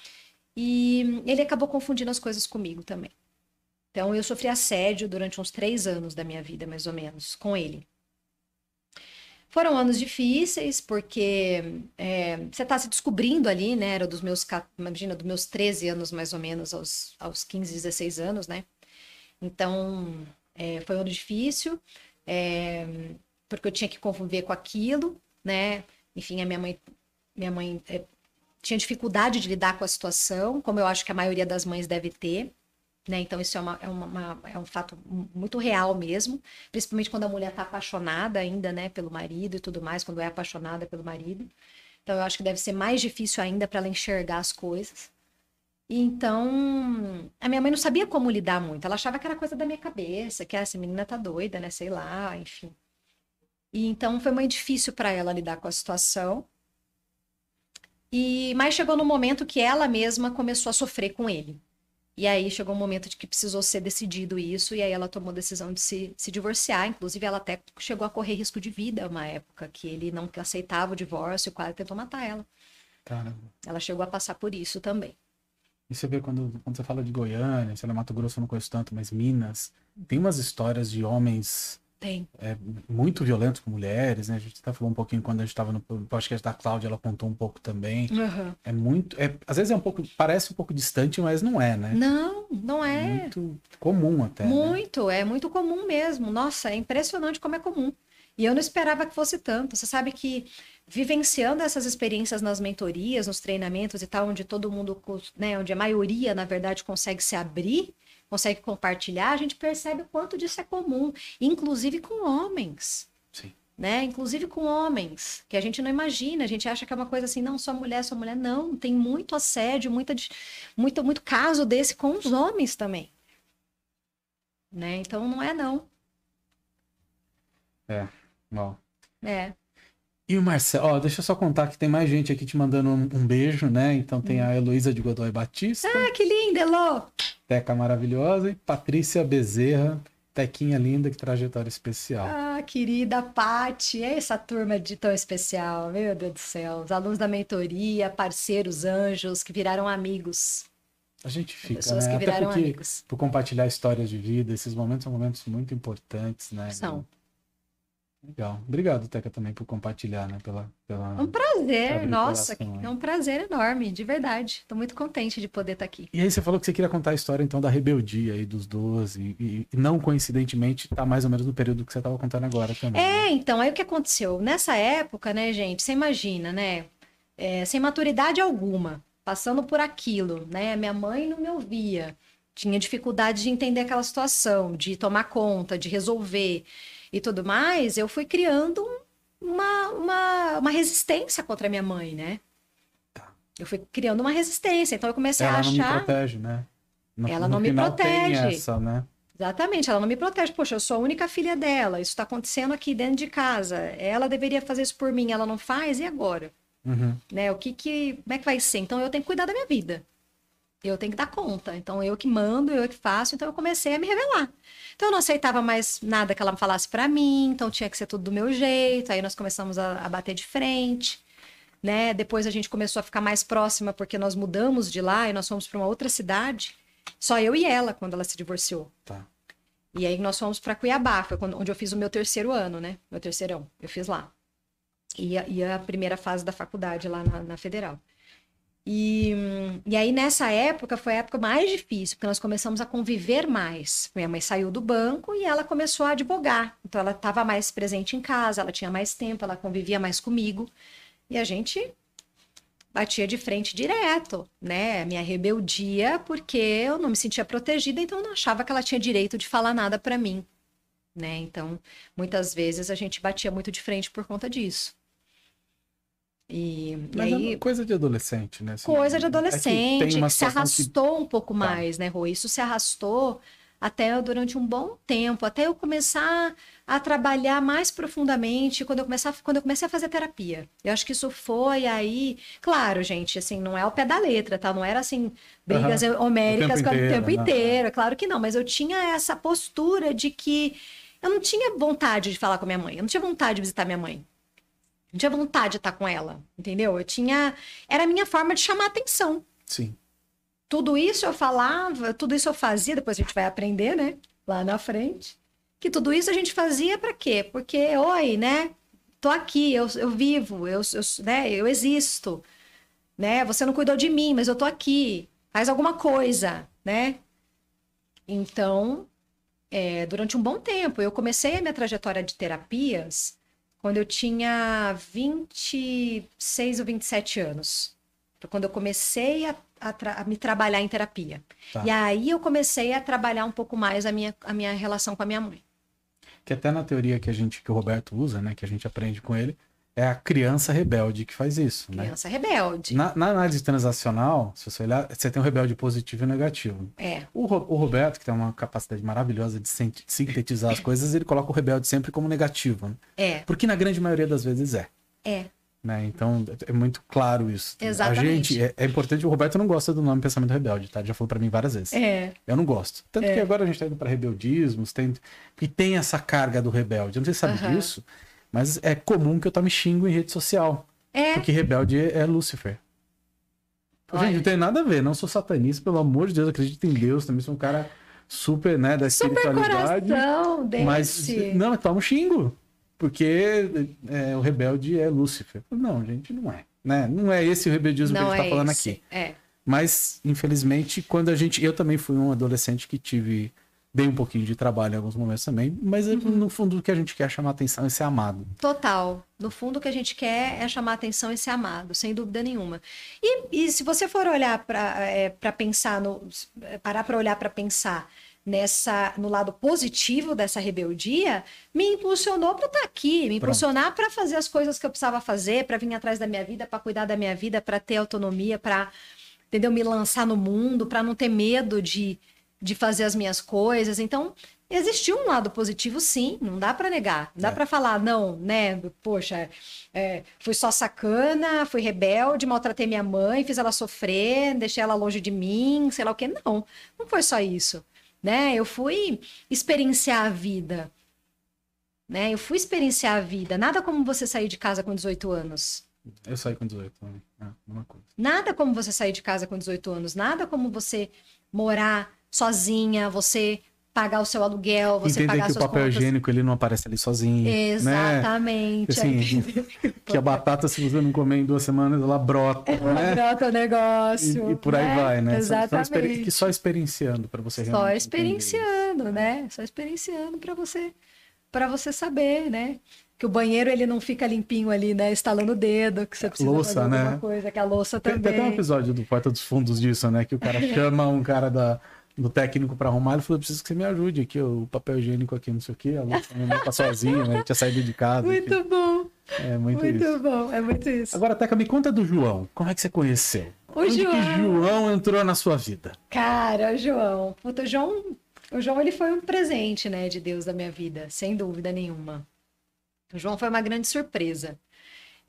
E ele acabou confundindo as coisas comigo também. Então, eu sofri assédio durante uns 3 anos da minha vida, mais ou menos, com ele. Foram anos difíceis, porque você tá se descobrindo ali, né? Era dos meus 13 anos, mais ou menos, aos 15, 16 anos, né? Então... foi um ano difícil, porque eu tinha que conviver com aquilo, né? Enfim, a minha mãe tinha dificuldade de lidar com a situação, como eu acho que a maioria das mães deve ter, né? Então, isso é um fato muito real mesmo, principalmente quando a mulher está apaixonada ainda, né? Pelo marido e tudo mais, quando é apaixonada pelo marido. Então, eu acho que deve ser mais difícil ainda para ela enxergar as coisas. Então, a minha mãe não sabia como lidar muito. Ela achava que era coisa da minha cabeça, que essa menina tá doida, né? Sei lá, enfim. E então foi muito difícil para ela lidar com a situação. Mas chegou no momento que ela mesma começou a sofrer com ele. E aí chegou um momento de que precisou ser decidido isso, e aí ela tomou a decisão de se divorciar. Inclusive, ela até chegou a correr risco de vida uma época, que ele não aceitava o divórcio, quase tentou matar ela. Caramba. Ela chegou a passar por isso também. E você vê quando você fala de Goiânia, sei lá, Mato Grosso eu não conheço tanto, mas Minas, tem umas histórias de homens muito violentos com mulheres, né? A gente até falou um pouquinho quando a gente estava no podcast da Cláudia, ela contou um pouco também. Uhum. Às vezes parece um pouco distante, mas não é, né? Não, não é. Muito comum até. Muito, né? É muito comum mesmo. Nossa, é impressionante como é comum. E eu não esperava que fosse tanto. Você sabe que vivenciando essas experiências nas mentorias, nos treinamentos e tal, onde todo mundo, né, onde a maioria, na verdade, consegue se abrir, consegue compartilhar, a gente percebe o quanto disso é comum, inclusive com homens. Sim. Né? Inclusive com homens, que a gente não imagina, a gente acha que é uma coisa assim, não, só mulher, não, tem muito assédio, muito caso desse com os homens também. Né? Então não é não. Uau. E o Marcelo, deixa eu só contar que tem mais gente aqui te mandando um beijo, né? Então tem a Heloísa de Godoy Batista. Ah, que linda, Elô! Teca maravilhosa. E Patrícia Bezerra, Tequinha linda, que trajetória especial. Ah, querida Pati, essa turma de tão especial, meu Deus do céu. Os alunos da mentoria, parceiros, anjos, que viraram amigos. A gente fica, pessoas, né? Que viraram até porque, amigos. Por compartilhar histórias de vida, esses momentos são momentos muito importantes, né? São. Legal. Obrigado, Teca, também por compartilhar, né? Um prazer, nossa, é um prazer enorme, de verdade. Estou muito contente de poder estar aqui. E aí você falou que você queria contar a história, então, da rebeldia aí dos 12, e não coincidentemente está mais ou menos no período que você estava contando agora também. Né? Então, aí o que aconteceu? Nessa época, né, gente, você imagina, né? Sem maturidade alguma, passando por aquilo, né? Minha mãe não me ouvia, tinha dificuldade de entender aquela situação, de tomar conta, de resolver e tudo mais, eu fui criando uma resistência contra a minha mãe, né? Tá. Eu fui criando uma resistência, então eu comecei a achar... Ela não me protege, né? Ela não me protege. Tem essa, né? Exatamente, ela não me protege. Poxa, eu sou a única filha dela, isso tá acontecendo aqui dentro de casa, ela deveria fazer isso por mim, ela não faz, e agora? Uhum. Né? Como é que vai ser? Então eu tenho que cuidar da minha vida. Eu tenho que dar conta, então eu que mando, eu que faço, então eu comecei a me revelar. Então eu não aceitava mais nada que ela falasse pra mim, então tinha que ser tudo do meu jeito, aí nós começamos a bater de frente, né? Depois a gente começou a ficar mais próxima, porque nós mudamos de lá e nós fomos pra uma outra cidade, só eu e ela, quando ela se divorciou. Tá. E aí nós fomos pra Cuiabá, foi onde eu fiz o meu terceiro ano, né? Meu terceirão, eu fiz lá. E a primeira fase da faculdade lá na Federal. E aí, nessa época, foi a época mais difícil, porque nós começamos a conviver mais. Minha mãe saiu do banco e ela começou a advogar. Então, ela estava mais presente em casa, ela tinha mais tempo, ela convivia mais comigo. E a gente batia de frente direto, né? Minha rebeldia, porque eu não me sentia protegida, então eu não achava que ela tinha direito de falar nada para mim, né? Então, muitas vezes, a gente batia muito de frente por conta disso. Mas aí, é coisa de adolescente, né? Coisa de adolescente, que se arrastou um pouco mais, né, Rô? Isso se arrastou até durante um bom tempo, até eu começar a trabalhar mais profundamente, quando eu comecei a fazer terapia. Eu acho que isso foi aí... Claro, gente, assim, não é ao pé da letra, tá? Não era, assim, brigas homéricas o tempo inteiro. Claro que não, mas eu tinha essa postura de que eu não tinha vontade de falar com a minha mãe, eu não tinha vontade de visitar minha mãe. Não tinha vontade de estar com ela, entendeu? Era a minha forma de chamar atenção. Sim. Tudo isso eu falava, tudo isso eu fazia, depois a gente vai aprender, né? Lá na frente. Que tudo isso a gente fazia pra quê? Porque, oi, né? Tô aqui, eu vivo, eu existo, né? Você não cuidou de mim, mas eu tô aqui. Faz alguma coisa, né? Então, durante um bom tempo, eu comecei a minha trajetória de terapias... Quando eu tinha 26 ou 27 anos. Quando eu comecei a me trabalhar em terapia. Tá. E aí eu comecei a trabalhar um pouco mais a minha relação com a minha mãe. Que até na teoria que o Roberto usa, né? Que a gente aprende com ele, é a criança rebelde que faz isso, né? Criança rebelde. Na análise transacional, se você olhar, você tem um rebelde positivo e negativo. É. O Roberto, que tem uma capacidade maravilhosa de sintetizar as coisas, ele coloca o rebelde sempre como negativo, né? É. Porque na grande maioria das vezes é. É. Né? Então, é muito claro isso. Exatamente. A gente, é importante, o Roberto não gosta do nome pensamento rebelde, tá? Ele já falou pra mim várias vezes. É. Eu não gosto. Tanto que agora a gente tá indo pra rebeldismos, e tem essa carga do rebelde. Eu não sei se sabe disso... Mas é comum que eu me xingo em rede social. É. Porque rebelde é Lúcifer. Gente, não tem nada a ver. Não sou satanista, pelo amor de Deus. Acredito em Deus. Também sou um cara super, né, da espiritualidade. Super coração, mas não, toma um xingo. Porque o rebelde é Lúcifer. Não, gente, não é. Né? Não é esse o rebeldismo que a gente tá falando aqui. É. Mas, infelizmente, quando a gente... Eu também fui um adolescente que tive... Dei um pouquinho de trabalho em alguns momentos também, mas no fundo o que a gente quer é chamar atenção e ser amado. Total. No fundo o que a gente quer é chamar atenção e ser amado, sem dúvida nenhuma. E se você for olhar para pensar, parar para olhar para pensar no lado positivo dessa rebeldia, me impulsionou para estar aqui, me impulsionar para fazer as coisas que eu precisava fazer, para vir atrás da minha vida, para cuidar da minha vida, para ter autonomia, para, entendeu, me lançar no mundo, para não ter medo de fazer as minhas coisas. Então, existiu um lado positivo, sim, não dá para negar, não dá para falar, não, né, poxa, fui só sacana, fui rebelde, maltratei minha mãe, fiz ela sofrer, deixei ela longe de mim, sei lá o quê. Não foi só isso, né, eu fui experienciar a vida, né, nada como você sair de casa com 18 anos. Eu saí com 18 anos, uma coisa. Nada como você sair de casa com 18 anos, nada como você morar sozinha, você pagar o seu aluguel, você entendem pagar suas contas. Entendem que o papel higiênico, ele não aparece ali sozinho. Exatamente. Né? Assim, que a batata, se você não comer em 2 semanas, ela brota, né? Brota o negócio. E por aí vai, né? Exatamente. Que só experienciando para você realmente só experienciando, né? Só experienciando para você saber, né? Que o banheiro, ele não fica limpinho ali, né? Estalando o dedo, que você precisa louça, fazer alguma né? coisa, que a louça também. Tem até um episódio do Porta dos Fundos disso, né? Que o cara chama um cara do técnico para arrumar, ele falou, eu preciso que você me ajude aqui, o papel higiênico aqui, não sei o quê, a louça não tá sozinha, né? Tinha saído de casa. Muito enfim. Bom. É muito isso. Bom, é muito isso. Agora, Teca, me conta do João, como é que você conheceu? O João entrou na sua vida? Cara, o João, o João ele foi um presente, né, de Deus da minha vida, sem dúvida nenhuma. O João foi uma grande surpresa.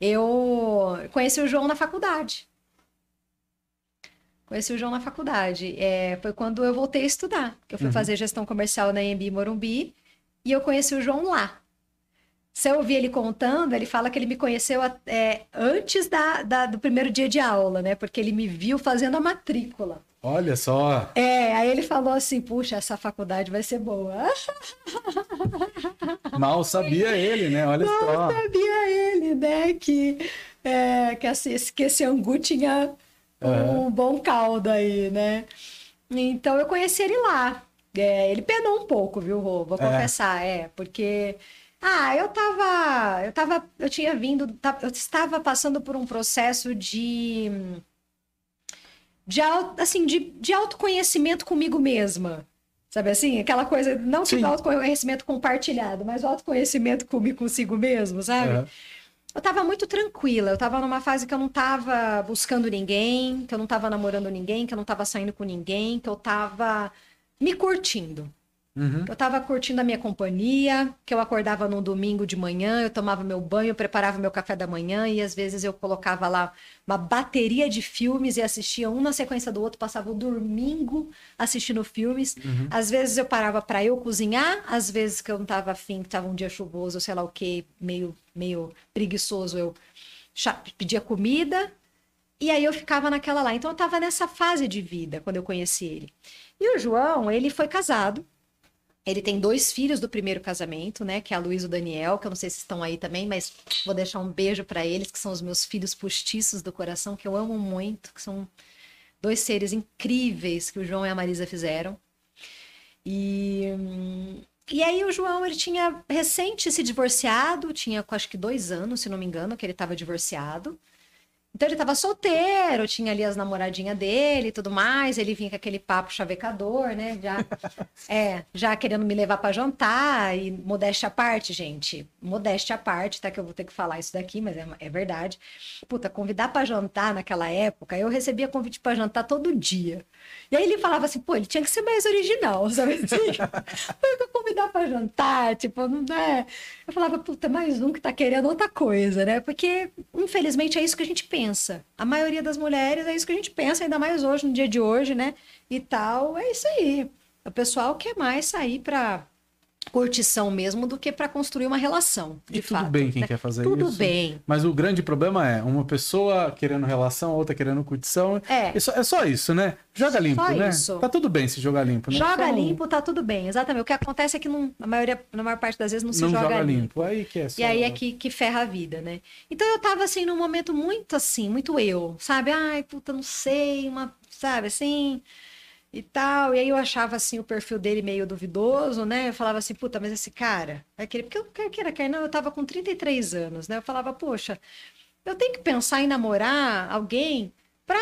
Eu conheci o João na faculdade. Foi quando eu voltei a estudar. Que eu fui fazer gestão comercial na EMB Morumbi. E eu conheci o João lá. Se eu ouvir ele contando, ele fala que ele me conheceu antes do primeiro dia de aula, né? Porque ele me viu fazendo a matrícula. Olha só! Aí ele falou assim, puxa, essa faculdade vai ser boa. Mal sabia ele, né? Olha só! Mal sabia ele, né? Que esse angu tinha... um bom caldo aí, né? Então eu conheci ele lá. Ele penou um pouco, viu, Rô? Vou confessar, porque... Eu estava passando por um processo de autoconhecimento comigo mesma. Sabe assim? Aquela coisa, não que autoconhecimento compartilhado, mas autoconhecimento consigo mesmo, sabe? Eu tava muito tranquila, eu tava numa fase que eu não tava buscando ninguém, que eu não tava namorando ninguém, que eu não tava saindo com ninguém, que eu tava me curtindo. Eu tava curtindo a minha companhia, que eu acordava num domingo de manhã, eu tomava meu banho, eu preparava meu café da manhã e às vezes eu colocava lá uma bateria de filmes e assistia um na sequência do outro, passava o domingo assistindo filmes. Às vezes eu parava pra eu cozinhar, às vezes que eu não tava afim, que tava um dia chuvoso, sei lá o que, meio preguiçoso, eu pedia comida e aí eu ficava naquela lá. Então eu tava nessa fase de vida quando eu conheci ele. E o João, ele foi casado, ele tem 2 filhos do primeiro casamento, né, que é a Luísa e o Daniel, que eu não sei se estão aí também, mas vou deixar um beijo para eles, que são os meus filhos postiços do coração, que eu amo muito, que são 2 seres incríveis que o João e a Marisa fizeram. E aí o João, ele tinha recente se divorciado, tinha acho que 2 anos, se não me engano, que ele estava divorciado. Então ele estava solteiro, tinha ali as namoradinhas dele e tudo mais, ele vinha com aquele papo chavecador, né, já querendo me levar para jantar, e modéstia à parte, gente, tá, que eu vou ter que falar isso daqui, mas é verdade. Puta, convidar para jantar naquela época, eu recebia convite para jantar todo dia. E aí ele falava assim, pô, ele tinha que ser mais original, sabe assim? Convidar para jantar, tipo, não é... Eu falava, puta, mais um que tá querendo outra coisa, né, porque infelizmente é isso que a gente pensa. A maioria das mulheres é isso que a gente pensa, ainda mais hoje, no dia de hoje, né? E tal, é isso aí. O pessoal quer mais sair pra curtição mesmo do que pra construir uma relação, de fato. Tudo bem quem quer fazer isso. Tudo bem. Mas o grande problema é uma pessoa querendo relação, outra querendo curtição. É só isso, né? Joga limpo, né? Tá tudo bem se jogar limpo, né? Joga limpo, tá tudo bem, exatamente. O que acontece é que na maior parte das vezes não se joga limpo. Aí que é só... E aí é que ferra a vida, né? Então eu tava assim, num momento muito assim, muito eu, sabe? Ai, puta, não sei, sabe assim... e tal, e aí eu achava assim o perfil dele meio duvidoso, né, eu falava assim, puta, mas esse cara, vai querer, porque eu queira, não, eu tava com 33 anos, né, eu falava, poxa, eu tenho que pensar em namorar alguém pra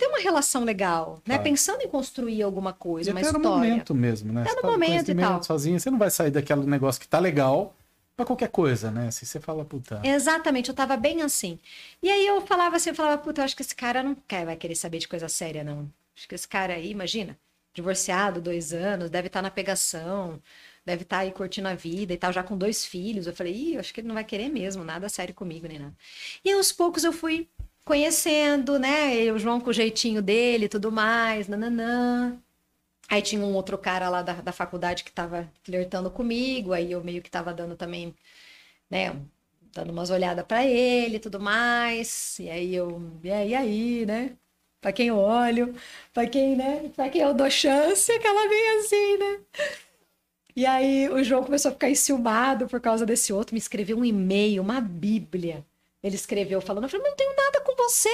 ter uma relação legal, né, pensando em construir alguma coisa, e uma história. Até no momento mesmo, né, até no momento e tal. Sozinha, você não vai sair daquele negócio que tá legal pra qualquer coisa, né? Se você fala, puta... Exatamente, eu tava bem assim. E aí eu falava assim, puta, eu acho que esse cara não vai querer saber de coisa séria, não. Acho que esse cara aí, imagina, divorciado, 2 anos, deve estar na pegação, deve estar aí curtindo a vida e tal, já com 2 filhos. Eu falei, acho que ele não vai querer mesmo, nada sério comigo, nem nada. E aí, aos poucos eu fui conhecendo, né, o João com o jeitinho dele e tudo mais, nananã. Aí tinha um outro cara lá da faculdade que tava flertando comigo, aí eu meio que tava dando também, né, dando umas olhadas pra ele e tudo mais. E aí, né? Pra quem eu olho, pra quem eu dou chance, aquela vem assim, né? E aí o João começou a ficar enciumado por causa desse outro, me escreveu um e-mail, uma bíblia. Ele escreveu falando, eu falei, não tenho nada com você.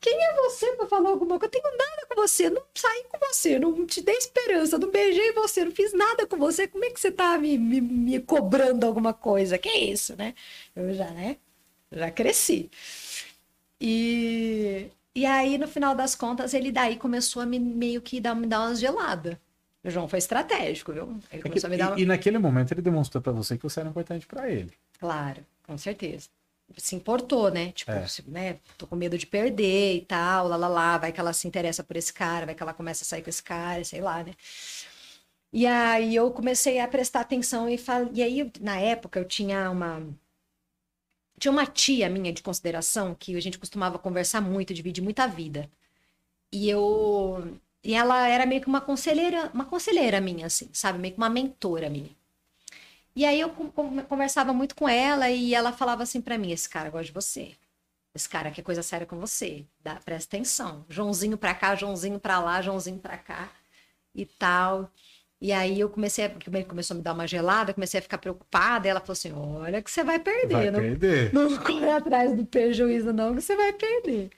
Quem é você pra falar alguma coisa? Eu tenho nada com você, não saí com você, não te dei esperança, não beijei você, não fiz nada com você. Como é que você tá me cobrando alguma coisa? Que é isso, né? Eu já, né? Já cresci. E aí, no final das contas, ele daí começou a me meio que me dar umas geladas. O João foi estratégico, viu? Ele começou a me dar... E naquele momento ele demonstrou pra você que você era importante pra ele. Claro, com certeza. Se importou, né? Tipo, né? Tô com medo de perder e tal, vai que ela se interessa por esse cara, vai que ela começa a sair com esse cara, sei lá, né? E aí eu comecei a prestar atenção e falei... E aí, na época, eu tinha uma tia minha de consideração que a gente costumava conversar muito, dividir muita vida. E ela era meio que uma conselheira minha, assim, sabe? Meio que uma mentora minha. E aí eu conversava muito com ela e ela falava assim pra mim, esse cara gosta de você. Esse cara quer coisa séria com você. Presta atenção. Joãozinho pra cá, Joãozinho pra lá, Joãozinho pra cá e tal. E aí eu comecei, porque ele começou a me dar uma gelada, eu comecei a ficar preocupada. E ela falou assim, olha que você vai perder. Não corre atrás do prejuízo não, que você vai perder.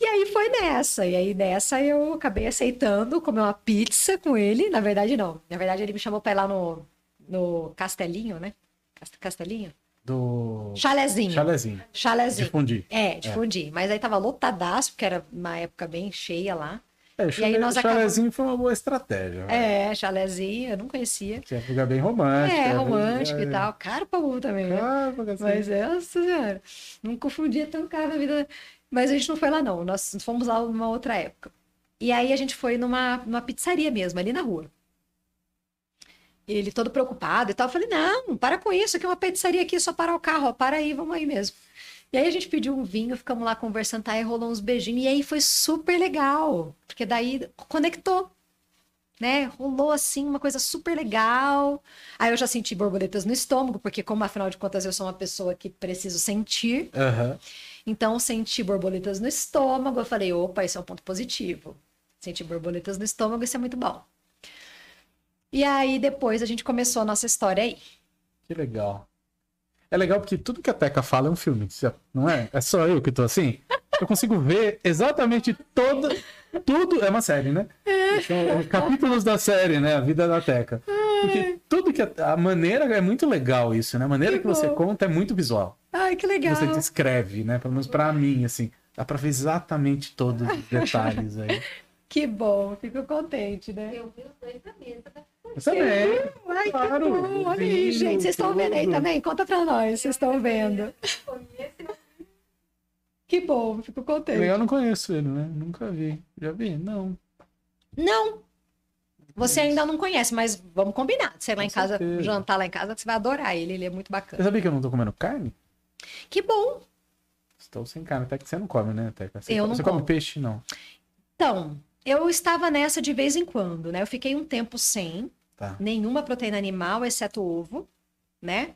E aí foi nessa. E aí nessa eu acabei aceitando comer uma pizza com ele. Na verdade não. Na verdade ele me chamou pra ir lá no Castelinho, né? Castelinho? Do... Chalezinho. Difundi. Mas aí tava lotadaço, porque era uma época bem cheia lá. Chalezinho foi uma boa estratégia. Né? Chalezinho, eu não conhecia. Tinha lugar bem romântico. Romântico e tal. Caro pra burro também, né? Mas, nossa senhora, não confundia tão caro na vida. Mas a gente não foi lá, não. Nós fomos lá numa outra época. E aí a gente foi numa pizzaria mesmo, ali na rua. Ele todo preocupado e tal, eu falei, não, para com isso, aqui é uma pizzaria aqui, só parar o carro, ó, para aí, vamos aí mesmo. E aí a gente pediu um vinho, ficamos lá conversando, tá, aí rolou uns beijinhos, e aí foi super legal, porque daí conectou, né, rolou assim uma coisa super legal, aí eu já senti borboletas no estômago, porque como afinal de contas eu sou uma pessoa que preciso sentir, então senti borboletas no estômago, eu falei, opa, isso é um ponto positivo, senti borboletas no estômago, isso é muito bom. E aí, depois, a gente começou a nossa história aí. Que legal. É legal porque tudo que a Teca fala é um filme, não é? É só eu que tô assim? Eu consigo ver exatamente tudo. É uma série, né? São capítulos da série, né? A vida da Teca. Porque tudo que... A maneira... É muito legal isso, né? A maneira que você conta é muito visual. Ai, que legal. Você descreve, né? Pelo menos pra mim, assim. Dá pra ver exatamente todos os detalhes aí. Que bom, fico contente, né? Eu vi os dois na mesa. Eu também. Ai, claro, que bom. Olha aí, gente. Vocês estão vendo aí também? Conta pra nós, vocês estão vendo. Que bom, fico contente. Eu não conheço ele, né? Nunca vi. Já vi? Não. Não. Você ainda não conhece, mas vamos combinar. Você vai lá em casa, jantar lá em casa, você vai adorar ele. Ele é muito bacana. Você sabia que eu não tô comendo carne? Que bom. Estou sem carne. Até que você não come, né? Você come peixe, não? Então... Eu estava nessa de vez em quando, né? Eu fiquei um tempo sem nenhuma proteína animal, exceto ovo, né?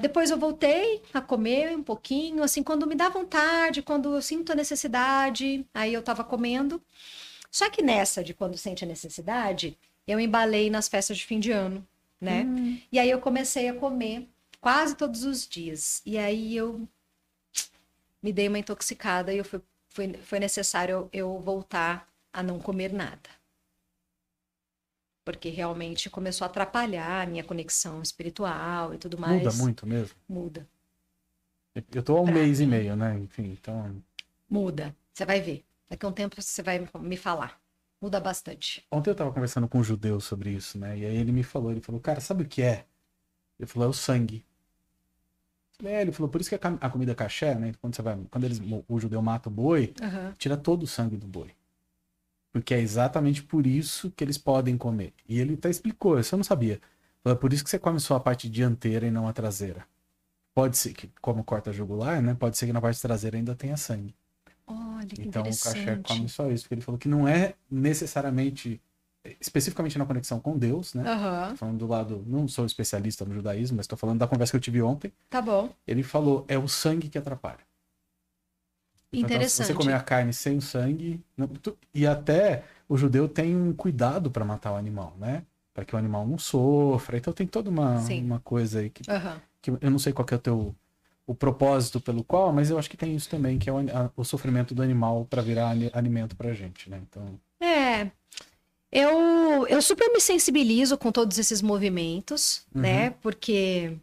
Depois eu voltei a comer um pouquinho, assim, quando me dá vontade, quando eu sinto a necessidade, aí eu tava comendo. Só que nessa de quando sente a necessidade, eu embalei nas festas de fim de ano, né? E aí eu comecei a comer quase todos os dias. E aí eu me dei uma intoxicada e eu fui... Foi necessário eu voltar a não comer nada. Porque realmente começou a atrapalhar a minha conexão espiritual e tudo mais. Muda muito mesmo? Muda. Eu tô há um mês e meio, né? Enfim, então... Muda. Você vai ver. Daqui a um tempo você vai me falar. Muda bastante. Ontem eu tava conversando com um judeu sobre isso, né? E aí ele falou, cara, sabe o que é? Ele falou, é o sangue. Ele falou, por isso que a comida caché, né? Quando o judeu mata o boi, tira todo o sangue do boi. Porque é exatamente por isso que eles podem comer. E ele até explicou, isso eu não sabia. Falou, é por isso que você come só a parte dianteira e não a traseira. Pode ser que, como corta jugular, né? Pode ser que na parte traseira ainda tenha sangue. Olha, que então o caché come só isso. Porque ele falou que não é necessariamente... especificamente na conexão com Deus, né? Falando do lado, não sou especialista no judaísmo, mas tô falando da conversa que eu tive ontem. Tá bom. Ele falou, é o sangue que atrapalha. Interessante. Então, se você comer a carne sem o sangue... E até o judeu tem um cuidado para matar o animal, né? para que o animal não sofra. Então tem toda uma coisa aí que eu não sei qual que é o teu o propósito pelo qual, mas eu acho que tem isso também, que é o sofrimento do animal para virar alimento para a gente, né? Então... É, eu super me sensibilizo com todos esses movimentos, né? Porque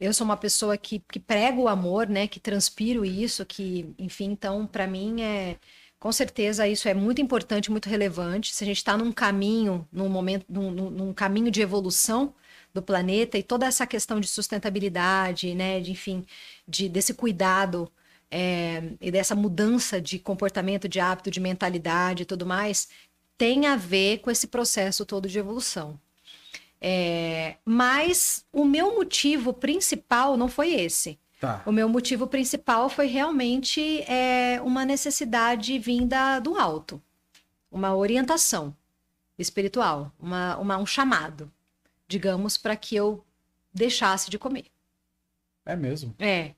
eu sou uma pessoa que prega o amor, né? Que transpiro isso, que, enfim, então, para mim é... Com certeza isso é muito importante, muito relevante. Se a gente está num caminho, num momento, num caminho de evolução do planeta, e toda essa questão de sustentabilidade, né, de, enfim, desse cuidado e dessa mudança de comportamento, de hábito, de mentalidade e tudo mais, tem a ver com esse processo todo de evolução. Mas o meu motivo principal não foi esse. Tá. O meu motivo principal foi realmente uma necessidade vinda do alto, uma orientação espiritual, um chamado, digamos, para que eu deixasse de comer. É mesmo? É.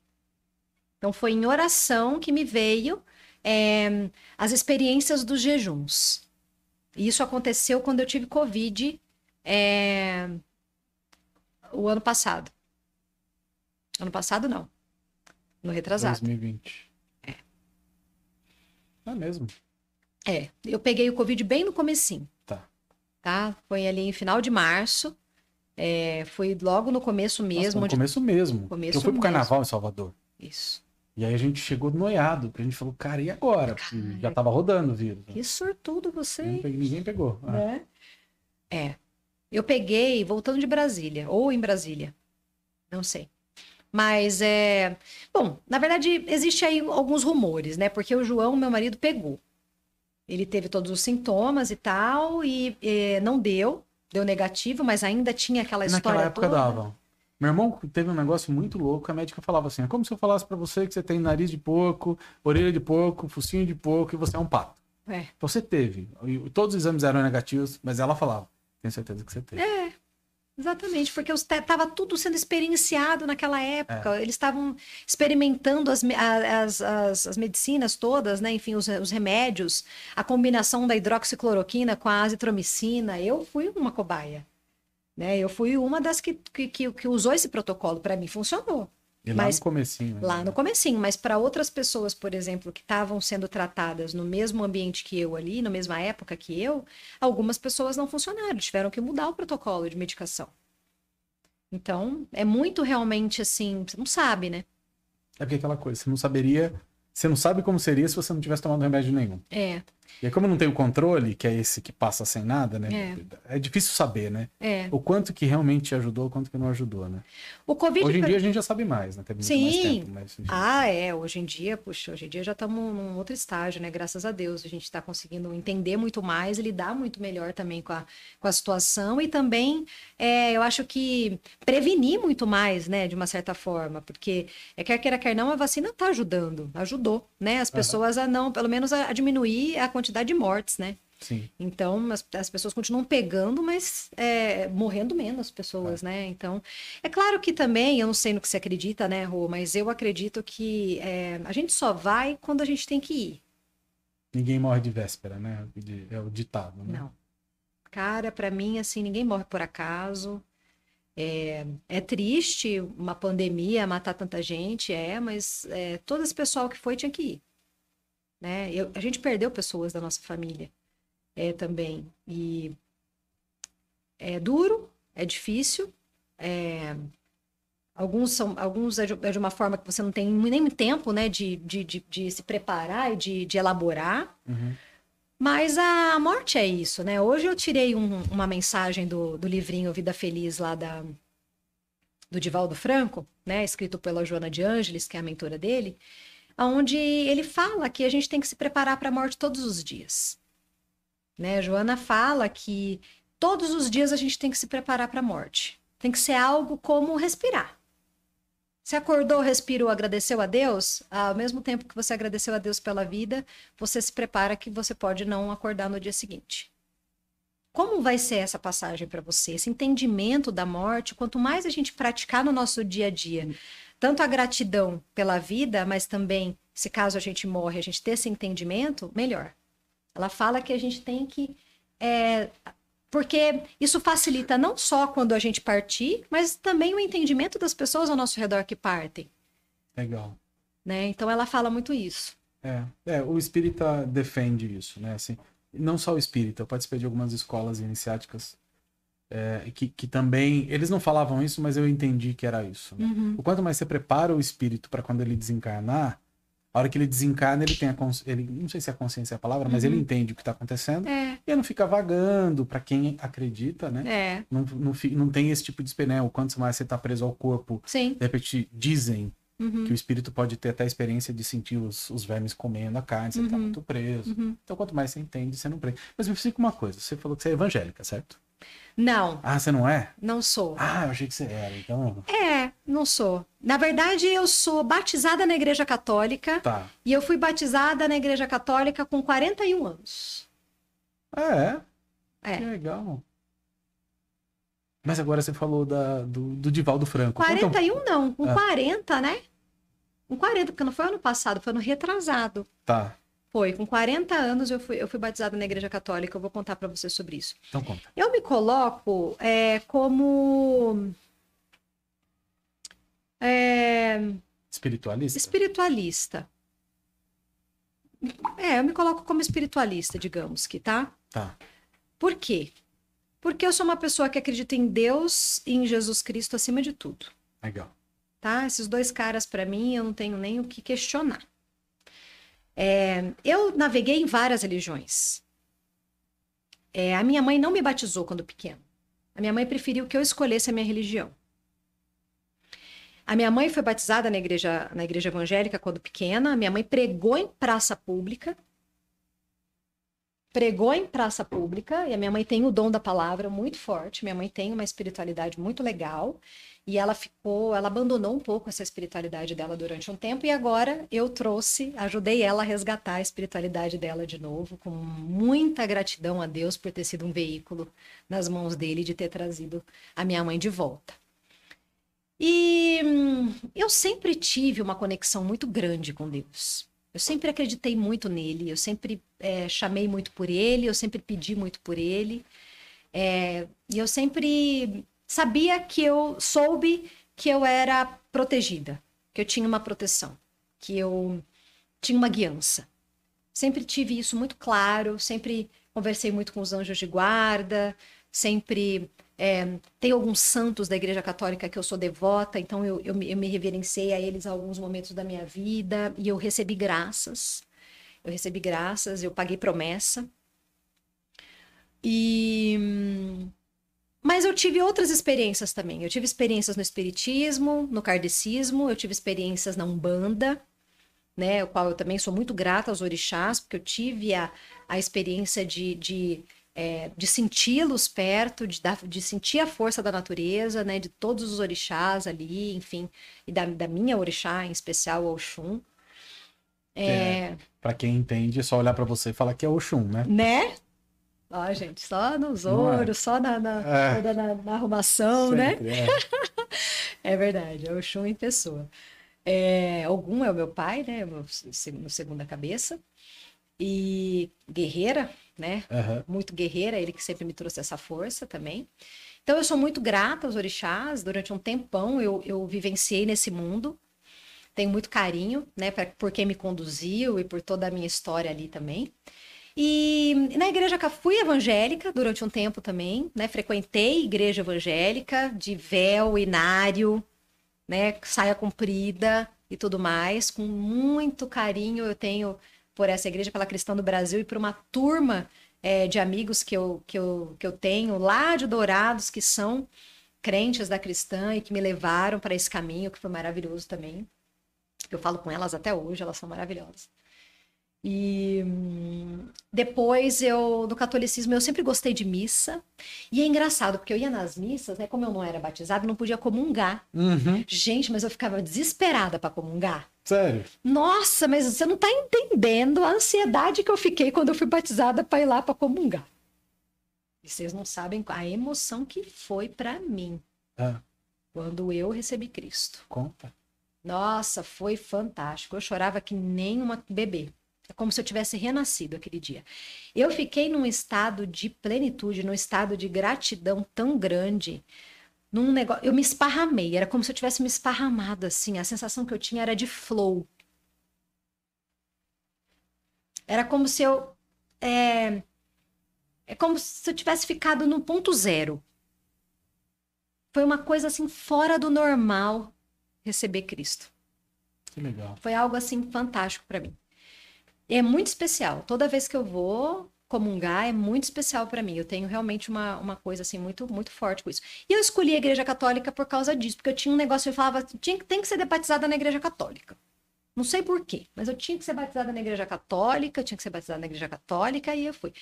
Então foi em oração que me veio as experiências dos jejuns. E isso aconteceu quando eu tive Covid o ano passado. Ano passado, não. No retrasado. 2020. É. É mesmo? É. Eu peguei o Covid bem no comecinho. Tá? Foi ali em final de março. Foi logo no começo mesmo. Nossa, no começo mesmo. Eu fui pro carnaval em Salvador. Isso. E aí a gente chegou noiado, porque a gente falou, cara, e agora? Porque já tava rodando o vírus. Que sortudo você. Ninguém pegou. Né? É. Eu peguei voltando de Brasília. Ou em Brasília. Não sei. Mas bom, na verdade, existe aí alguns rumores, né? Porque o João, meu marido, pegou. Ele teve todos os sintomas e tal, e não deu negativo, mas ainda tinha aquela história. Naquela época dava. Meu irmão teve um negócio muito louco, a médica falava assim, é como se eu falasse pra você que você tem nariz de porco, orelha de porco, focinho de porco e você é um pato. Então você teve. Todos os exames eram negativos, mas ela falava, tenho certeza que você teve. Exatamente, porque estava tudo sendo experienciado naquela época, eles estavam experimentando as medicinas todas, né? Enfim, os remédios, a combinação da hidroxicloroquina com a azitromicina. Eu fui uma cobaia, né? Eu fui uma das que usou esse protocolo, para mim funcionou. E lá no comecinho. Né? Lá no comecinho, mas para outras pessoas, por exemplo, que estavam sendo tratadas no mesmo ambiente que eu ali, na mesma época que eu, algumas pessoas não funcionaram, tiveram que mudar o protocolo de medicação. Então, é muito realmente assim, você não sabe, né? É porque aquela coisa, você não saberia, você não sabe como seria se você não tivesse tomado remédio nenhum. E aí, como não tem o controle, que é esse que passa sem nada, né? É difícil saber, né? O quanto que realmente ajudou, o quanto que não ajudou, né? O COVID hoje em dia a gente já sabe mais, né? Teve muito mais tempo, mas... Hoje em dia, puxa, hoje em dia já estamos num outro estágio, né? Graças a Deus, a gente está conseguindo entender muito mais e lidar muito melhor também com a situação e também, eu acho que prevenir muito mais, né? De uma certa forma, porque quer queira, quer não, a vacina está ajudando, ajudou, né? As pessoas a não, pelo menos a diminuir a quantidade de mortes, né? Sim. Então, as pessoas continuam pegando, mas morrendo menos pessoas, né? Então, é claro que também, eu não sei no que você acredita, né, Rô? Mas eu acredito que a gente só vai quando a gente tem que ir. Ninguém morre de véspera, né? É o ditado, né? Não. Cara, pra mim, assim, ninguém morre por acaso. É triste uma pandemia matar tanta gente, mas todo esse pessoal que foi tinha que ir. Né? A gente perdeu pessoas da nossa família também, e é duro, é difícil, alguns é de uma forma que você não tem nem tempo, né, de se preparar e de elaborar, mas a morte é isso, né? Hoje eu tirei uma mensagem do livrinho Vida Feliz lá do Divaldo Franco, né, escrito pela Joanna de Ângelis, que é a mentora dele, onde ele fala que a gente tem que se preparar para a morte todos os dias. Né? Joana fala que todos os dias a gente tem que se preparar para a morte. Tem que ser algo como respirar. Se acordou, respirou, agradeceu a Deus, ao mesmo tempo que você agradeceu a Deus pela vida, você se prepara que você pode não acordar no dia seguinte. Como vai ser essa passagem para você? Esse entendimento da morte, quanto mais a gente praticar no nosso dia a dia... Tanto a gratidão pela vida, mas também, se caso a gente morre, a gente ter esse entendimento, melhor. Ela fala que a gente tem que Porque isso facilita não só quando a gente partir, mas também o entendimento das pessoas ao nosso redor que partem. Legal. Né? Então ela fala muito isso. O espírita defende isso, né? Assim, não só o espírita, eu participei de algumas escolas iniciáticas que também... Eles não falavam isso, mas eu entendi que era isso. Né? Uhum. O quanto mais você prepara o espírito para quando ele desencarnar, a hora que ele desencarna, ele tem a consciência, não sei se a consciência é a palavra, mas ele entende o que está acontecendo. É. E ele não fica vagando, para quem acredita, né? É. Não tem esse tipo de experiência, né? O quanto mais você está preso ao corpo. Sim. De repente dizem que o espírito pode ter até a experiência de sentir os vermes comendo a carne, você está muito preso. Uhum. Então, quanto mais você entende, você não prende. Mas me explica uma coisa, você falou que você é evangélica, certo? Não. Ah, você não é? Não sou. Ah, eu achei que você era, então... não sou. Na verdade, eu sou batizada na Igreja Católica. Tá. E eu fui batizada na Igreja Católica com 41 anos. Ah, é? É. Que legal. Mas agora você falou do Divaldo Franco. 41 então... não, com 40, né? Com 40, porque não foi ano passado, foi ano retrasado. Tá. Foi, com 40 anos eu fui batizada na Igreja Católica, eu vou contar para você sobre isso. Então conta. Eu me coloco como... Espiritualista? Espiritualista. Eu me coloco como espiritualista, digamos que, tá? Tá. Por quê? Porque eu sou uma pessoa que acredita em Deus e em Jesus Cristo acima de tudo. Legal. Tá? Esses dois caras, para mim, eu não tenho nem o que questionar. Eu naveguei em várias religiões. A minha mãe não me batizou quando pequena. A minha mãe preferiu que eu escolhesse a minha religião. A minha mãe foi batizada na igreja evangélica quando pequena. A minha mãe pregou em praça pública. E a minha mãe tem o dom da palavra muito forte. Minha mãe tem uma espiritualidade muito legal. E ela abandonou um pouco essa espiritualidade dela durante um tempo, e agora eu ajudei ela a resgatar a espiritualidade dela de novo, com muita gratidão a Deus por ter sido um veículo nas mãos dele, de ter trazido a minha mãe de volta. E eu sempre tive uma conexão muito grande com Deus. Eu sempre acreditei muito nele, eu sempre chamei muito por ele, eu sempre pedi muito por ele, e eu sempre... soube que eu era protegida, que eu tinha uma proteção, que eu tinha uma guiança. Sempre tive isso muito claro, sempre conversei muito com os anjos de guarda, sempre tem alguns santos da Igreja Católica que eu sou devota, então eu me reverenciei a eles em alguns momentos da minha vida, e eu recebi graças, eu paguei promessa. Mas eu tive outras experiências também. Eu tive experiências no espiritismo, no kardecismo, eu tive experiências na Umbanda, né? O qual eu também sou muito grata aos orixás, porque eu tive a experiência de senti-los perto, de sentir a força da natureza, né? De todos os orixás ali, enfim, e da minha orixá, em especial, Oxum. Para quem entende, é só olhar para você e falar que é Oxum, né? Né? Ó, gente, só nos ouros, só na arrumação, sempre, né? É verdade, é o Oxum em pessoa. Ogum é o meu pai, né? Meu segunda cabeça. E guerreira, né? Uhum. Muito guerreira, ele que sempre me trouxe essa força também. Então, eu sou muito grata aos orixás. Durante um tempão, eu vivenciei nesse mundo. Tenho muito carinho, né? Por quem me conduziu e por toda a minha história ali também. E na igreja fui evangélica durante um tempo também, né? Frequentei igreja evangélica de véu, inário, né? Saia comprida e tudo mais. Com muito carinho eu tenho por essa igreja, pela Cristã do Brasil e por uma turma de amigos que eu tenho lá de Dourados, que são crentes da Cristã e que me levaram para esse caminho, que foi maravilhoso também. Eu falo com elas até hoje, elas são maravilhosas. E depois do catolicismo, eu sempre gostei de missa. E é engraçado, porque eu ia nas missas, né? Como eu não era batizada, eu não podia comungar. Uhum. Gente, mas eu ficava desesperada para comungar. Sério? Nossa, mas você não tá entendendo a ansiedade que eu fiquei quando eu fui batizada para ir lá para comungar. E vocês não sabem a emoção que foi para mim quando eu recebi Cristo. Conta. Nossa, foi fantástico. Eu chorava que nem uma bebê. É como se eu tivesse renascido aquele dia. Eu fiquei num estado de plenitude, num estado de gratidão tão grande, num negócio, eu me esparramei, era como se eu tivesse me esparramado, assim, a sensação que eu tinha era de flow. Era como se eu, é como se eu tivesse ficado no ponto zero. Foi uma coisa, assim, fora do normal receber Cristo. Que legal. Foi algo, assim, fantástico para mim. É muito especial. Toda vez que eu vou comungar, é muito especial para mim. Eu tenho realmente uma coisa, assim, muito, muito forte com isso. E eu escolhi a Igreja Católica por causa disso, porque eu tinha um negócio, eu falava, tem que ser batizada na Igreja Católica. Não sei por quê, mas eu tinha que ser batizada na Igreja Católica, e eu fui.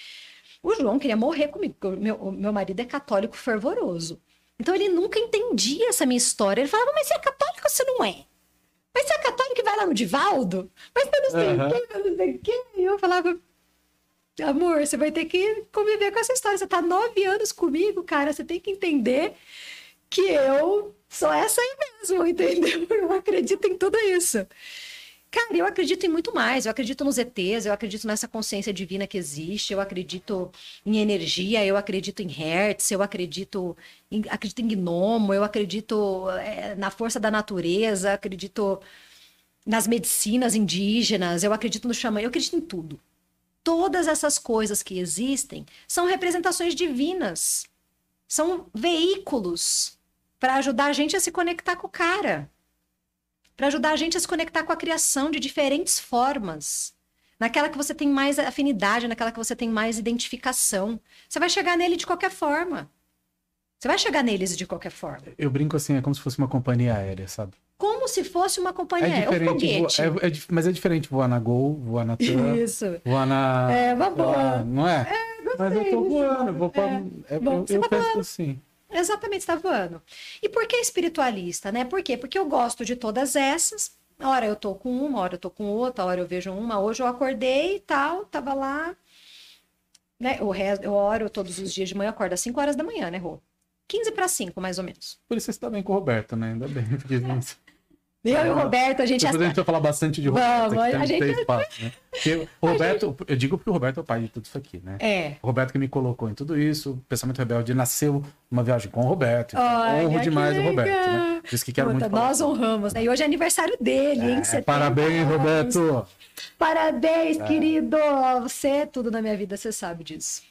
O João queria morrer comigo, porque meu marido é católico fervoroso. Então, ele nunca entendia essa minha história. Ele falava, mas você é católico ou você não é? Mas você é católico que vai lá no Divaldo? Mas eu não sei o quê, eu não sei o quê. E eu falava, amor, você vai ter que conviver com essa história. Você tá 9 anos comigo, cara. Você tem que entender que eu sou essa aí mesmo, entendeu? Eu acredito em tudo isso. Cara, eu acredito em muito mais. Eu acredito nos ETs, eu acredito nessa consciência divina que existe, eu acredito em energia, eu acredito em hertz, eu acredito em gnomo, eu acredito na força da natureza, acredito nas medicinas indígenas, eu acredito no xamã, eu acredito em tudo. Todas essas coisas que existem são representações divinas, são veículos para ajudar a gente a se conectar com o cara. Para ajudar a gente a se conectar com a criação de diferentes formas. Naquela que você tem mais afinidade, naquela que você tem mais identificação. Você vai chegar nele de qualquer forma. Você vai chegar neles de qualquer forma. Eu brinco assim, é como se fosse uma companhia aérea, sabe? Como se fosse uma companhia aérea, um foguete. Mas é diferente voar na Gol, voar na Terra. Isso. Voar na... É, uma boa. Voar, não é? É, gostei. Mas eu tô voando, vou pra... eu penso assim... Exatamente, está voando. E por que espiritualista, né? Por quê? Porque eu gosto de todas essas. Hora eu tô com uma, hora eu tô com outra, hora eu vejo uma. Hoje eu acordei e tal, tava lá. Né? Eu oro todos os dias de manhã, acordo às 5 horas da manhã, né, Rô? 15 para 5, mais ou menos. Por isso você está bem com o Roberto, né? Ainda bem. Porque... Eu e o Roberto, a gente... Depois a gente vai falar bastante de Roberto. Vamos, a gente... espaço, né? O Roberto, eu digo porque o Roberto é o pai de tudo isso aqui, né? É. O Roberto que me colocou em tudo isso, o Pensamento Rebelde nasceu uma viagem com o Roberto. Então honro demais o Roberto, né? Diz que quero muito falar. Nós honramos, né? E hoje é aniversário dele, hein? Parabéns, Roberto! Parabéns, querido! Você é tudo na minha vida, você sabe disso.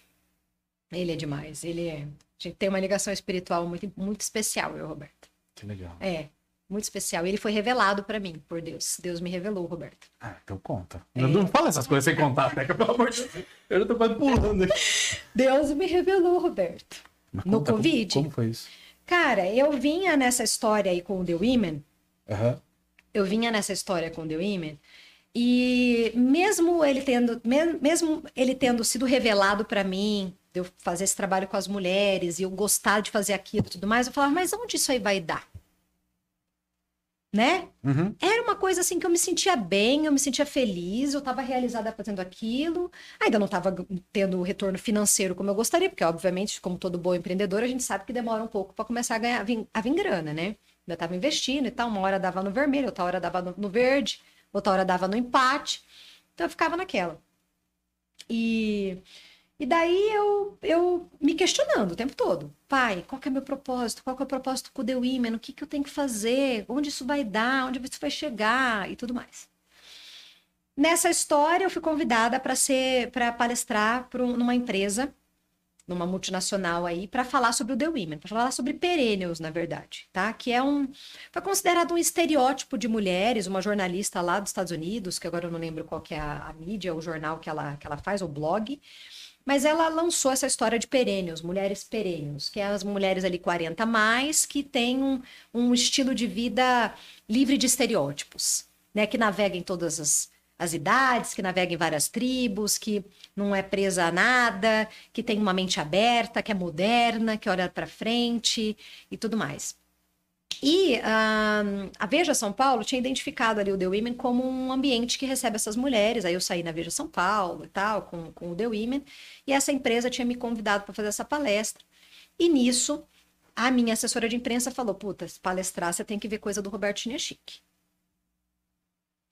Ele é demais, ele é... A gente tem uma ligação espiritual muito, muito especial, eu, Roberto. Que legal. É. Muito especial. Ele foi revelado pra mim, por Deus. Deus me revelou, Roberto. Ah, então conta. Eu não falo essas coisas sem contar, Teca, pelo amor de Deus. Eu já tô quase pulando aqui. Deus me revelou, Roberto. Mas no conta, Covid. Como foi isso? Cara, eu vinha nessa história aí com o The Women. Uhum. Eu vinha nessa história com o The Women. E mesmo ele tendo sido revelado pra mim, de eu fazer esse trabalho com as mulheres, e eu gostar de fazer aquilo e tudo mais, eu falava, mas onde isso aí vai dar? Né? Uhum. Era uma coisa assim que eu me sentia bem, eu me sentia feliz, eu estava realizada fazendo aquilo, ainda não estava tendo o retorno financeiro como eu gostaria, porque obviamente, como todo bom empreendedor, a gente sabe que demora um pouco para começar a vir grana, né? Eu estava investindo e tal, uma hora dava no vermelho, outra hora dava no verde, outra hora dava no empate, então eu ficava naquela. E daí eu me questionando o tempo todo. Pai, qual que é o meu propósito? Qual que é o propósito com o The Women? O que eu tenho que fazer? Onde isso vai dar? Onde isso vai chegar? E tudo mais. Nessa história, eu fui convidada para palestrar numa empresa, numa multinacional aí, para falar sobre o The Women, para falar sobre perennials, na verdade, tá? Que é foi considerado um estereótipo de mulheres, uma jornalista lá dos Estados Unidos, que agora eu não lembro qual que é a mídia, o jornal que ela faz, o blog. Mas ela lançou essa história de perennials, mulheres perennials, que é as mulheres ali 40 mais, que têm um estilo de vida livre de estereótipos, né? Que navega em todas as idades, que navega em várias tribos, que não é presa a nada, que tem uma mente aberta, que é moderna, que olha para frente e tudo mais. E a Veja São Paulo tinha identificado ali o The Women como um ambiente que recebe essas mulheres. Aí eu saí na Veja São Paulo e tal, com o The Women. E essa empresa tinha me convidado para fazer essa palestra. E nisso, a minha assessora de imprensa falou, puta, se palestrar, você tem que ver coisa do Roberto Shinyashiki.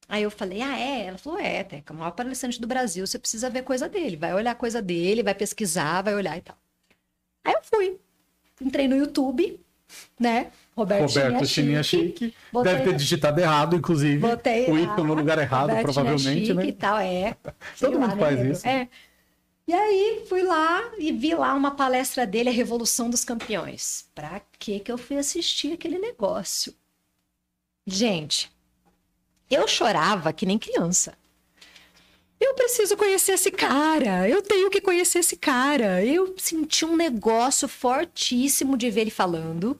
Aí eu falei, ah, é? Ela falou, é, Teca, o maior palestrante do Brasil, você precisa ver coisa dele. Vai olhar coisa dele, vai pesquisar, vai olhar e tal. Aí eu fui. Entrei no YouTube, né? Roberto Shinyashiki. Deve ter digitado errado, inclusive. Botei o ícone no lugar errado, Roberto provavelmente, né? E tal, é. Todo mundo faz isso. É. E aí fui lá e vi lá uma palestra dele, A Revolução dos Campeões. Pra que eu fui assistir aquele negócio? Gente, eu chorava que nem criança. Eu preciso conhecer esse cara, eu tenho que conhecer esse cara. Eu senti um negócio fortíssimo de ver ele falando.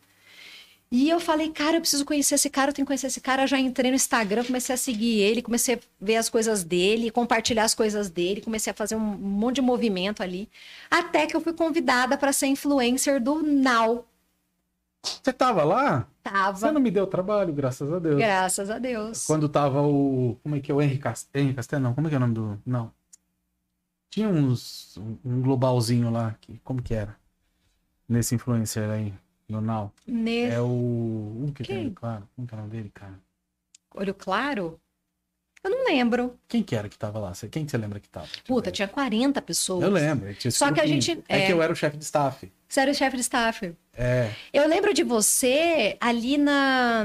E eu falei, cara, eu preciso conhecer esse cara, eu tenho que conhecer esse cara. Eu já entrei no Instagram, comecei a seguir ele, comecei a ver as coisas dele, compartilhar as coisas dele, comecei a fazer um monte de movimento ali. Até que eu fui convidada para ser influencer do Nau. Você tava lá? Tava. Você não me deu trabalho, graças a Deus. Graças a Deus. Quando tava o... Como é que é? O Henrique Castelão? Não, como é que é o nome do... Não. Tinha um globalzinho lá. Que... Como que era? Nesse influencer aí, no Now. Nesse... É o que tem olho claro. Como que é o nome dele, cara? Olho claro? Eu não lembro. Quem que era que tava lá? Quem que você lembra que tava? Puta, tinha 40 pessoas. Eu lembro. Tinha só que a gente... É que eu era o chefe de staff. Você era o chefe de staff. É. Eu lembro de você ali na...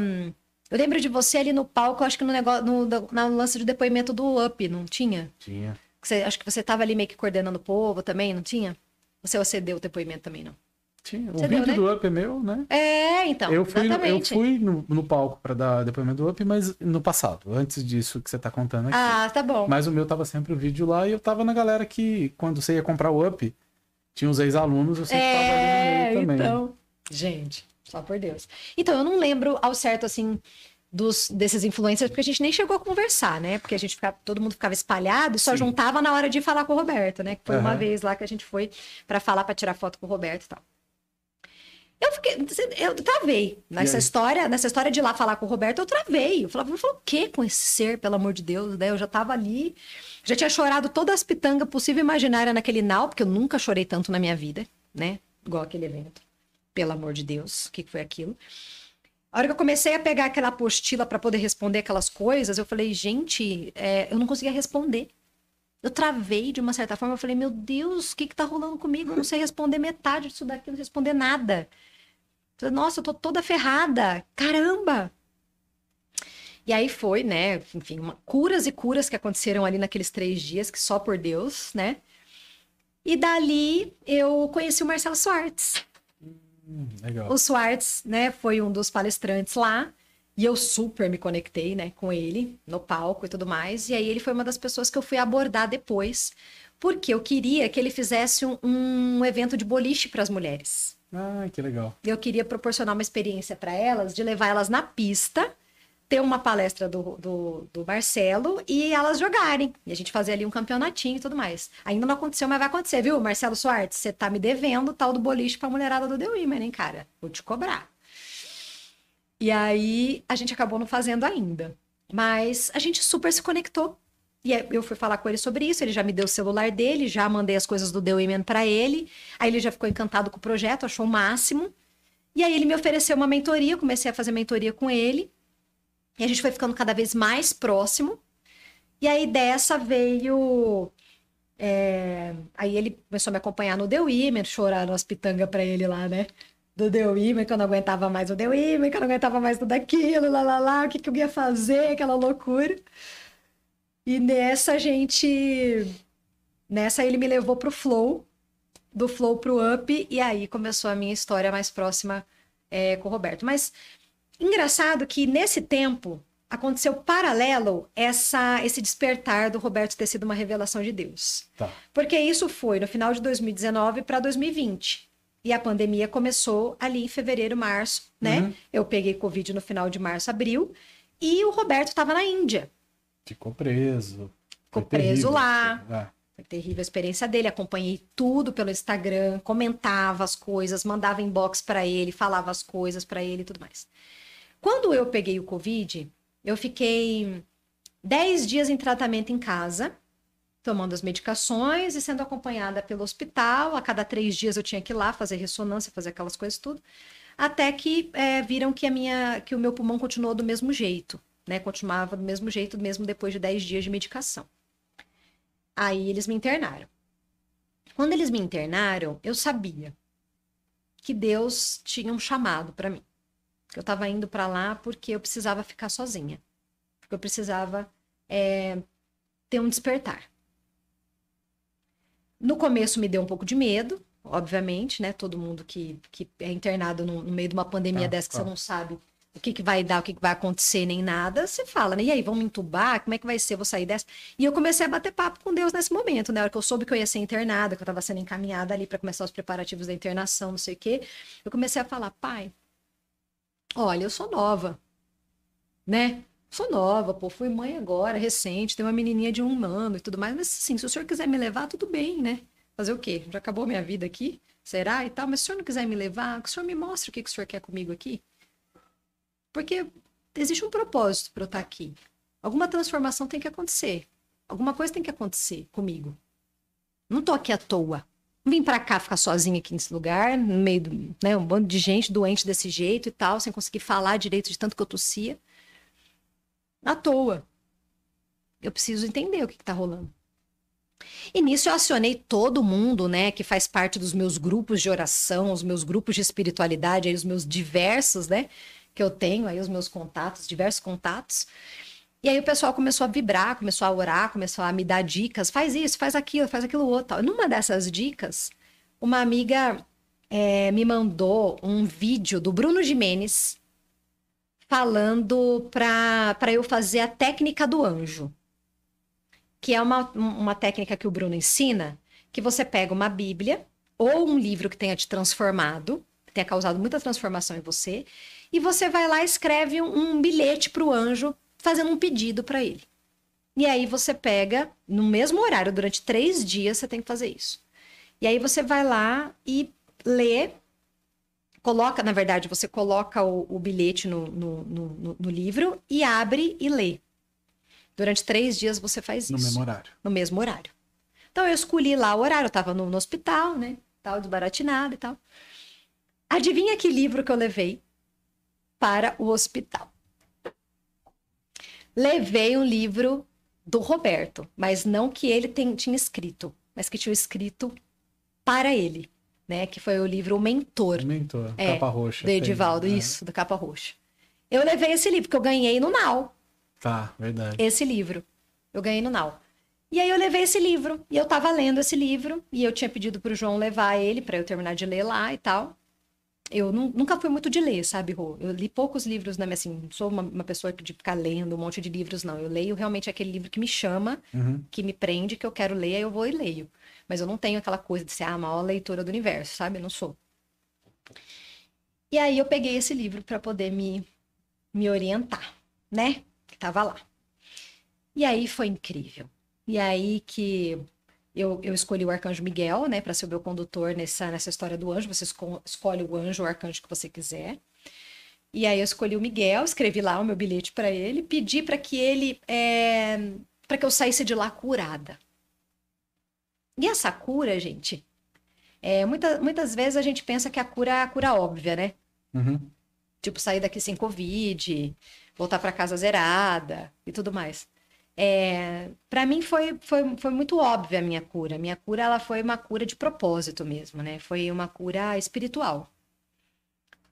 Eu lembro de você ali no palco, acho que no negócio... No lance de depoimento do Up, não tinha? Tinha. Acho que você tava ali meio que coordenando o povo também, não tinha? Você deu o depoimento também, não? Tinha. O vídeo do Up é meu, né? É, então. Eu fui no palco para dar depoimento do Up, mas no passado, antes disso que você tá contando aqui. Ah, tá bom. Mas o meu tava sempre o vídeo lá e eu tava na galera que, quando você ia comprar o Up, tinha uns ex-alunos, eu sempre tava ali no meio também. Então, gente, só por Deus. Então, eu não lembro ao certo, assim, desses influencers, porque a gente nem chegou a conversar, né? Porque a gente todo mundo ficava espalhado e só Sim. juntava na hora de falar com o Roberto, né? Que foi uma vez lá que a gente foi para falar, para tirar foto com o Roberto e tal. Eu travei. Nessa história de ir lá falar com o Roberto, eu travei. Eu falava, vou falar o quê com esse ser, pelo amor de Deus, né? Eu já tava ali, já tinha chorado todas as pitangas possível e imaginária naquele Nau, porque eu nunca chorei tanto na minha vida, né? Igual aquele evento. Pelo amor de Deus, o que foi aquilo? A hora que eu comecei a pegar aquela apostila para poder responder aquelas coisas, eu falei, gente, eu não conseguia responder. Eu travei de uma certa forma, eu falei, meu Deus, o que tá rolando comigo? Eu não sei responder metade disso daqui, não sei responder nada. Nossa, eu tô toda ferrada, caramba! E aí foi, né, enfim, curas e curas que aconteceram ali naqueles 3 dias, que só por Deus, né? E dali eu conheci o Marcelo Schwartz. Legal. O Schwartz, né, foi um dos palestrantes lá. E eu super me conectei, né, com ele, no palco e tudo mais. E aí ele foi uma das pessoas que eu fui abordar depois, porque eu queria que ele fizesse um evento de boliche para as mulheres. Ah, que legal. Eu queria proporcionar uma experiência para elas, de levar elas na pista, ter uma palestra do Marcelo e elas jogarem. E a gente fazer ali um campeonatinho e tudo mais. Ainda não aconteceu, mas vai acontecer, viu? Marcelo Schwartz, você tá me devendo o tal do boliche para a mulherada do The Women, hein, cara? Vou te cobrar. E aí, a gente acabou não fazendo ainda. Mas a gente super se conectou. E eu fui falar com ele sobre isso, ele já me deu o celular dele, já mandei as coisas do The Women pra ele. Aí ele já ficou encantado com o projeto, achou o máximo. E aí ele me ofereceu uma mentoria, eu comecei a fazer mentoria com ele. E a gente foi ficando cada vez mais próximo. E aí dessa veio... Aí ele começou a me acompanhar no The Women, choraram as pitangas pra ele lá, né? Do The Women, que eu não aguentava mais o The Women, que eu não aguentava mais tudo aquilo, o que eu ia fazer, aquela loucura. E nessa ele me levou pro Flow, do Flow pro Up, e aí começou a minha história mais próxima com o Roberto. Mas, engraçado que nesse tempo, aconteceu paralelo esse despertar do Roberto ter sido uma revelação de Deus. Tá. Porque isso foi no final de 2019 para 2020. E a pandemia começou ali em fevereiro, março, né? Uhum. Eu peguei Covid no final de março, abril. E o Roberto estava na Índia. Ficou preso. Ficou preso lá. Foi terrível a experiência dele. Acompanhei tudo pelo Instagram. Comentava as coisas, mandava inbox para ele, falava as coisas para ele e tudo mais. Quando eu peguei o Covid, eu fiquei 10 dias em tratamento em casa, tomando as medicações e sendo acompanhada pelo hospital. A cada 3 dias eu tinha que ir lá fazer ressonância, fazer aquelas coisas tudo. Até que viram que o meu pulmão continuou do mesmo jeito. né? Continuava do mesmo jeito, mesmo depois de 10 dias de medicação. Aí eles me internaram. Quando eles me internaram, eu sabia que Deus tinha um chamado para mim. Eu estava indo para lá porque eu precisava ficar sozinha. Porque eu precisava ter um despertar. No começo me deu um pouco de medo, obviamente, né? Todo mundo que é internado no meio de uma pandemia dessa, que você não sabe o que vai dar, o que vai acontecer, nem nada, você fala, né? E aí, vão me entubar? Como é que vai ser? Eu vou sair dessa? E eu comecei a bater papo com Deus nesse momento, né? A hora que eu soube que eu ia ser internada, que eu estava sendo encaminhada ali para começar os preparativos da internação, não sei o quê, eu comecei a falar, pai, olha, eu sou nova, né? Sou nova, pô, fui mãe agora, recente, tenho uma menininha de 1 ano e tudo mais, mas assim, se o senhor quiser me levar, tudo bem, né? Fazer o quê? Já acabou minha vida aqui? Será? E tal, mas se o senhor não quiser me levar, que o senhor me mostre o que o senhor quer comigo aqui? Porque existe um propósito para eu estar aqui. Alguma transformação tem que acontecer. Alguma coisa tem que acontecer comigo. Não tô aqui à toa. Não vim para cá ficar sozinha aqui nesse lugar, no meio do, né, um bando de gente doente desse jeito e tal, sem conseguir falar direito de tanto que eu tossia. À toa. Eu preciso entender o que tá rolando. E nisso eu acionei todo mundo, né, que faz parte dos meus grupos de oração, os meus grupos de espiritualidade, aí os meus diversos, né, que eu tenho, aí os meus contatos, diversos contatos. E aí o pessoal começou a vibrar, começou a orar, começou a me dar dicas, faz isso, faz aquilo outro. Numa dessas dicas, uma amiga me mandou um vídeo do Bruno Gimenez falando para eu fazer a técnica do anjo, que é uma técnica que o Bruno ensina, que você pega uma Bíblia ou um livro que tenha te transformado, que tenha causado muita transformação em você, e você vai lá e escreve um bilhete para o anjo, fazendo um pedido para ele. E aí você pega, no mesmo horário, durante 3 dias, você tem que fazer isso. E aí você vai lá e lê, coloca, na verdade, você coloca o bilhete no livro e abre e lê. Durante 3 dias você faz isso. No mesmo horário. No mesmo horário. Então eu escolhi lá o horário, eu estava no hospital, né, tal, desbaratinada e tal. Adivinha que livro que eu levei? Para o hospital. Levei um livro do Roberto, mas não que ele tinha escrito, mas que tinha escrito para ele, né? Que foi o livro O Mentor. O Mentor, capa roxa. Do Divaldo, isso, da capa roxa. Eu levei esse livro, que eu ganhei no Nau. Tá, verdade. Esse livro, eu ganhei no Nau. E aí eu levei esse livro, e eu tava lendo esse livro, e eu tinha pedido pro João levar ele, para eu terminar de ler lá e tal. Eu nunca fui muito de ler, sabe, Rô? Eu li poucos livros, né? Assim, não sou uma pessoa de ficar lendo um monte de livros, não. Eu leio realmente aquele livro que me chama, que me prende, que eu quero ler, aí eu vou e leio. Mas eu não tenho aquela coisa de ser a maior leitora do universo, sabe? Eu não sou. E aí eu peguei esse livro para poder me orientar, né? Que tava lá. E aí foi incrível. E aí que... Eu escolhi o Arcanjo Miguel, né, para ser o meu condutor nessa história do anjo. Você escolhe o anjo ou arcanjo que você quiser. E aí eu escolhi o Miguel, escrevi lá o meu bilhete para ele, pedi para que ele, para que eu saísse de lá curada. E essa cura, gente, muitas vezes a gente pensa que a cura é a cura óbvia, né? Uhum. Tipo, sair daqui sem Covid, voltar para casa zerada e tudo mais. Para mim foi muito óbvia a minha cura. Minha cura, ela foi uma cura de propósito mesmo, né? Foi uma cura espiritual.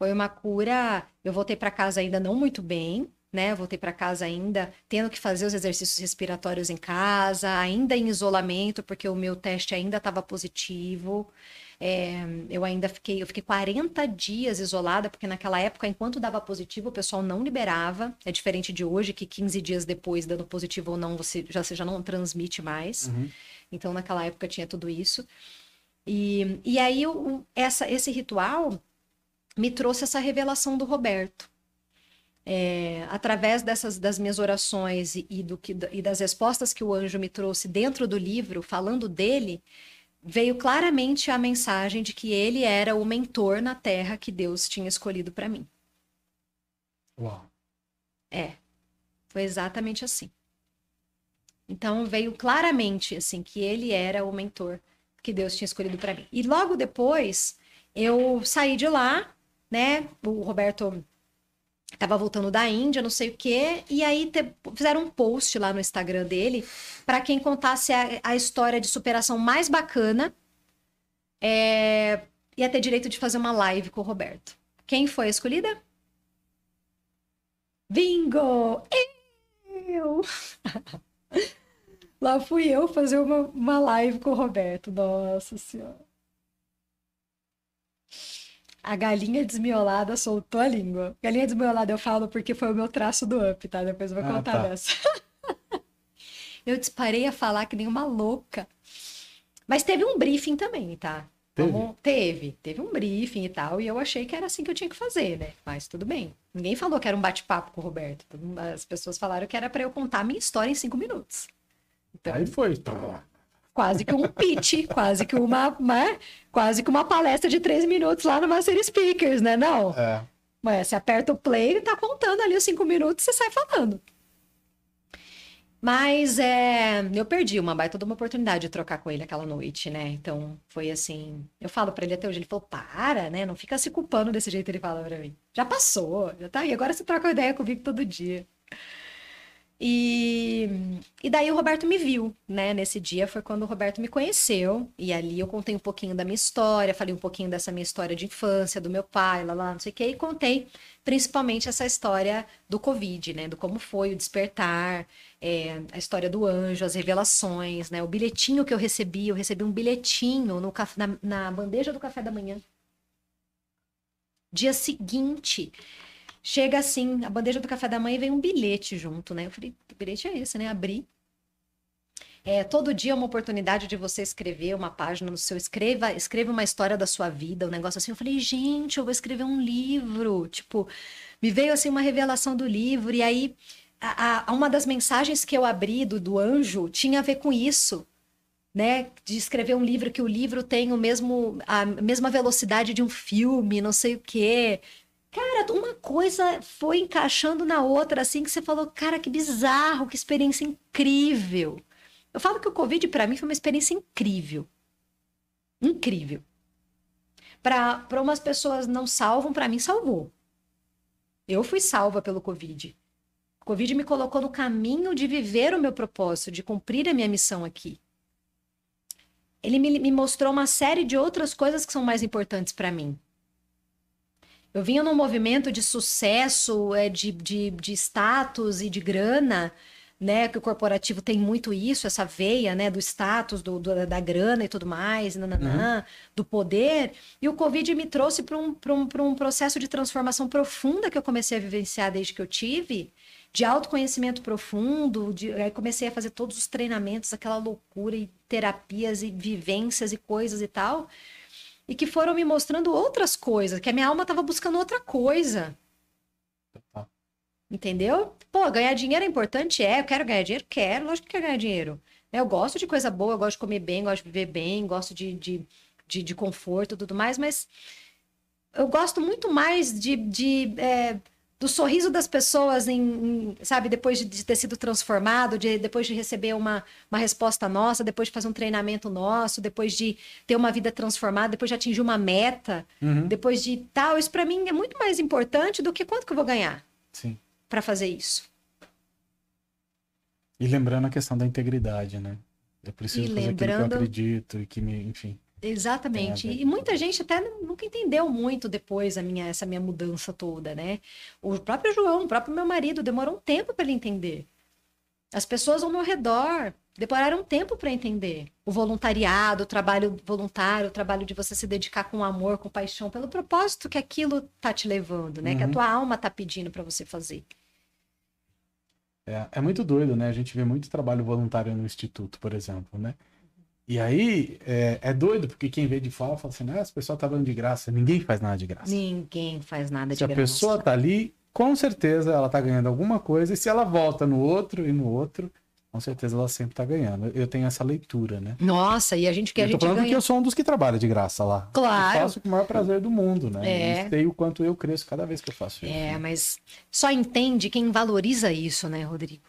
Foi uma cura... Eu voltei para casa ainda não muito bem, né? Eu voltei para casa ainda tendo que fazer os exercícios respiratórios em casa, ainda em isolamento, porque o meu teste ainda estava positivo. Eu fiquei 40 dias isolada, porque naquela época, enquanto dava positivo, o pessoal não liberava. É diferente de hoje, que 15 dias depois, dando positivo ou não, você já não transmite mais. Uhum. Então, naquela época tinha tudo isso. E aí, esse ritual me trouxe essa revelação do Roberto. Através das minhas orações e das respostas que o anjo me trouxe dentro do livro, falando dele, veio claramente a mensagem de que ele era o mentor na Terra que Deus tinha escolhido para mim. Uau. Foi exatamente assim. Então veio claramente assim que ele era o mentor que Deus tinha escolhido para mim. E logo depois eu saí de lá, né? O Roberto Tava voltando da Índia, não sei o quê. E aí fizeram um post lá no Instagram dele para quem contasse a história de superação mais bacana. Ia ter direito de fazer uma live com o Roberto. Quem foi a escolhida? Bingo! Eu! Lá fui eu fazer uma live com o Roberto. Nossa Senhora. A galinha desmiolada soltou a língua. Galinha desmiolada eu falo porque foi o meu traço do Up, tá? Depois eu vou contar dessa. Eu disparei a falar que nem uma louca. Mas teve um briefing também, tá? Teve? Teve um briefing e tal. E eu achei que era assim que eu tinha que fazer, né? Mas tudo bem. Ninguém falou que era um bate-papo com o Roberto. As pessoas falaram que era pra eu contar a minha história em 5 minutos. Então, aí foi, tá lá. Quase que um pitch, quase que uma palestra de 3 minutos lá no Master Speakers, né? Não? É. Mas você aperta o play, ele tá contando ali os 5 minutos e você sai falando. Mas eu perdi uma baita de uma oportunidade de trocar com ele aquela noite, né? Então, foi assim... Eu falo pra ele até hoje, ele falou, para, né? Não fica se culpando desse jeito, ele fala pra mim. Já passou, já tá aí, agora você troca ideia comigo todo dia. E daí o Roberto me viu, né? Nesse dia foi quando o Roberto me conheceu. E ali eu contei um pouquinho da minha história, falei um pouquinho dessa minha história de infância, do meu pai, lá, não sei o que. E contei principalmente essa história do Covid, né? Do como foi o despertar, a história do anjo, as revelações, né? O bilhetinho que eu recebi um bilhetinho no na bandeja do café da manhã. Dia seguinte... Chega assim, a bandeja do café da manhã e vem um bilhete junto, né? Eu falei, que bilhete é esse, né? Abri. Todo dia é uma oportunidade de você escrever uma página no seu... Escreva uma história da sua vida, um negócio assim. Eu falei, gente, eu vou escrever um livro. Tipo, me veio assim uma revelação do livro. E aí, uma das mensagens que eu abri do anjo tinha a ver com isso, né? De escrever um livro, que o livro tem a mesma velocidade de um filme, não sei o quê... Cara, uma coisa foi encaixando na outra, assim, que você falou, cara, que bizarro, que experiência incrível. Eu falo que o Covid, pra mim, foi uma experiência incrível. Incrível. Pra umas pessoas não salvam, pra mim, salvou. Eu fui salva pelo Covid. O Covid me colocou no caminho de viver o meu propósito, de cumprir a minha missão aqui. Ele me mostrou uma série de outras coisas que são mais importantes pra mim. Eu vinha num movimento de sucesso, de status e de grana, né? Que o corporativo tem muito isso, essa veia, né? Do status, da grana e tudo mais, do poder. E o Covid me trouxe para um processo de transformação profunda que eu comecei a vivenciar desde que eu tive, de autoconhecimento profundo. Aí comecei a fazer todos os treinamentos, aquela loucura, e terapias, e vivências, e coisas e tal... E que foram me mostrando outras coisas, que a minha alma estava buscando outra coisa. Tá. Entendeu? Pô, ganhar dinheiro é importante? Eu quero ganhar dinheiro? Quero, lógico que quero ganhar dinheiro. Né? Eu gosto de coisa boa, eu gosto de comer bem, gosto de viver bem, gosto de conforto e tudo mais, mas eu gosto muito mais do sorriso das pessoas, sabe, depois de ter sido transformado, depois de receber uma resposta nossa, depois de fazer um treinamento nosso, depois de ter uma vida transformada, depois de atingir uma meta, depois de tal. Isso pra mim é muito mais importante do que quanto que eu vou ganhar. Sim. Pra fazer isso. E lembrando a questão da integridade, né? Eu preciso fazer aquilo que eu acredito e que enfim... Exatamente, e muita gente até nunca entendeu muito depois essa minha mudança toda, né? O próprio João, o próprio meu marido, demorou um tempo para ele entender. As pessoas ao meu redor demoraram um tempo para entender. O voluntariado, o trabalho voluntário, o trabalho de você se dedicar com amor, com paixão, pelo propósito que aquilo tá te levando, né? Que a tua alma tá pedindo para você fazer. É muito doido, né? A gente vê muito trabalho voluntário no Instituto, por exemplo, né? E aí, é doido, porque quem vê de fora fala assim, né? As pessoas tá dando de graça. Ninguém faz nada de graça. Ninguém faz nada de graça. Se a pessoa tá ali, com certeza ela tá ganhando alguma coisa. E se ela volta no outro e no outro, com certeza ela sempre tá ganhando. Eu tenho essa leitura, né? Nossa, e a gente ganha. Eu tô falando que eu sou um dos que trabalha de graça lá. Claro. Eu faço com o maior prazer do mundo, né? E sei o quanto eu cresço cada vez que eu faço isso. Mas só entende quem valoriza isso, né, Rodrigo?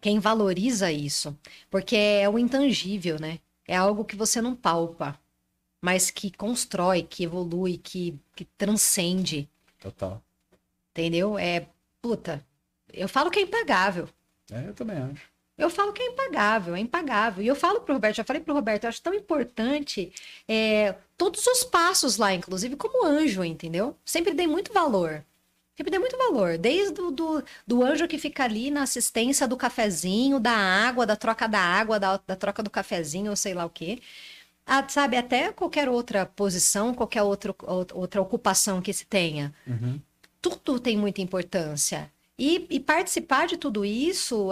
Quem valoriza isso, porque é o intangível, né? É algo que você não palpa, mas que constrói, que evolui, que transcende. Total. Entendeu? É, puta, eu falo que é impagável. É, eu também acho. Eu falo que é impagável, é impagável. E eu falo pro Roberto, já falei pro Roberto, eu acho tão importante todos os passos lá, inclusive como anjo, entendeu? Sempre dei muito valor. Sempre dei muito valor. Desde do anjo que fica ali na assistência do cafezinho, da água, da troca do cafezinho, ou sei lá o quê. Sabe, até qualquer outra posição, qualquer outra ocupação que se tenha. Uhum. Tudo tem muita importância. E participar de tudo isso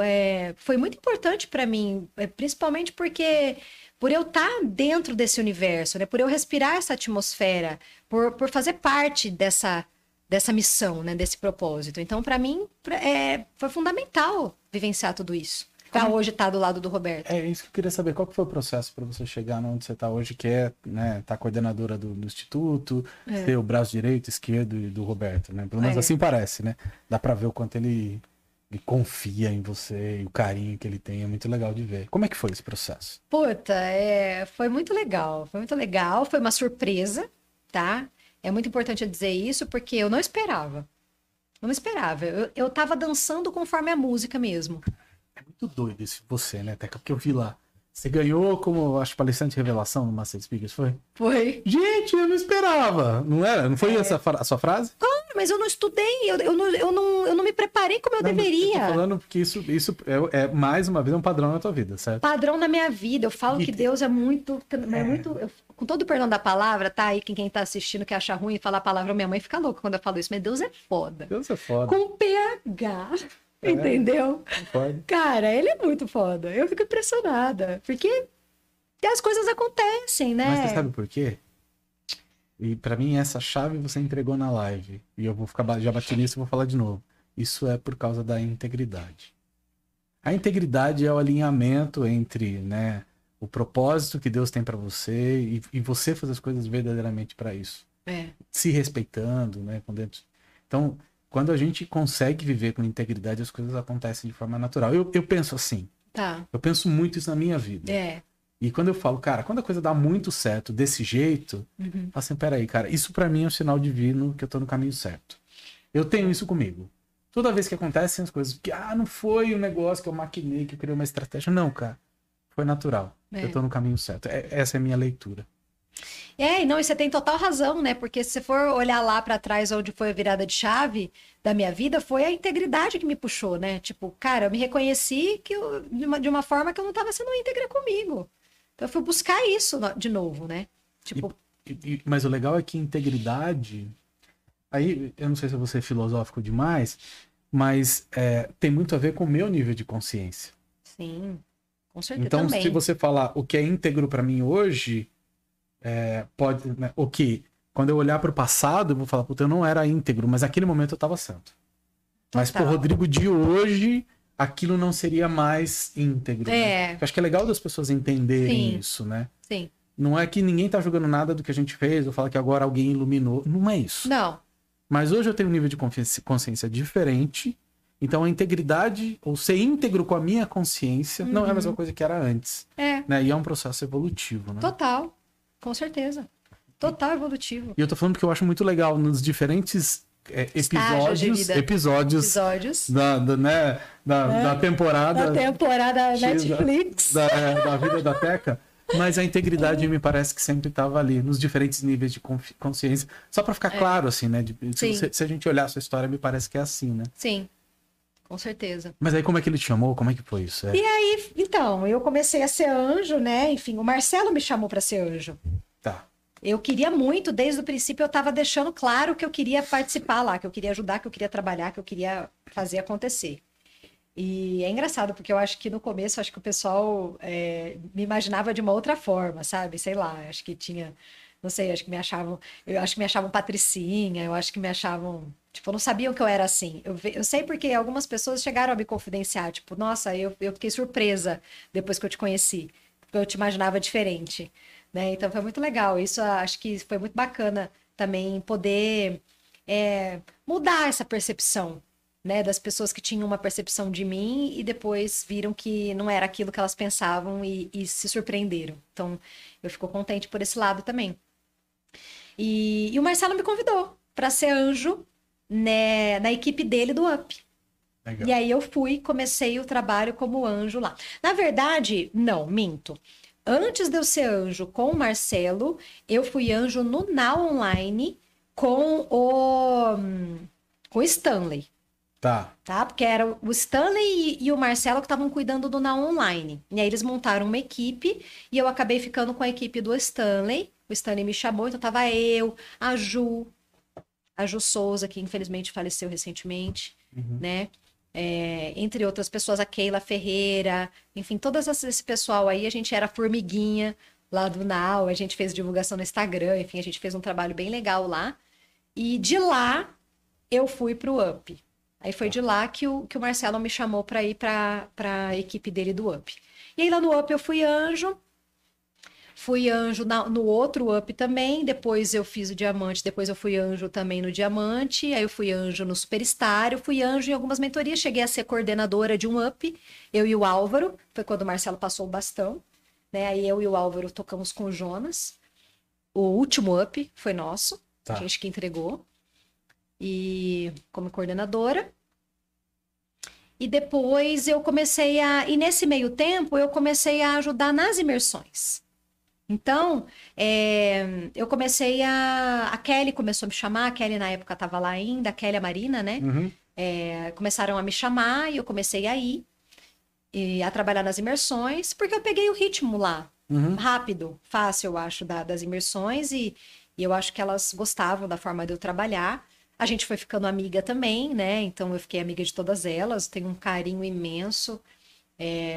foi muito importante para mim, principalmente porque por eu estar dentro desse universo, né? Por eu respirar essa atmosfera, por fazer parte dessa missão, né? Desse propósito. Então, para mim, foi fundamental vivenciar tudo isso. Para hoje estar do lado do Roberto. É isso que eu queria saber. Qual que foi o processo para você chegar onde você está hoje, que é, né, tá coordenadora do Instituto, ter o braço direito, esquerdo do Roberto, né? Pelo menos assim parece, né? Dá para ver o quanto ele confia em você e o carinho que ele tem. É muito legal de ver. Como é que foi esse processo? Puta, foi muito legal. Foi muito legal. Foi uma surpresa, tá? É muito importante eu dizer isso, porque eu não esperava. Eu não esperava. Eu tava dançando conforme a música mesmo. É muito doido isso, você, né, Teca? Porque eu vi lá. Você ganhou como, acho, palestrante revelação no Master Speakers, foi? Foi. Gente, eu não esperava. Não era? Não foi essa a sua frase? Claro, mas eu não estudei. Eu não me preparei como eu deveria. Eu tô falando porque isso é, mais uma vez, um padrão na tua vida, certo? Padrão na minha vida. Eu falo que Deus é muito... com todo o perdão da palavra, tá aí quem tá assistindo que acha ruim falar a palavra. Minha mãe fica louca quando eu falo isso. Mas Deus é foda. Deus é foda. Com PH... Entendeu? Cara, ele é muito foda. Eu fico impressionada. Porque as coisas acontecem, né? Mas você sabe por quê? E pra mim, essa chave você entregou na live. E eu vou ficar... Já bati nisso e vou falar de novo. Isso é por causa da integridade. A integridade é o alinhamento entre, né, o propósito que Deus tem pra você e você fazer as coisas verdadeiramente pra isso. Se respeitando, né? Então... Quando a gente consegue viver com integridade, as coisas acontecem de forma natural. Eu penso assim. Tá. Eu penso muito isso na minha vida. E quando eu falo, cara, quando a coisa dá muito certo desse jeito, eu falo assim, peraí, cara, isso pra mim é um sinal divino que eu tô no caminho certo. Eu tenho isso comigo. Toda vez que acontecem as coisas, que não foi um negócio que eu maquinei, que eu criei uma estratégia. Não, cara, foi natural. Eu tô no caminho certo. Essa é a minha leitura. Não, e você tem total razão, né? Porque se você for olhar lá pra trás onde foi a virada de chave da minha vida, foi a integridade que me puxou, né? Tipo, cara, eu me reconheci que de uma forma que eu não tava sendo íntegra comigo. Então eu fui buscar isso de novo, né? Tipo... Mas o legal é que integridade... Aí, eu não sei se eu vou ser filosófico demais, mas tem muito a ver com o meu nível de consciência. Sim, com certeza também. Então, se você falar o que é íntegro pra mim hoje... pode, né? Ok, quando eu olhar para o passado, eu vou falar, puta, eu não era íntegro, mas naquele momento eu estava santo. Mas pro Rodrigo de hoje, aquilo não seria mais íntegro. Né? Eu acho que é legal das pessoas entenderem isso, né? Sim. Não é que ninguém tá julgando nada do que a gente fez, ou fala que agora alguém iluminou. Não é isso. Não. Mas hoje eu tenho um nível de consciência diferente, então a integridade, ou ser íntegro com a minha consciência, não é a mesma coisa que era antes. Né? E é um processo evolutivo, né? Total. Com certeza. Total evolutivo. E eu tô falando porque eu acho muito legal nos diferentes episódios da temporada... Da temporada Netflix. Da vida da Teca. Mas a integridade me parece que sempre tava ali, nos diferentes níveis de consciência. Só pra ficar claro, assim, né? Se a gente olhar a sua história, me parece que é assim, né? Sim. Com certeza. Mas aí como é que ele te chamou? Como é que foi isso? E aí, então, eu comecei a ser anjo, né? Enfim, o Marcelo me chamou para ser anjo. Tá. Eu queria muito, desde o princípio eu tava deixando claro que eu queria participar lá, que eu queria ajudar, que eu queria trabalhar, que eu queria fazer acontecer. E é engraçado, porque eu acho que no começo, acho que o pessoal me imaginava de uma outra forma, sabe? Sei lá, acho que tinha... Não sei, acho que me achavam patricinha, eu acho que me achavam... Tipo, não sabiam que eu era assim. Eu sei porque algumas pessoas chegaram a me confidenciar. Tipo, nossa, eu fiquei surpresa depois que eu te conheci. Porque eu te imaginava diferente. Né? Então, foi muito legal. Isso, acho que foi muito bacana também poder mudar essa percepção, né? Das pessoas que tinham uma percepção de mim e depois viram que não era aquilo que elas pensavam e se surpreenderam. Então, eu fico contente por esse lado também. E o Marcelo me convidou para ser anjo né, na equipe dele do UP. Legal. E aí eu fui, comecei o trabalho como anjo lá. Na verdade, não, minto. Antes de eu ser anjo com o Marcelo, eu fui anjo no Nau Online com o Stanley. Tá. Tá? Porque era o Stanley e o Marcelo que estavam cuidando do Nau Online. E aí eles montaram uma equipe e eu acabei ficando com a equipe do Stanley. O Stanley me chamou, então tava eu, a Ju Souza, que infelizmente faleceu recentemente, uhum, né? É, entre outras pessoas, a Keila Ferreira, enfim, todo esse pessoal aí, a gente era formiguinha lá do Nau, a gente fez divulgação no Instagram, enfim, a gente fez um trabalho bem legal lá. E de lá, eu fui pro UP. Aí foi de lá que o Marcelo me chamou para ir para a equipe dele do UP. E aí lá no UP eu fui anjo no outro UP também, depois eu fiz o diamante, depois eu fui anjo também no diamante, aí eu fui anjo no superstar, eu fui anjo em algumas mentorias, cheguei a ser coordenadora de um UP, eu e o Álvaro, foi quando o Marcelo passou o bastão, né? Aí eu e o Álvaro tocamos com o Jonas, o último UP foi nosso, tá, a gente que entregou, e como coordenadora. E depois eu comecei a... E nesse meio tempo eu comecei a ajudar nas imersões. Então, eu comecei a... A Kelly começou a me chamar, a Kelly na época estava lá ainda, a Kelly e a Marina, né? Uhum. Começaram a me chamar e eu comecei a ir, e a trabalhar nas imersões, porque eu peguei o ritmo lá, uhum, rápido, fácil, eu acho, das imersões, e eu acho que elas gostavam da forma de eu trabalhar. A gente foi ficando amiga também, né? Então, eu fiquei amiga de todas elas, tenho um carinho imenso...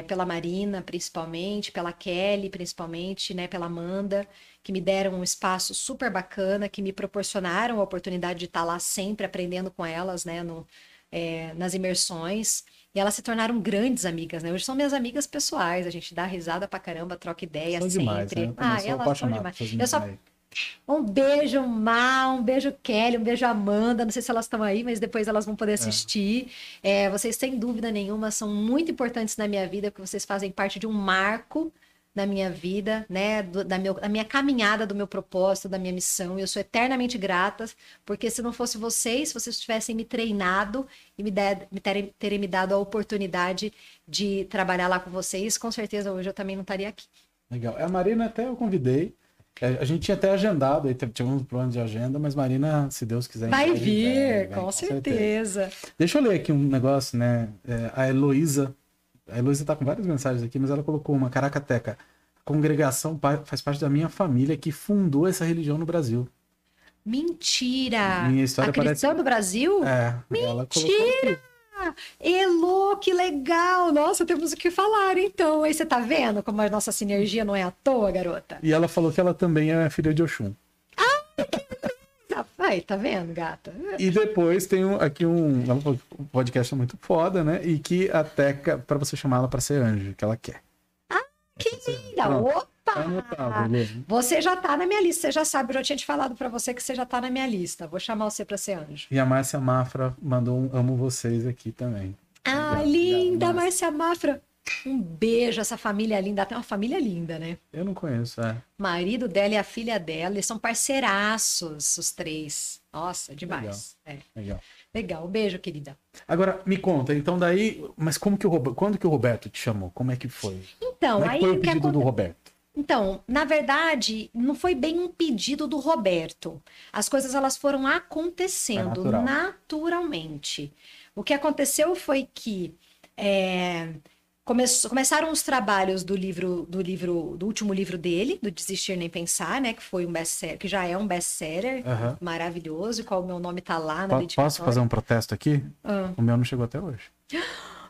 pela Marina, principalmente, pela Kelly, principalmente, né, pela Amanda, que me deram um espaço super bacana, que me proporcionaram a oportunidade de estar lá sempre aprendendo com elas, né, nas imersões, e elas se tornaram grandes amigas, né, hoje são minhas amigas pessoais, a gente dá risada pra caramba, troca ideias sempre. Demais, né? Elas são demais. Um beijo, um beijo, Kelly, um beijo, Amanda, não sei se elas estão aí, mas depois elas vão poder assistir. Vocês, sem dúvida nenhuma, são muito importantes na minha vida, porque vocês fazem parte de um marco na minha vida, né? Da minha caminhada, do meu propósito, da minha missão. E eu sou eternamente grata, porque se não fosse vocês, se vocês tivessem me treinado e terem me dado a oportunidade de trabalhar lá com vocês, com certeza hoje eu também não estaria aqui. Legal. A Marina até eu convidei. A gente tinha até agendado, tivemos um plano de agenda, mas Marina, se Deus quiser... Vai vir, com certeza. Deixa eu ler aqui um negócio, né? A Heloísa tá com várias mensagens aqui, mas ela colocou uma: caraca, Teca, a congregação faz parte da minha família que fundou essa religião no Brasil. Mentira! Minha história cristã do Brasil? Mentira! Elô, que legal! Nossa, temos o que falar, então. Aí você tá vendo como a nossa sinergia não é à toa, garota? E ela falou que ela também é filha de Oxum. Ah, que... Aí, tá vendo, gata? E depois tem aqui um podcast muito foda, né? E que a Teca, pra você chamar ela pra ser anjo, que ela quer. Ah, que linda! Opa! Você já tá na minha lista, você já sabe, eu já tinha te falado pra você que você já tá na minha lista. Vou chamar você pra ser anjo. E a Márcia Mafra mandou um amo vocês aqui também. Ah, obrigado, linda, obrigado, Márcia Mafra. Um beijo, essa família linda. Até uma família linda, né? Eu não conheço, Marido dela e a filha dela, eles são parceiraços, os três. Nossa, demais. Legal. Legal, beijo, querida. Agora, me conta, então daí, mas quando que o Roberto te chamou? Como é que foi? Então, como é que foi o pedido do Roberto? Então, na verdade, não foi bem um pedido do Roberto. As coisas, elas foram acontecendo naturalmente. O que aconteceu foi que começaram os trabalhos do último livro dele, do Desistir Nem Pensar, né? Que foi um best-seller, que já é um best-seller, uhum, maravilhoso, qual o meu nome tá lá na dedicatória. Posso fazer um protesto aqui? O meu não chegou até hoje.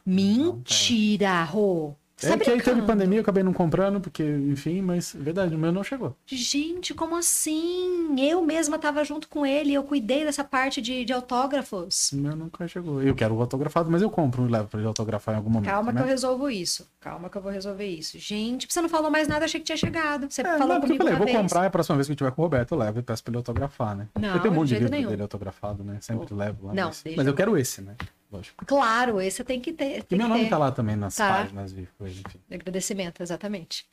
Mentira, Rô! Que aí teve pandemia, eu acabei não comprando, porque, enfim, mas, verdade, o meu não chegou. Gente, como assim? Eu mesma tava junto com ele, eu cuidei dessa parte de autógrafos. O meu nunca chegou. Eu quero o autografado, mas eu compro e levo pra ele autografar em algum momento. Calma, né? Que eu resolvo isso. Calma que eu vou resolver isso. Gente, você não falou mais nada, achei que tinha chegado. Você falou comigo uma vez. Vou comprar e a próxima vez que eu tiver com o Roberto, eu levo e peço pra ele autografar, né? Não, eu tenho um monte de livro dele autografado, né? Sempre levo lá. Não, mas eu quero esse, né? Lógico. Claro, esse tem que ter. E meu nome tá lá também nas páginas, Vivo, enfim. Agradecimento, exatamente.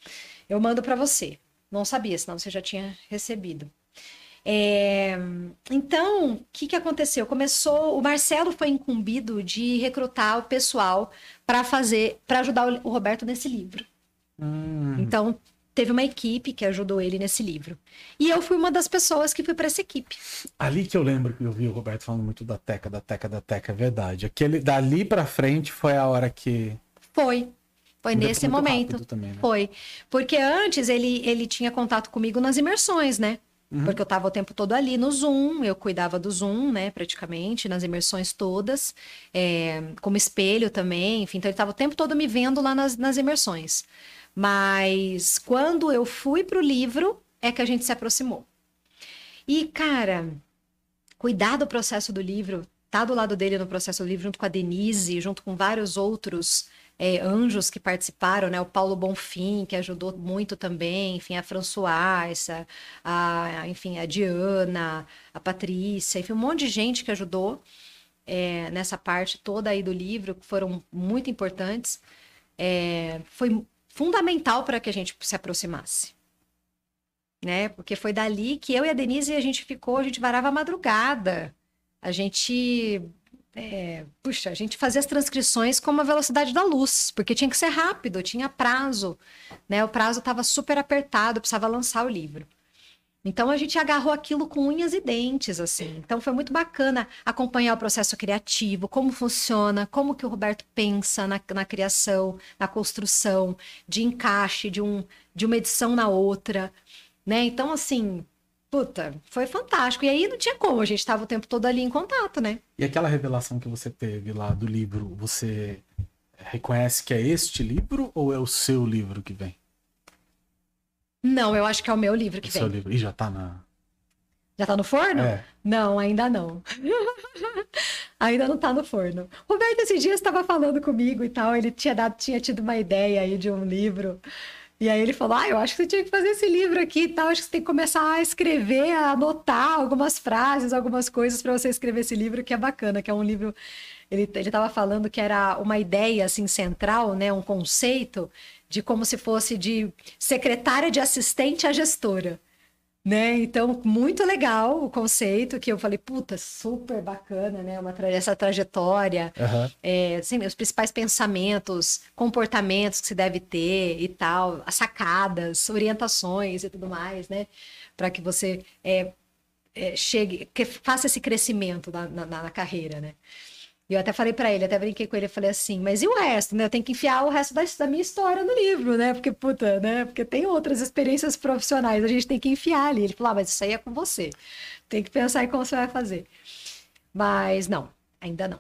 Eu mando para você. Não sabia, senão você já tinha recebido. Então, o que aconteceu? Começou, o Marcelo foi incumbido de recrutar o pessoal para fazer, para ajudar o Roberto nesse livro. Então, teve uma equipe que ajudou ele nesse livro. E eu fui uma das pessoas que fui para essa equipe. Ali que eu lembro que eu vi o Roberto falando muito da Teca, da Teca, da Teca, é verdade. Aquele, dali para frente foi a hora que... Foi nesse momento. Também, né? Foi. Porque antes ele tinha contato comigo nas imersões, né? Uhum. Porque eu estava o tempo todo ali no Zoom, eu cuidava do Zoom, né, praticamente, nas imersões todas, como espelho também, enfim, então ele estava o tempo todo me vendo lá nas imersões. Mas quando eu fui pro livro, é que a gente se aproximou. E, cara, cuidar do processo do livro, tá do lado dele no processo do livro, junto com a Denise, junto com vários outros... anjos que participaram, né? O Paulo Bonfim, que ajudou muito também, enfim, a Françoise, enfim, a Diana, a Patrícia, enfim, um monte de gente que ajudou nessa parte toda aí do livro, que foram muito importantes. Foi fundamental para que a gente se aproximasse, né? Porque foi dali que eu e a Denise, a gente varava a madrugada, a gente... puxa, a gente fazia as transcrições com uma velocidade da luz, porque tinha que ser rápido, tinha prazo, né? O prazo estava super apertado, precisava lançar o livro. Então a gente agarrou aquilo com unhas e dentes, assim. Então foi muito bacana acompanhar o processo criativo, como funciona, como que o Roberto pensa na criação, na construção, de encaixe de uma edição na outra, né? Então, assim... Puta, foi fantástico. E aí não tinha como, a gente estava o tempo todo ali em contato, né? E aquela revelação que você teve lá do livro, você reconhece que é este livro ou é o seu livro que vem? Não, eu acho que é o meu livro que vem. Seu livro. E já tá na... Já tá no forno? Não, ainda não. Ainda não tá no forno. O Roberto esses dias estava falando comigo e tal, ele tinha tido uma ideia aí de um livro... E aí ele falou, eu acho que você tinha que fazer esse livro aqui e tal, acho que você tem que começar a escrever, a anotar algumas frases, algumas coisas para você escrever esse livro, que é bacana, que é um livro... Ele estava falando que era uma ideia, assim, central, né, um conceito de como se fosse de secretária de assistente à gestora, né? Então, muito legal o conceito, que eu falei, puta, super bacana, né, essa trajetória, assim, os principais pensamentos, comportamentos que se deve ter e tal, as sacadas, orientações e tudo mais, né, para que você chegue, que faça esse crescimento na carreira, né? E eu até falei pra ele, até brinquei com ele, eu falei assim, mas e o resto, né? Eu tenho que enfiar o resto da minha história no livro, né? Porque, puta, né? Porque tem outras experiências profissionais, a gente tem que enfiar ali. Ele falou, mas isso aí é com você. Tem que pensar em como você vai fazer. Mas não, ainda não.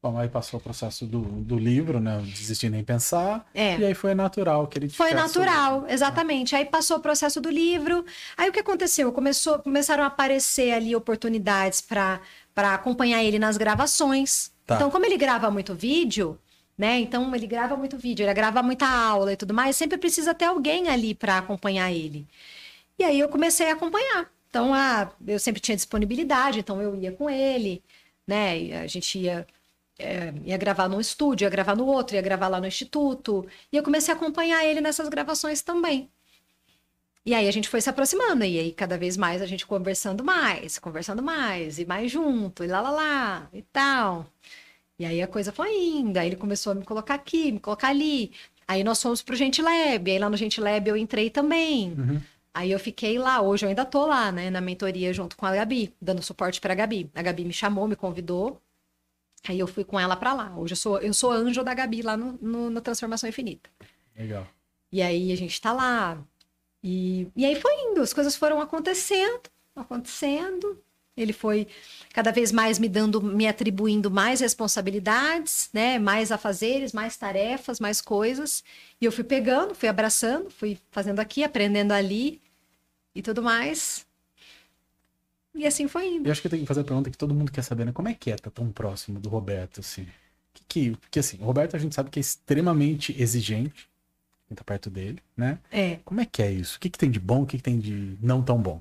Bom, aí passou o processo do livro, né? Não desistir nem pensar. E aí foi natural que ele... Foi natural, exatamente. Aí passou o processo do livro. Aí o que aconteceu? Começaram a aparecer ali oportunidades para acompanhar ele nas gravações. Tá. Então, como ele grava muito vídeo, né? Então, ele grava muito vídeo, ele grava muita aula e tudo mais, sempre precisa ter alguém ali para acompanhar ele. E aí, eu comecei a acompanhar. Então, eu sempre tinha disponibilidade, então eu ia com ele, né? E a gente ia gravar num estúdio, ia gravar no outro, ia gravar lá no instituto. E eu comecei a acompanhar ele nessas gravações também. E aí a gente foi se aproximando, e aí cada vez mais a gente conversando mais, e mais junto, e lá, e tal. E aí a coisa foi indo, aí ele começou a me colocar aqui, me colocar ali. Aí nós fomos pro Gente Lab, aí lá no Gente Lab eu entrei também. Aí eu fiquei lá, hoje eu ainda tô lá, né, na mentoria junto com a Gabi, dando suporte pra Gabi. A Gabi me chamou, me convidou, aí eu fui com ela pra lá. Hoje eu sou anjo da Gabi lá no Transformação Infinita. Legal. E aí a gente tá lá... E aí foi indo, as coisas foram acontecendo, ele foi cada vez mais me atribuindo mais responsabilidades, né, mais afazeres, mais tarefas, mais coisas, e eu fui pegando, fui abraçando, fui fazendo aqui, aprendendo ali e tudo mais, e assim foi indo. Eu acho que eu tenho que fazer a pergunta que todo mundo quer saber, né, como é que é estar tão próximo do Roberto, assim, porque assim, o Roberto a gente sabe que é extremamente exigente, quem tá perto dele, né? Como é que é isso? O que tem de bom, o que tem de não tão bom?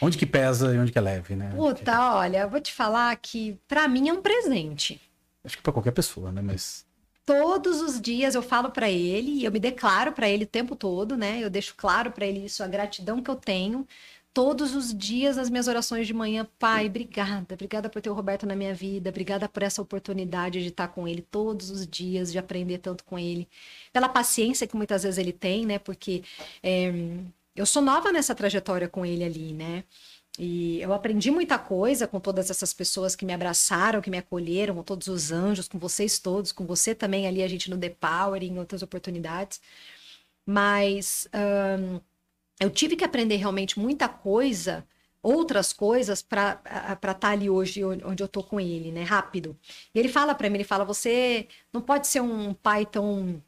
Onde que pesa e onde que é leve, né? Puta, olha, eu vou te falar que pra mim é um presente. Acho que pra qualquer pessoa, né? Mas... Todos os dias eu falo pra ele, eu me declaro pra ele o tempo todo, né? Eu deixo claro pra ele isso, a gratidão que eu tenho todos os dias nas minhas orações de manhã, Pai, obrigada, obrigada por ter o Roberto na minha vida, obrigada por essa oportunidade de estar com ele todos os dias, de aprender tanto com ele, pela paciência que muitas vezes ele tem, né, porque eu sou nova nessa trajetória com ele ali, né, e eu aprendi muita coisa com todas essas pessoas que me abraçaram, que me acolheram, com todos os anjos, com vocês todos, com você também ali, a gente no The Power e em outras oportunidades, mas... eu tive que aprender realmente muita coisa, outras coisas, para estar ali hoje, onde eu estou com ele, né? Rápido. E ele fala para mim, ele fala, você não pode ser um pai tão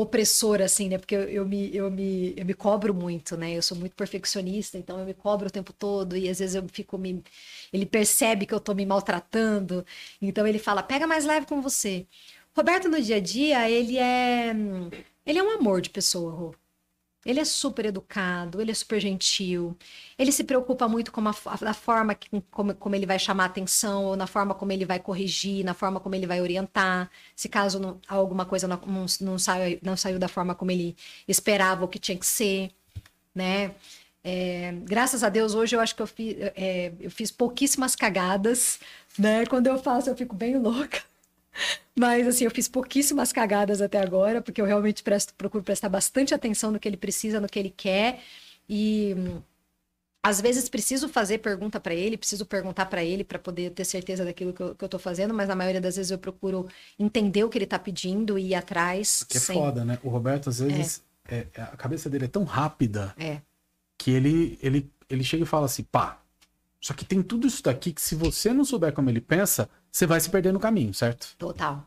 opressor assim, né? Porque eu me cobro muito, né? Eu sou muito perfeccionista, então eu me cobro o tempo todo e às vezes eu fico me... Ele percebe que eu estou me maltratando, então ele fala, pega mais leve com você. Roberto, no dia a dia, ele é um amor de pessoa, Rô. Ele é super educado, ele é super gentil, ele se preocupa muito com a forma como ele vai chamar atenção, ou na forma como ele vai corrigir, na forma como ele vai orientar, se caso alguma coisa não saiu da forma como ele esperava ou que tinha que ser, né? Graças a Deus, hoje eu acho que eu fiz pouquíssimas cagadas, né? Quando eu faço, eu fico bem louca. Mas, assim, eu fiz pouquíssimas cagadas até agora, porque eu realmente procuro prestar bastante atenção no que ele precisa, no que ele quer. E, às vezes, preciso fazer pergunta para ele, preciso perguntar para ele para poder ter certeza daquilo que eu tô fazendo, mas, na maioria das vezes, eu procuro entender o que ele tá pedindo e ir atrás. Que é foda, né? O Roberto, às vezes, a cabeça dele é tão rápida que ele chega e fala assim, pá, só que tem tudo isso daqui que se você não souber como ele pensa... Você vai se perder no caminho, certo? Total.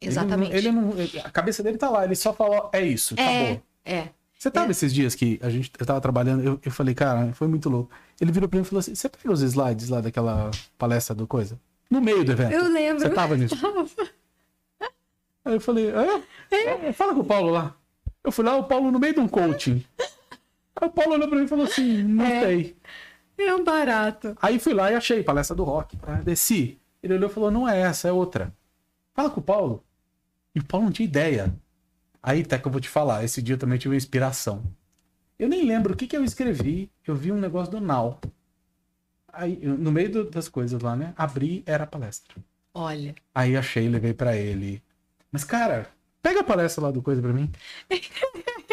Exatamente. A cabeça dele tá lá, ele só falou, é isso, acabou. Você tava esses dias que eu tava trabalhando, eu falei, cara, foi muito louco. Ele virou pra mim e falou assim, você pegou os slides lá daquela palestra do coisa? No meio do evento. Eu lembro. Você tava nisso? Tava. Aí eu falei, fala com o Paulo lá. Eu fui lá, o Paulo no meio de um coaching. Aí o Paulo olhou pra mim e falou assim, não sei. É um barato. Aí fui lá e achei, palestra do rock. Desci. Ele olhou e falou, não é essa, é outra. Fala com o Paulo. E o Paulo não tinha ideia. Aí até que eu vou te falar, esse dia eu também tive uma inspiração. Eu nem lembro o que eu escrevi, eu vi um negócio do Nau. Aí, no meio das coisas lá, né? Abri, era a palestra. Olha. Aí achei, levei pra ele. Mas, cara, pega a palestra lá do coisa pra mim.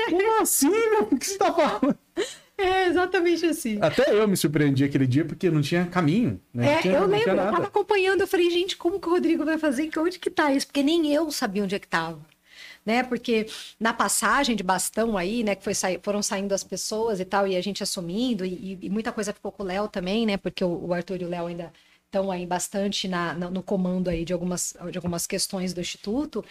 Como assim, meu? O que você tá falando? É, exatamente assim. Até eu me surpreendi aquele dia, porque não tinha caminho, né? Eu lembro, eu tava acompanhando, eu falei, gente, como que o Rodrigo vai fazer? Onde que tá isso? Porque nem eu sabia onde é que tava, né? Porque na passagem de bastão aí, né, que foram saindo as pessoas e tal, e a gente assumindo, e muita coisa ficou com o Léo também, né? Porque o Arthur e o Léo ainda estão aí bastante no comando aí de algumas questões do Instituto.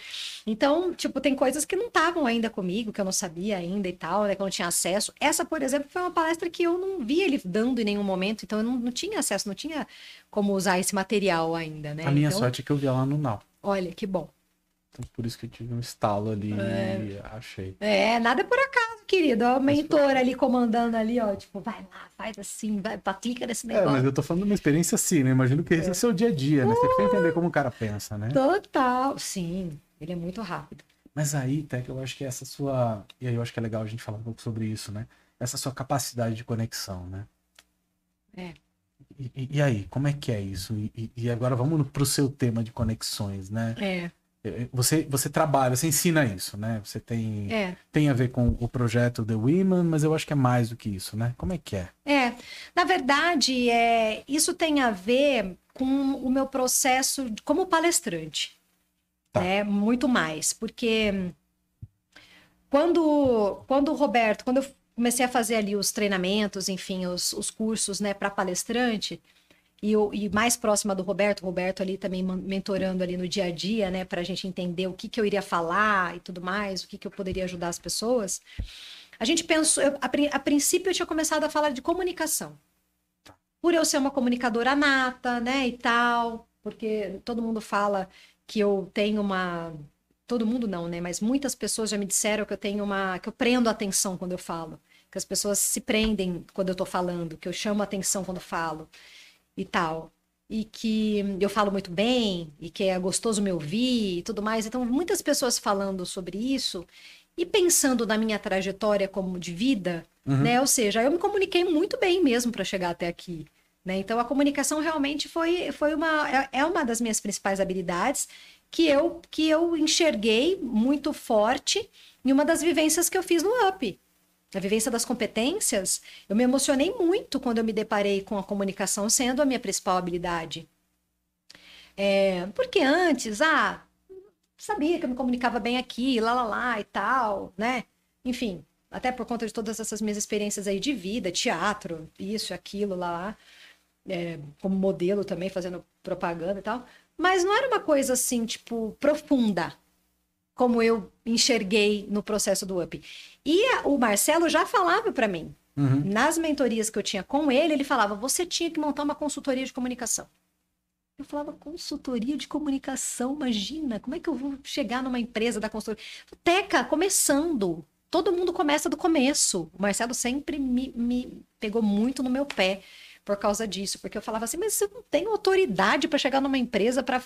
Então, tipo, tem coisas que não estavam ainda comigo, que eu não sabia ainda e tal, né, que eu não tinha acesso. Essa, por exemplo, foi uma palestra que eu não vi ele dando em nenhum momento, então eu não tinha acesso, não tinha como usar esse material ainda, né? A minha sorte é que eu vi lá no Nau. Olha, que bom. Então, por isso que eu tive um estalo ali e achei. Nada por acaso, querido. O mentor ali comandando ali, ó. Tipo, vai lá, faz assim, vai, clica nesse negócio. Mas eu tô falando de uma experiência assim, né? Imagino que esse é o seu dia a dia, né? Você tem que entender como o cara pensa, né? Total, sim. Ele é muito rápido. Mas aí, Teca, eu acho que essa sua... E aí eu acho que é legal a gente falar um pouco sobre isso, né? Essa sua capacidade de conexão, né? E aí, como é que é isso? E agora vamos pro seu tema de conexões, né? Você trabalha, você ensina isso, né? Você tem a ver com o projeto The Women, mas eu acho que é mais do que isso, né? Como é que é? Na verdade, isso tem a ver com o meu processo como palestrante, né? Muito mais, porque quando eu comecei a fazer ali os treinamentos, enfim, os cursos, né, para palestrante... E mais próxima do Roberto ali também mentorando ali no dia a dia, né? Pra gente entender o que eu iria falar e tudo mais, o que eu poderia ajudar as pessoas. A gente pensou... A princípio eu tinha começado a falar de comunicação. Por eu ser uma comunicadora nata, né? E tal. Porque todo mundo fala que eu tenho uma... Todo mundo não, né? Mas muitas pessoas já me disseram que eu tenho uma... Que eu prendo a atenção quando eu falo. Que as pessoas se prendem quando eu tô falando. Que eu chamo a atenção quando falo. E tal, e que eu falo muito bem, e que é gostoso me ouvir e tudo mais. Então, muitas pessoas falando sobre isso, E pensando na minha trajetória como de vida, né? Ou seja, eu me comuniquei muito bem mesmo para chegar até aqui. Né? Então, a comunicação realmente é uma das minhas principais habilidades que eu enxerguei muito forte em uma das vivências que eu fiz no UP. Na vivência das competências, eu me emocionei muito quando eu me deparei com a comunicação sendo a minha principal habilidade. Porque antes, sabia que eu me comunicava bem aqui, lá e tal, né? Enfim, até por conta de todas essas minhas experiências aí de vida, teatro, isso, aquilo, lá, como modelo também, fazendo propaganda e tal. Mas não era uma coisa assim, tipo, profunda, como eu enxerguei no processo do UP. E o Marcelo já falava para mim, nas mentorias que eu tinha com ele, ele falava, você tinha que montar uma consultoria de comunicação. Eu falava, consultoria de comunicação, imagina, como é que eu vou chegar numa empresa da consultoria? Teca, começando, todo mundo começa do começo. O Marcelo sempre me pegou muito no meu pé por causa disso, porque eu falava assim, mas você não tem autoridade para chegar numa empresa para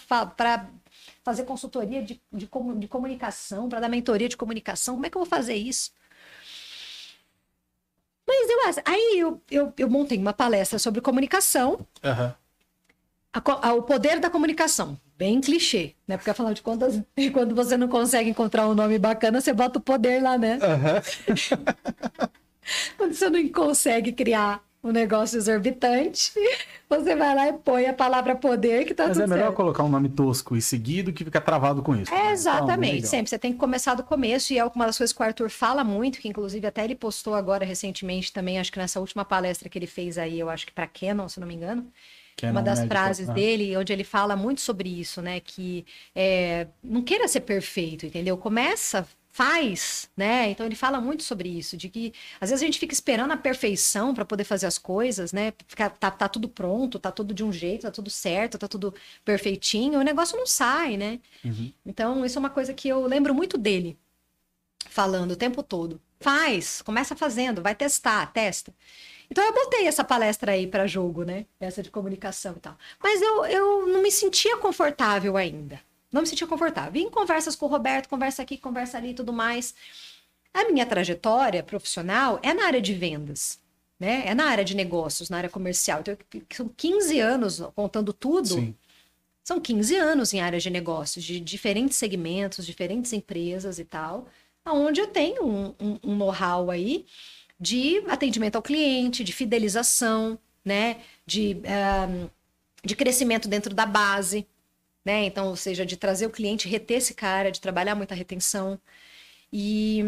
fazer consultoria de comunicação, para dar mentoria de comunicação, como é que eu vou fazer isso? Mas eu montei uma palestra sobre comunicação, o poder da comunicação, bem clichê, né? Porque afinal de contas, quando você não consegue encontrar um nome bacana, você bota o poder lá, né? Quando você não consegue criar um negócio exorbitante, você vai lá e põe a palavra poder, que tá tudo certo. Mas é melhor colocar um nome tosco e seguido que fica travado com isso. Né? Exatamente, então, sempre. Você tem que começar do começo, e é uma das coisas que o Arthur fala muito, que inclusive até ele postou agora recentemente também, acho que nessa última palestra que ele fez aí, eu acho que para Canon, se não me engano, uma das frases dele, onde ele fala muito sobre isso, né? Que não queira ser perfeito, entendeu? Começa... faz, né? Então ele fala muito sobre isso, de que às vezes a gente fica esperando a perfeição para poder fazer as coisas, né? Tá tudo pronto, tá tudo de um jeito, tá tudo certo, tá tudo perfeitinho, o negócio não sai, né? Então isso é uma coisa que eu lembro muito dele falando o tempo todo. Faz, começa fazendo, vai testar, testa. Então eu botei essa palestra aí para jogo, né? Essa de comunicação e tal. Mas eu não me sentia confortável ainda. Não me sentia confortável. E em conversas com o Roberto, conversa aqui, conversa ali e tudo mais. A minha trajetória profissional é na área de vendas, né? É na área de negócios, na área comercial. Então, são 15 anos, contando tudo. Sim. São 15 anos em área de negócios, de diferentes segmentos, diferentes empresas e tal, onde eu tenho um know-how aí de atendimento ao cliente, de fidelização, né? De crescimento dentro da base. Né? Então, ou seja, de trazer o cliente, reter esse cara, de trabalhar muita retenção. E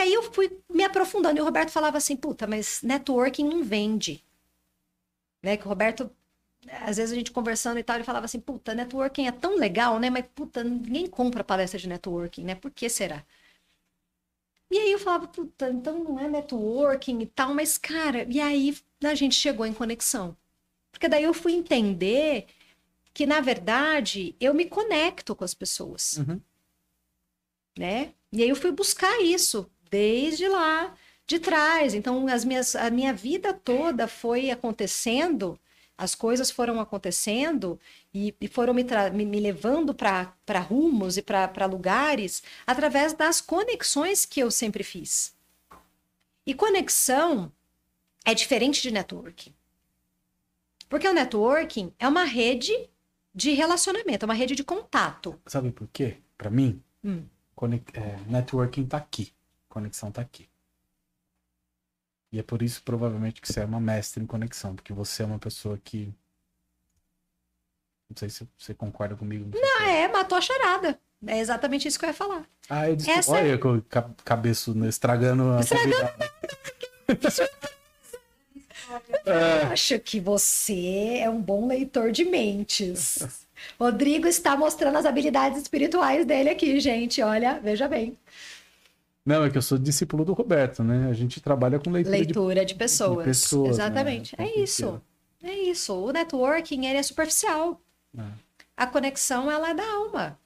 aí eu fui me aprofundando. E o Roberto falava assim, puta, mas networking não vende. Né? Que o Roberto, às vezes a gente conversando e tal, ele falava assim, puta, networking é tão legal, né? Mas, puta, ninguém compra palestra de networking, né? Por que será? E aí eu falava, puta, então não é networking e tal, mas, cara... E aí a gente chegou em conexão. Porque daí eu fui entender... que, na verdade, eu me conecto com as pessoas, né? E aí eu fui buscar isso, desde lá de trás. Então, a minha vida toda foi acontecendo, as coisas foram acontecendo e foram me levando para rumos e para lugares através das conexões que eu sempre fiz. E conexão é diferente de networking. Porque o networking é uma rede... de relacionamento, uma rede de contato. Sabe por quê? Pra mim, networking tá aqui. Conexão tá aqui. E é por isso, provavelmente, que você é uma mestra em conexão. Porque você é uma pessoa que... Não sei se você concorda comigo. Não, matou a charada. É exatamente isso que eu ia falar. Eu disse, olha, que eu cabeço estragando a... Eu acho que você é um bom leitor de mentes. Rodrigo está mostrando as habilidades espirituais dele aqui, gente. Olha, veja bem. Não, é que eu sou discípulo do Roberto, né? A gente trabalha com leitura de pessoas. De pessoas. Exatamente. Né? É isso. O networking, ele é superficial. A conexão, ela é da alma.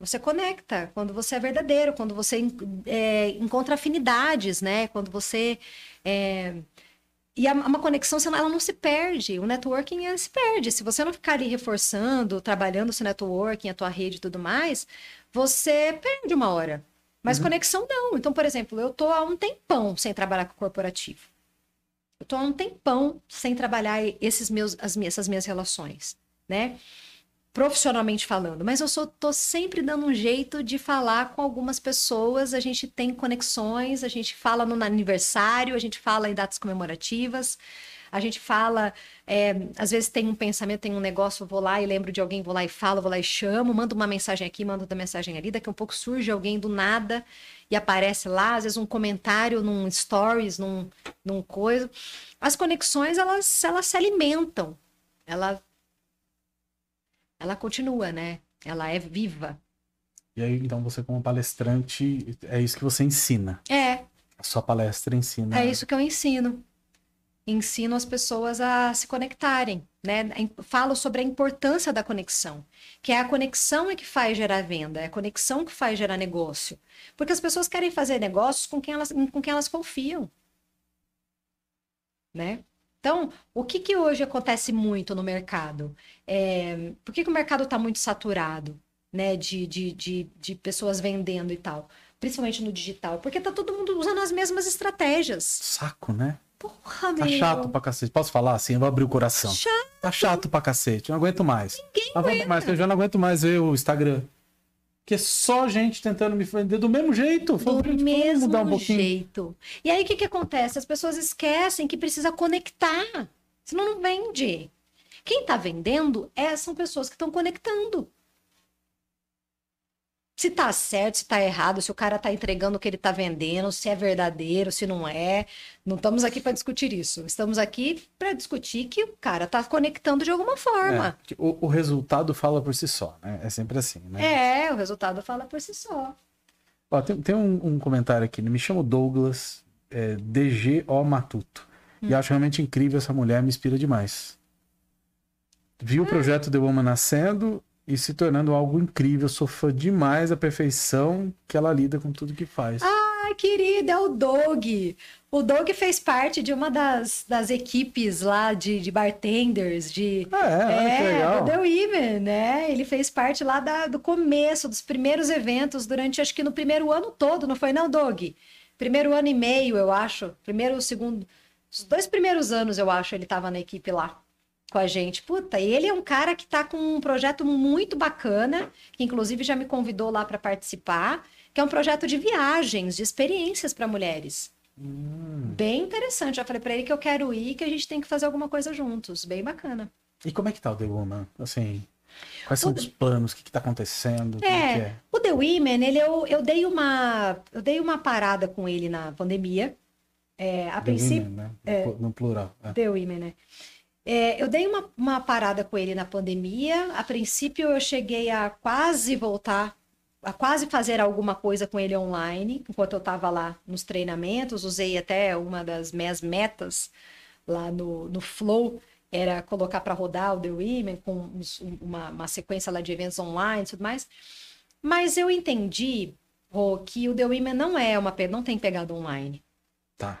Você conecta quando você é verdadeiro, quando você encontra afinidades, né? Quando você... E uma conexão, ela não se perde. O networking, ela se perde. Se você não ficar ali reforçando, trabalhando o seu networking, a tua rede e tudo mais, você perde uma hora. Mas conexão não. Então, por exemplo, eu tô há um tempão sem trabalhar com corporativo. Eu tô há um tempão sem trabalhar essas minhas relações, né? Profissionalmente falando. Mas eu tô sempre dando um jeito de falar com algumas pessoas. A gente tem conexões, a gente fala no aniversário, a gente fala em datas comemorativas. A gente fala, às vezes tem um pensamento, tem um negócio, eu vou lá e lembro de alguém, vou lá e falo, vou lá e chamo, mando uma mensagem aqui, mando outra mensagem ali, daqui a um pouco surge alguém do nada e aparece lá, às vezes um comentário num stories, num coisa. As conexões, elas se alimentam, ela continua, né? Ela é viva. E aí, então, você como palestrante, é isso que você ensina? É. A sua palestra ensina. É isso que eu ensino. Ensino as pessoas a se conectarem, né? Falo sobre a importância da conexão, que é a conexão que faz gerar venda, é a conexão que faz gerar negócio. Porque as pessoas querem fazer negócios com quem elas confiam, né? Então, o que hoje acontece muito no mercado? Por que o mercado está muito saturado, né? De pessoas vendendo e tal, principalmente no digital? Porque está todo mundo usando as mesmas estratégias. Saco, né? Porra, tá meu. Chato pra cacete. Posso falar assim? Eu vou abrir o coração. Chato. Tá chato pra cacete. Eu não aguento mais. Ninguém aguenta mais. Eu já não aguento mais ver o Instagram. Que é só gente tentando me vender do mesmo jeito. Do mesmo jeito. E aí, o que acontece? As pessoas esquecem que precisa conectar. Senão não vende. Quem tá vendendo são pessoas que estão conectando. Se tá certo, se tá errado, se o cara tá entregando o que ele tá vendendo, se é verdadeiro, se não é. Não estamos aqui para discutir isso. Estamos aqui para discutir que o cara tá conectando de alguma forma. O resultado fala por si só, né? É sempre assim, né? O resultado fala por si só. Ó, tem um comentário aqui. Me chamo Douglas, DGO Matuto. E acho realmente incrível essa mulher, me inspira demais. Vi o projeto The Woman nascendo... E se tornando algo incrível. Eu sou fã demais da perfeição que ela lida com tudo que faz. Ah, querida, é o Doug. O Doug fez parte de uma das equipes lá de bartenders. Que legal. The Women, né? Ele fez parte lá do começo, dos primeiros eventos, durante, acho que no primeiro ano todo, não foi não, Doug? Primeiro ano e meio, eu acho. Primeiro, segundo... Os dois primeiros anos, eu acho, ele tava na equipe lá com a gente. Puta, ele é um cara que tá com um projeto muito bacana, que inclusive já me convidou lá para participar, que é um projeto de viagens, de experiências para mulheres. Bem interessante. Já falei para ele que eu quero ir, que a gente tem que fazer alguma coisa juntos. Bem bacana. E como é que tá o The Woman? Assim, quais são os planos? O que tá acontecendo? O The Women, eu dei uma parada com ele na pandemia. A princípio... Women, né? No plural. The Women, né? Eu dei uma parada com ele na pandemia. A princípio, eu cheguei a quase voltar, a quase fazer alguma coisa com ele online, enquanto eu estava lá nos treinamentos. Usei até uma das minhas metas lá no Flow, era colocar para rodar o The Women com uma sequência lá de eventos online e tudo mais. Mas eu entendi, Rô, que o The Women não tem pegada online. Tá?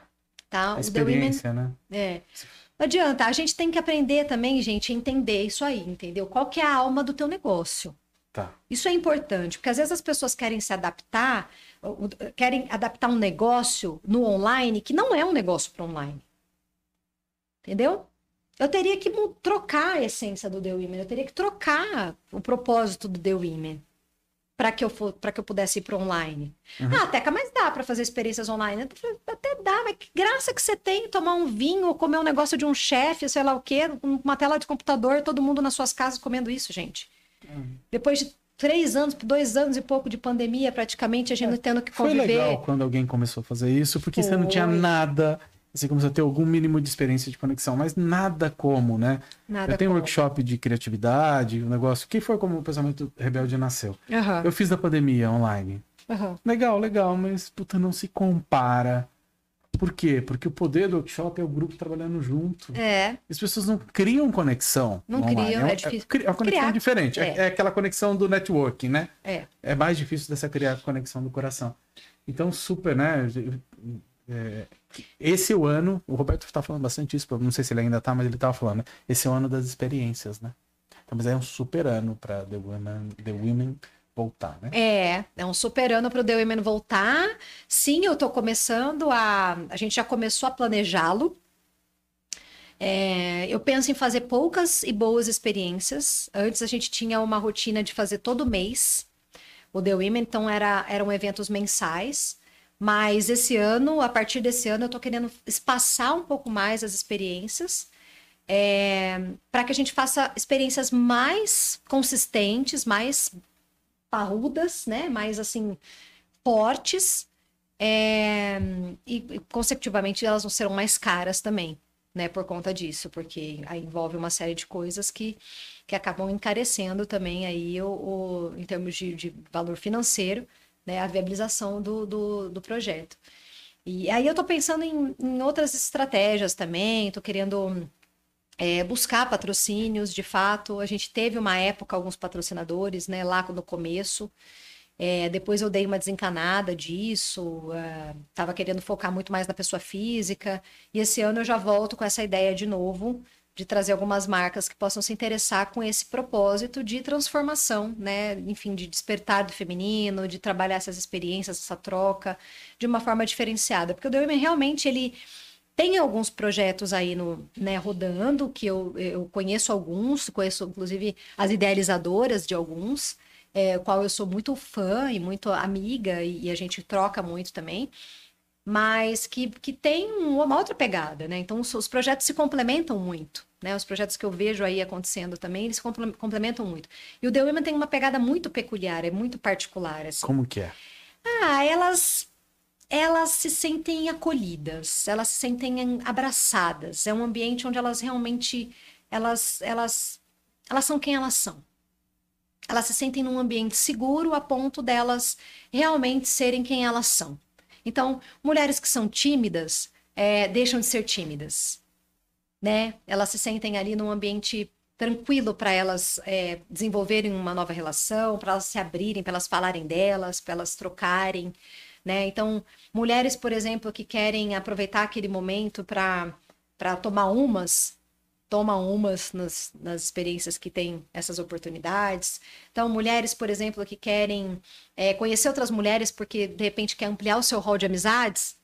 A experiência, The Women, né? Não adianta, a gente tem que aprender também, gente, a entender isso aí, entendeu? Qual que é a alma do teu negócio? Tá. Isso é importante, porque às vezes as pessoas querem se adaptar, querem adaptar um negócio no online que não é um negócio para online. Entendeu? Eu teria que trocar a essência do The Women, eu teria que trocar o propósito do The Women para que eu pudesse ir para online. Teca, mas dá para fazer experiências online? Até dá, mas que graça que você tem tomar um vinho ou comer um negócio de um chefe, sei lá o quê, uma tela de computador, todo mundo nas suas casas comendo isso, gente. Depois de 2 anos e pouco de pandemia, praticamente, a gente não tendo que conviver. Foi legal quando alguém começou a fazer isso, porque você não tinha nada... Você começou a ter algum mínimo de experiência de conexão, mas nada como, né? Eu tenho um workshop de criatividade, um negócio que foi como o pensamento rebelde nasceu. Eu fiz da pandemia online. Legal, mas puta, não se compara. Por quê? Porque o poder do workshop é o grupo trabalhando junto. As pessoas não criam conexão. Não online. Criam, é difícil. É uma conexão diferente. É aquela conexão do networking, né? É mais difícil dessa criar conexão do coração. Então, super, né? Esse é o ano, o Roberto está falando bastante isso, não sei se ele ainda está, mas ele estava falando, né? Esse é o ano das experiências, né? Então, mas é um super ano para The Women voltar, né? É um super ano pro The Women voltar. Sim, eu tô começando a... A gente já começou a planejá-lo. Eu penso em fazer poucas e boas experiências. Antes a gente tinha uma rotina de fazer todo mês o The Women, então eram eventos mensais. Mas esse ano, a partir desse ano, eu tô querendo espaçar um pouco mais as experiências, para que a gente faça experiências mais consistentes, mais parrudas, né? Mais assim, fortes, e consecutivamente elas não serão mais caras também, né, por conta disso, porque aí envolve uma série de coisas que acabam encarecendo também aí em termos de valor financeiro, né, a viabilização do projeto. E aí eu tô pensando em outras estratégias também, tô querendo buscar patrocínios, de fato. A gente teve uma época alguns patrocinadores, né, lá no começo. Depois eu dei uma desencanada disso, estava querendo focar muito mais na pessoa física, e esse ano eu já volto com essa ideia de novo, de trazer algumas marcas que possam se interessar com esse propósito de transformação, né? Enfim, de despertar do feminino, de trabalhar essas experiências, essa troca, de uma forma diferenciada, porque o The Women realmente, ele tem alguns projetos aí né, rodando, que eu conheço alguns, conheço inclusive as idealizadoras de alguns, qual eu sou muito fã e muito amiga, e a gente troca muito também, mas que tem uma outra pegada, né? Então, os projetos se complementam muito, né? Os projetos que eu vejo aí acontecendo também, eles se complementam muito. E o The Women tem uma pegada muito peculiar, é muito particular, assim. Como que é? Ah, elas se sentem acolhidas, elas se sentem abraçadas, é um ambiente onde elas realmente, elas são quem elas são. Elas se sentem num ambiente seguro a ponto delas realmente serem quem elas são. Então, mulheres que são tímidas, deixam de ser tímidas, né? Elas se sentem ali num ambiente tranquilo para elas desenvolverem uma nova relação, para elas se abrirem, para elas falarem delas, para elas trocarem, né? Então, mulheres, por exemplo, que querem aproveitar aquele momento para tomam umas nas experiências que têm essas oportunidades. Então, mulheres, por exemplo, que querem conhecer outras mulheres porque, de repente, quer ampliar o seu rol de amizades,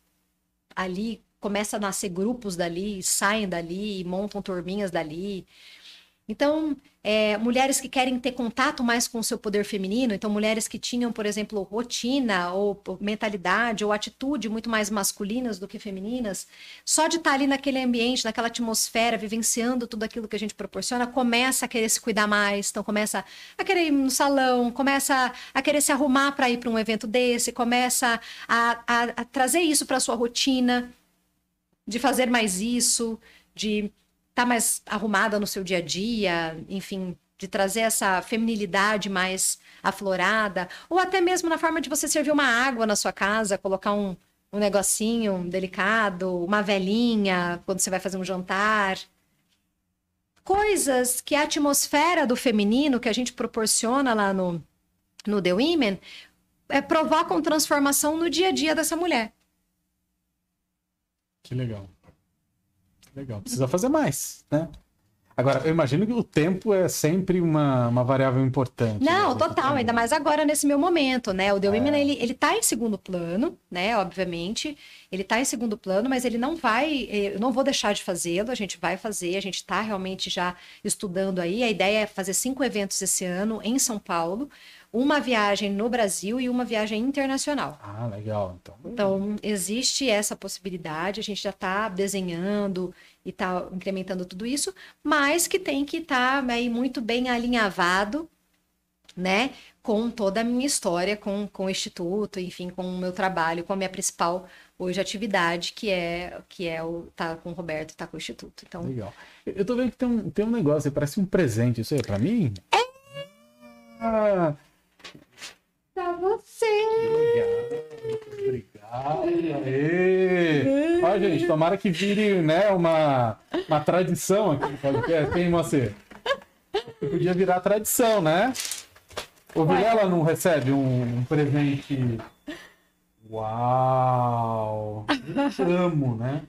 ali começa a nascer grupos dali, saem dali, montam turminhas dali. Então, mulheres que querem ter contato mais com o seu poder feminino, então mulheres que tinham, por exemplo, rotina ou mentalidade ou atitude muito mais masculinas do que femininas, só de estar ali naquele ambiente, naquela atmosfera, vivenciando tudo aquilo que a gente proporciona, começa a querer se cuidar mais, então começa a querer ir no salão, começa a querer se arrumar para ir para um evento desse, começa a trazer isso para a sua rotina, de fazer mais isso, de... tá mais arrumada no seu dia a dia, enfim, de trazer essa feminilidade mais aflorada, ou até mesmo na forma de você servir uma água na sua casa, colocar um negocinho delicado, uma velinha, quando você vai fazer um jantar. Coisas que a atmosfera do feminino que a gente proporciona lá no The Women provocam transformação no dia a dia dessa mulher. Que legal. Legal, precisa fazer mais, né? Agora, eu imagino que o tempo é sempre uma variável importante. Não, né? Total, ainda mais agora nesse meu momento, né? O The Women, ele tá em segundo plano, né? Obviamente, ele tá em segundo plano, mas ele não vai... Eu não vou deixar de fazê-lo, a gente vai fazer, a gente tá realmente já estudando aí. A ideia é fazer 5 eventos esse ano em São Paulo, uma viagem no Brasil e uma viagem internacional. Ah, legal. Então existe essa possibilidade, a gente já está desenhando e está incrementando tudo isso, mas que tem que estar aí muito bem alinhavado, né, com toda a minha história, com o Instituto, enfim, com o meu trabalho, com a minha principal hoje atividade, que é o tá com o Roberto e tá com o Instituto. Então... Legal. Eu tô vendo que tem um negócio, parece um presente, isso aí é para mim? É! Ah. Pra você! Obrigado! Aê. Ó, gente, tomara que vire, né, uma tradição aqui no podcast. Tem você? Eu podia virar tradição, né? O Vilela não recebe um presente? Uau! Eu amo, né?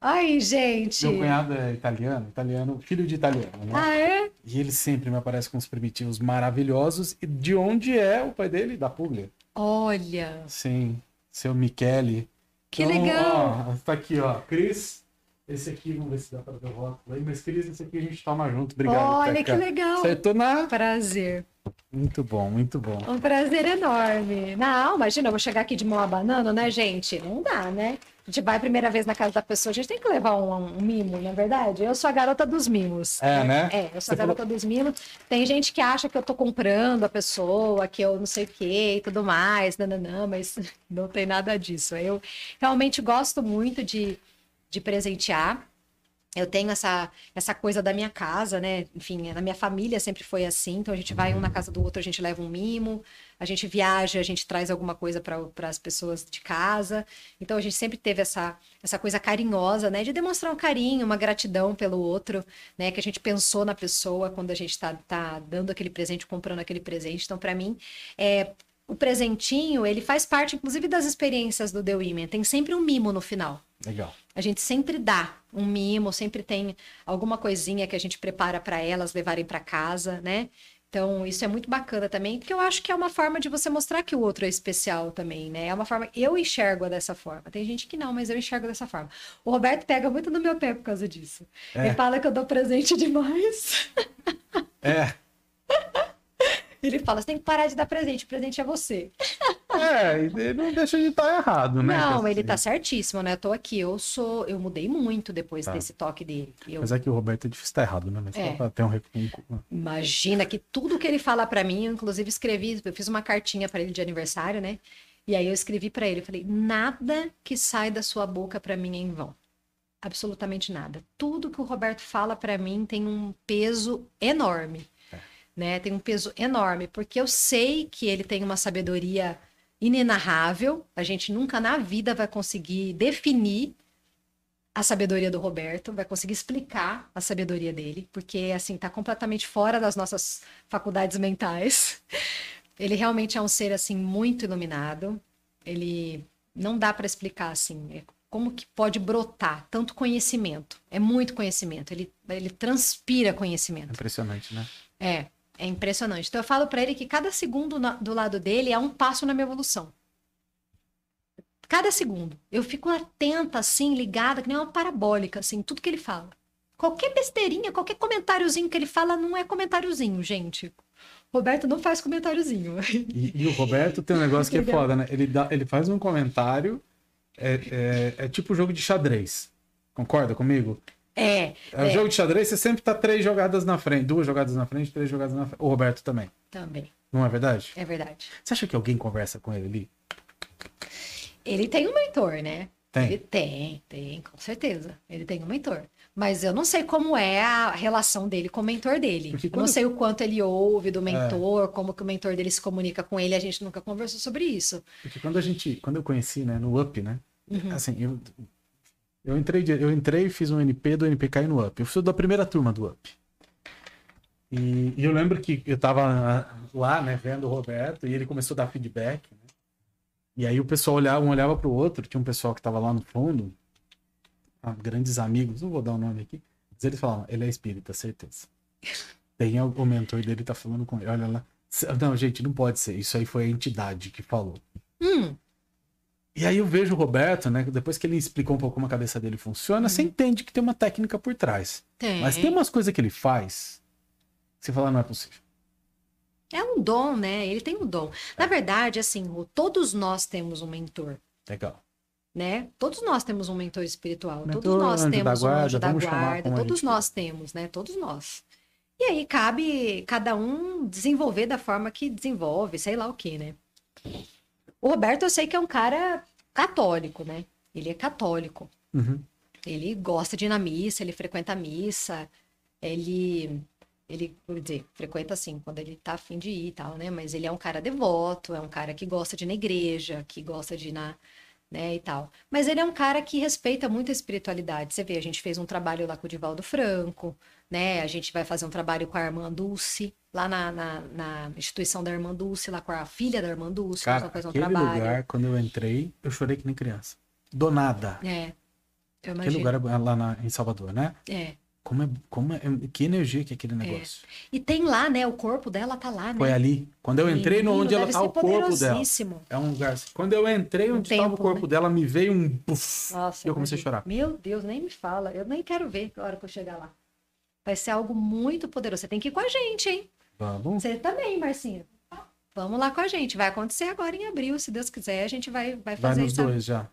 Ai, gente! Meu cunhado é italiano, filho de italiano, né? Ah, é? E ele sempre me aparece com uns primitivos maravilhosos. E de onde é o pai dele? Da Puglia. Olha! Sim, seu Michele. Que então, legal! Ó, tá aqui, ó. Cris, esse aqui, vamos ver se dá pra ver o rótulo aí. Mas Cris, esse aqui a gente toma junto. Obrigado, olha, Teca. Que legal! Acertou na... Prazer. Muito bom, muito bom. Um prazer enorme. Não, imagina, eu vou chegar aqui de mão abanando, né, gente? Não dá, né? A gente vai a primeira vez na casa da pessoa, a gente tem que levar um mimo, não é verdade? Eu sou a garota dos mimos. É, né? É, eu sou a garota dos mimos. Tem gente que acha que eu tô comprando a pessoa, que eu não sei o quê e tudo mais, nananã, mas não tem nada disso. Eu realmente gosto muito de presentear. Eu tenho essa coisa da minha casa, né? Enfim, na minha família sempre foi assim. Então, a gente vai um na casa do outro, a gente leva um mimo. A gente viaja, a gente traz alguma coisa para as pessoas de casa. Então, a gente sempre teve essa coisa carinhosa, né? De demonstrar um carinho, uma gratidão pelo outro, né? Que a gente pensou na pessoa quando a gente está dando aquele presente, comprando aquele presente. Então, para mim, o presentinho, ele faz parte, inclusive, das experiências do The Women. Tem sempre um mimo no final. Legal. A gente sempre dá um mimo, sempre tem alguma coisinha que a gente prepara para elas levarem para casa, né? Então, isso é muito bacana também, porque eu acho que é uma forma de você mostrar que o outro é especial também, né? É uma forma... Eu enxergo dessa forma. Tem gente que não, mas eu enxergo dessa forma. O Roberto pega muito no meu pé por causa disso. Ele fala que eu dou presente demais. É. Ele fala, você tem que parar de dar presente, o presente é você. É, ele não deixa de estar errado, né? Não, ele tá certíssimo, né? Eu tô aqui, eu mudei muito depois desse toque dele. Mas é que o Roberto é difícil estar errado, né? Mas tem um recurso. Imagina que tudo que ele fala pra mim, eu inclusive escrevi, eu fiz uma cartinha pra ele de aniversário, né? E aí eu escrevi pra ele, eu falei, nada que sai da sua boca pra mim é em vão. Absolutamente nada. Tudo que o Roberto fala pra mim tem um peso enorme. Né, tem um peso enorme, porque eu sei que ele tem uma sabedoria inenarrável, a gente nunca na vida vai conseguir definir a sabedoria do Roberto, vai conseguir explicar a sabedoria dele, porque assim, tá completamente fora das nossas faculdades mentais. Ele realmente é um ser assim muito iluminado, ele não dá para explicar assim, como que pode brotar tanto conhecimento, é muito conhecimento, ele transpira conhecimento. Impressionante, né? É impressionante. Então eu falo pra ele que cada segundo do lado dele é um passo na minha evolução. Cada segundo. Eu fico atenta, assim, ligada, que nem uma parabólica, assim, tudo que ele fala. Qualquer besteirinha, qualquer comentáriozinho que ele fala não é comentáriozinho, gente. O Roberto não faz comentáriozinho. E o Roberto tem um negócio que é foda, né? Ele faz um comentário, é tipo jogo de xadrez. Concorda comigo? É jogo de xadrez, você sempre tá 3 jogadas na frente, 2 jogadas na frente, 3 jogadas na frente. O Roberto também. Também. Não é verdade? É verdade. Você acha que alguém conversa com ele ali? Ele tem um mentor, né? Tem. Ele tem, com certeza. Ele tem um mentor. Mas eu não sei como é a relação dele com o mentor dele. Eu não sei o quanto ele ouve do mentor, como que o mentor dele se comunica com ele, a gente nunca conversou sobre isso. Porque quando eu conheci, né, no UP, né? Uhum. Assim, eu entrei, fiz um NP, do NP caí no UP. Eu fui da primeira turma do UP. E eu lembro que eu tava lá, né, vendo o Roberto, e ele começou a dar feedback. Né? E aí o pessoal olhava, um olhava pro outro, tinha um pessoal que tava lá no fundo, grandes amigos, não vou dar o nome aqui, mas eles falavam, ele é espírita, certeza. Tem o mentor dele, tá falando com ele, olha lá. Não, gente, não pode ser, isso aí foi a entidade que falou. E aí eu vejo o Roberto, né? Depois que ele explicou um pouco como a cabeça dele funciona, você entende que tem uma técnica por trás. Tem. Mas tem umas coisas que ele faz que você fala, não é possível. É um dom, né? Ele tem um dom. Na verdade, assim, todos nós temos um mentor. Legal. Né? Todos nós temos um mentor espiritual. Mentor, todos nós temos um anjo da guarda. Todos nós temos, né? Todos nós. E aí cabe cada um desenvolver da forma que desenvolve, sei lá o quê, né? O Roberto, eu sei que é um cara católico, né? Ele é católico. Uhum. Ele gosta de ir na missa, ele frequenta a missa, ele, vou dizer, frequenta assim, quando ele tá afim de ir e tal, né? Mas ele é um cara devoto, é um cara que gosta de ir na igreja, que gosta de ir na... né, e tal. Mas ele é um cara que respeita muito a espiritualidade. Você vê, a gente fez um trabalho lá com o Divaldo Franco, né? A gente vai fazer um trabalho com a Irmã Dulce, lá na instituição da Irmã Dulce, lá com a filha da Irmã Dulce. Cara, nós vamos fazer um trabalho. Aquele lugar, quando eu entrei, eu chorei que nem criança. Do nada. É, eu imagino. Aquele lugar lá em Salvador, né? É. Que energia que é aquele negócio. É. E tem lá, né? O corpo dela tá lá, né? Foi ali. Quando eu entrei no onde ela tá, o corpo dela. É um lugar assim. Quando eu entrei onde estava o corpo dela, me veio um... Puff, nossa, e eu comecei a chorar. Meu Deus, nem me fala. Eu nem quero ver a hora que eu chegar lá. Vai ser algo muito poderoso. Você tem que ir com a gente, hein? Vamos. Você também, Marcinha. Vamos lá com a gente. Vai acontecer agora em abril, se Deus quiser. A gente vai fazer isso. Vai nos dois já.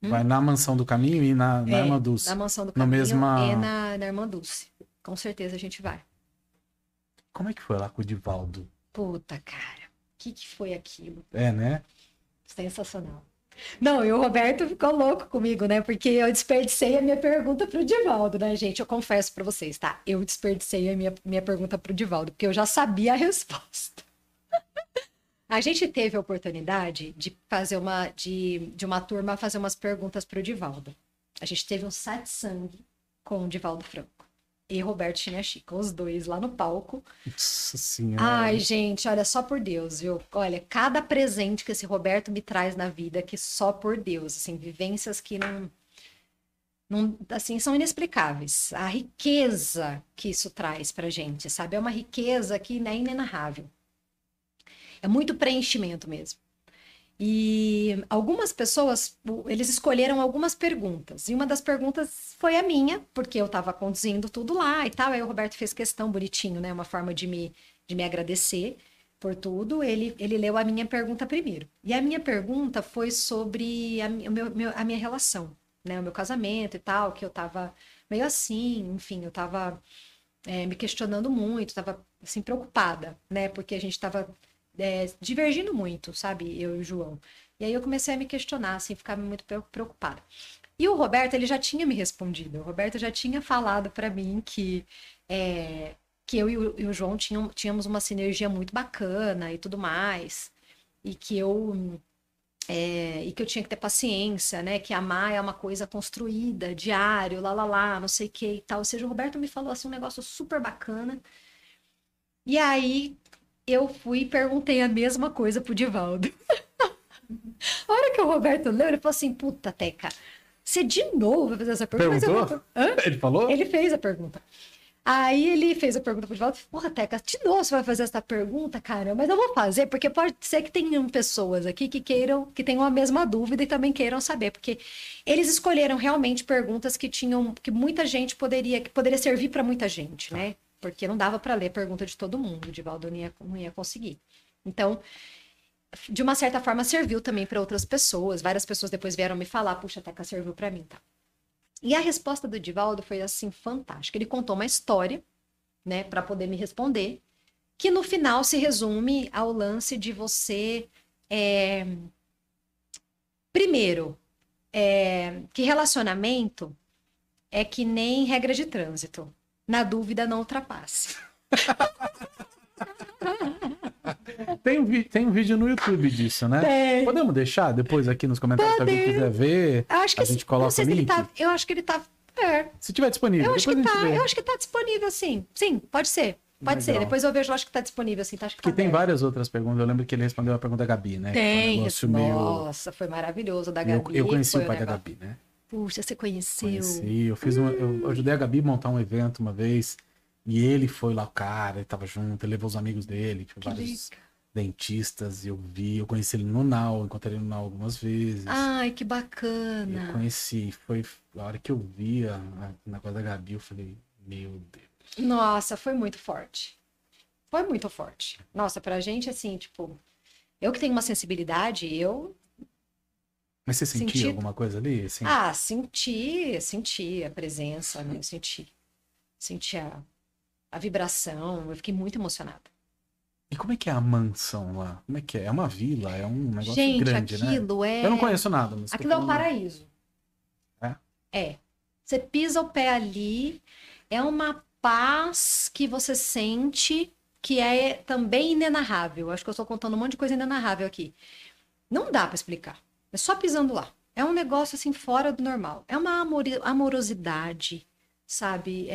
Vai na Mansão do Caminho e na Irmã Dulce. Na Mansão do Caminho e na Irmã Dulce. Com certeza a gente vai. Como é que foi lá com o Divaldo? Puta, cara. O que foi aquilo? É, né? Sensacional. Não, e o Roberto ficou louco comigo, né? Porque eu desperdicei a minha pergunta pro Divaldo, né, gente? Eu confesso pra vocês, tá? Eu desperdicei a minha pergunta pro Divaldo, porque eu já sabia a resposta. A gente teve a oportunidade de fazer uma turma fazer umas perguntas para o Divaldo. A gente teve um satsang com o Divaldo Franco e Roberto Shinyashiki, os dois lá no palco. Nossa Senhora. Ai, gente, olha, só por Deus, viu? Olha, cada presente que esse Roberto me traz na vida, que só por Deus, assim, vivências que não assim, são inexplicáveis. A riqueza que isso traz pra gente, sabe? É uma riqueza que é inenarrável. É muito preenchimento mesmo. E algumas pessoas, eles escolheram algumas perguntas. E uma das perguntas foi a minha, porque eu estava conduzindo tudo lá e tal. Aí o Roberto fez questão, bonitinho, né? Uma forma de me agradecer por tudo. Ele leu a minha pergunta primeiro. E a minha pergunta foi sobre a minha relação, né? O meu casamento e tal, que eu estava meio assim, enfim, eu estava me questionando muito, estava assim, preocupada, né? Porque a gente estava... divergindo muito, sabe, eu e o João. E aí eu comecei a me questionar, assim, ficar muito preocupada. E o Roberto, ele já tinha me respondido. O Roberto já tinha falado para mim que eu e o João tínhamos uma sinergia muito bacana e tudo mais. E que eu tinha que ter paciência, né? Que amar é uma coisa construída, diário, não sei o que e tal. Ou seja, o Roberto me falou, assim, um negócio super bacana. E aí... eu fui e perguntei a mesma coisa pro Divaldo. A hora que o Roberto leu, ele falou assim, puta, Teca, você de novo vai fazer essa pergunta? Perguntou? Hã? Ele falou? Ele fez a pergunta. Aí ele fez a pergunta pro Divaldo, porra, Teca, de novo você vai fazer essa pergunta, cara? Mas eu vou fazer, porque pode ser que tenham pessoas aqui que tenham a mesma dúvida e também queiram saber, porque eles escolheram realmente perguntas que muita gente que poderia servir para muita gente, né? Porque não dava para ler pergunta de todo mundo, o Divaldo não ia conseguir. Então, de uma certa forma, serviu também para outras pessoas. Várias pessoas depois vieram me falar, puxa, Teca, serviu para mim, tá? E a resposta do Divaldo foi, assim, fantástica. Ele contou uma história, né, para poder me responder, que no final se resume ao lance de você, primeiro, que relacionamento é que nem regra de trânsito. Na dúvida, não ultrapasse. Tem um vídeo no YouTube disso, né? Tem. Podemos deixar depois aqui nos comentários, se alguém quiser ver. Acho que a gente coloca o link. Eu acho que ele tá... Se tiver disponível, eu acho que tá disponível, sim. Sim, pode ser. Pode ser. Depois eu vejo, eu acho que tá disponível, sim. Tá, acho que tá tem várias outras perguntas. Eu lembro que ele respondeu a pergunta da Gabi, né? Tem. Nossa, foi maravilhoso da Gabi. Eu conheci o pai da Gabi, né? Puxa, você conheceu? Conheci, eu ajudei a Gabi a montar um evento uma vez, e ele foi lá, o cara, ele tava junto, ele levou os amigos dele, tipo, vários dentistas, e eu conheci ele no Nau, encontrei ele no Nau algumas vezes. Ai, que bacana! Eu conheci, foi a hora que eu vi o negócio da Gabi, eu falei, meu Deus. Nossa, foi muito forte. Foi muito forte. Nossa, pra gente, assim, tipo, eu que tenho uma sensibilidade, Mas você sentia alguma coisa ali? Assim? Ah, senti a presença, né? Senti a vibração, eu fiquei muito emocionada. E como é que é a mansão lá? Como é que é? É uma vila, é um negócio grande, né? Gente, aquilo é... Eu não conheço nada. Mas aquilo é um paraíso. É? É. Você pisa o pé ali, é uma paz que você sente, que é também inenarrável. Acho que eu estou contando um monte de coisa inenarrável aqui. Não dá para explicar. É só pisando lá. É um negócio, assim, fora do normal. É uma amorosidade, sabe?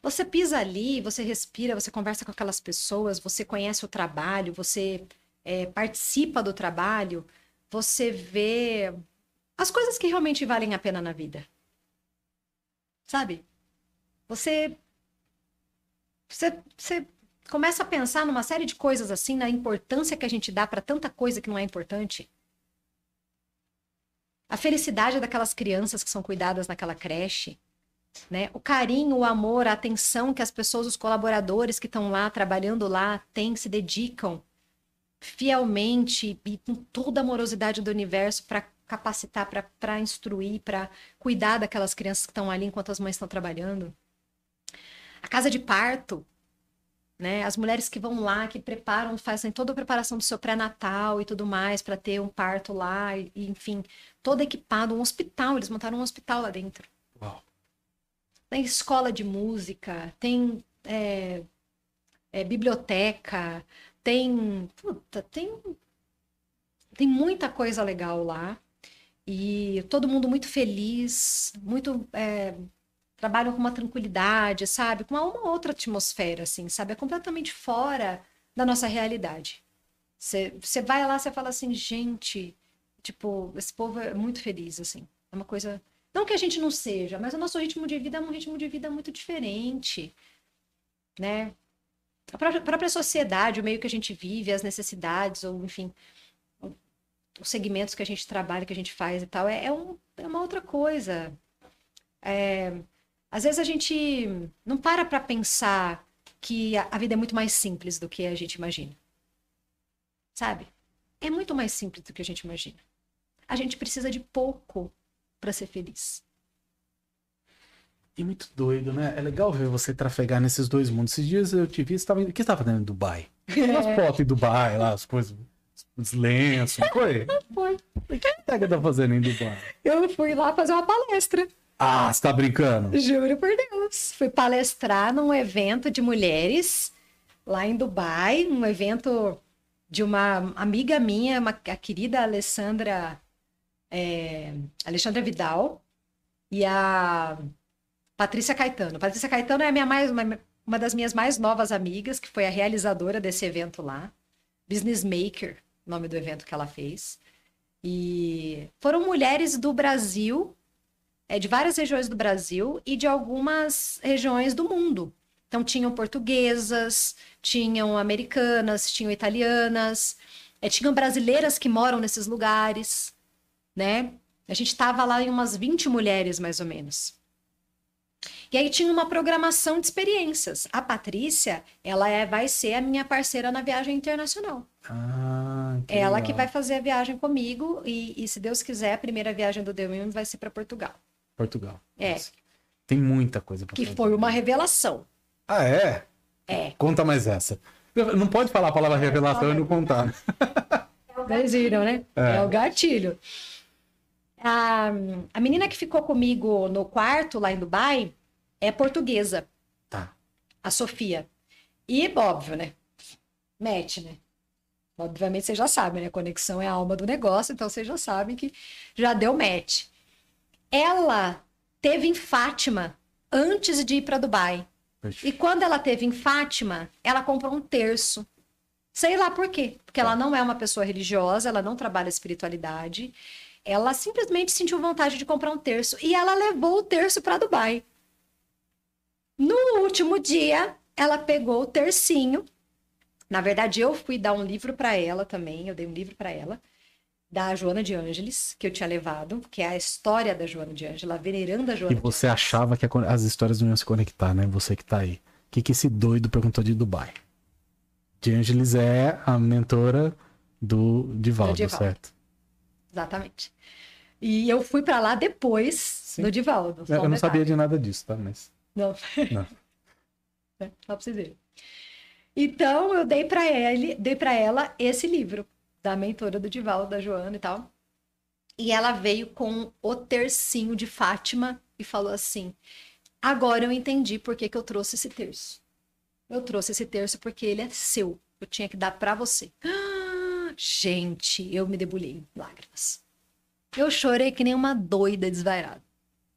Você pisa ali, você respira, você conversa com aquelas pessoas, você conhece o trabalho, você participa do trabalho, você vê as coisas que realmente valem a pena na vida. sabe? Você começa a pensar numa série de coisas assim, na importância que a gente dá para tanta coisa que não é importante. A felicidade daquelas crianças que são cuidadas naquela creche, né? O carinho, o amor, a atenção que as pessoas, os colaboradores que estão lá, trabalhando lá, têm, se dedicam fielmente e com toda a amorosidade do universo para capacitar, para instruir, para cuidar daquelas crianças que estão ali enquanto as mães estão trabalhando. A casa de parto, né? As mulheres que vão lá, que preparam, fazem toda a preparação do seu pré-natal e tudo mais para ter um parto lá, e, enfim, todo equipado, um hospital, eles montaram um hospital lá dentro. Uau. Tem escola de música, tem biblioteca, tem muita coisa legal lá, e todo mundo muito feliz, muito... trabalham com uma tranquilidade, sabe? Com uma outra atmosfera, assim, sabe? É completamente fora da nossa realidade. Você vai lá, você fala assim, gente, tipo, esse povo é muito feliz, assim. É uma coisa... Não que a gente não seja, mas o nosso ritmo de vida é um ritmo de vida muito diferente, né? A própria sociedade, o meio que a gente vive, as necessidades, ou, enfim, os segmentos que a gente trabalha, que a gente faz e tal, é uma outra coisa. Às vezes a gente não para pensar que a vida é muito mais simples do que a gente imagina. Sabe? É muito mais simples do que a gente imagina. A gente precisa de pouco para ser feliz. E muito doido, né? É legal ver você trafegar nesses dois mundos. Esses dias eu te vi, o que você estava fazendo em Dubai? Umas fotos em Dubai, lá, as coisas... Os lenços, não foi? Foi. O que a Teca tá fazendo em Dubai? Eu fui lá fazer uma palestra. Ah, você tá brincando? Juro por Deus. Fui palestrar num evento de mulheres lá em Dubai, um evento de uma amiga minha, a querida Alexandra Vidal e a Patrícia Caetano. Patrícia Caetano é uma das minhas mais novas amigas, que foi a realizadora desse evento lá. Business Maker, nome do evento que ela fez. E foram mulheres do Brasil... de várias regiões do Brasil e de algumas regiões do mundo. Então, tinham portuguesas, tinham americanas, tinham italianas, tinham brasileiras que moram nesses lugares, né? A gente estava lá em umas 20 mulheres, mais ou menos. E aí tinha uma programação de experiências. A Patrícia, ela vai ser a minha parceira na viagem internacional. Ah, que ela legal. Que vai fazer a viagem comigo e, se Deus quiser, a primeira viagem do The Women vai ser para Portugal. Portugal. É. Nossa. Tem muita coisa pra fazer. Que foi uma revelação. Ah, é? É. Conta mais essa. Não pode falar a palavra revelação e não contar. Vocês viram, né? É o gatilho. A menina que ficou comigo no quarto lá em Dubai é portuguesa. Tá. A Sofia. E, óbvio, né? Match, né? Obviamente, vocês já sabem, né? Conexão é a alma do negócio, então vocês já sabem que já deu match. Ela teve em Fátima antes de ir para Dubai. Ixi. E quando ela teve em Fátima, ela comprou um terço. Sei lá por quê. Porque ela não é uma pessoa religiosa, ela não trabalha espiritualidade. Ela simplesmente sentiu vontade de comprar um terço. E ela levou o terço para Dubai. No último dia, ela pegou o tercinho. Na verdade, eu fui dar um livro para ela também. Eu dei um livro para ela, da Joanna de Ângelis, que eu tinha levado, que é a história da Joanna de Ângelis, a veneranda Joanna de Ângelis. E você achava que as histórias não iam se conectar, né? Você que tá aí. O que esse doido perguntou de Dubai? De Ângelis é a mentora do Divaldo, certo? Exatamente. E eu fui para lá depois. Sim. Do Divaldo. Eu não sabia de nada disso, tá? Mas... Não. É, só pra vocês verem. Então, eu dei para ela esse livro da mentora do Divaldo, da Joanna e tal. E ela veio com o tercinho de Fátima e falou assim: agora eu entendi por que eu trouxe esse terço. Eu trouxe esse terço porque ele é seu. Eu tinha que dar para você. Ah, gente, eu me debulhei em lágrimas. Eu chorei que nem uma doida desvairada,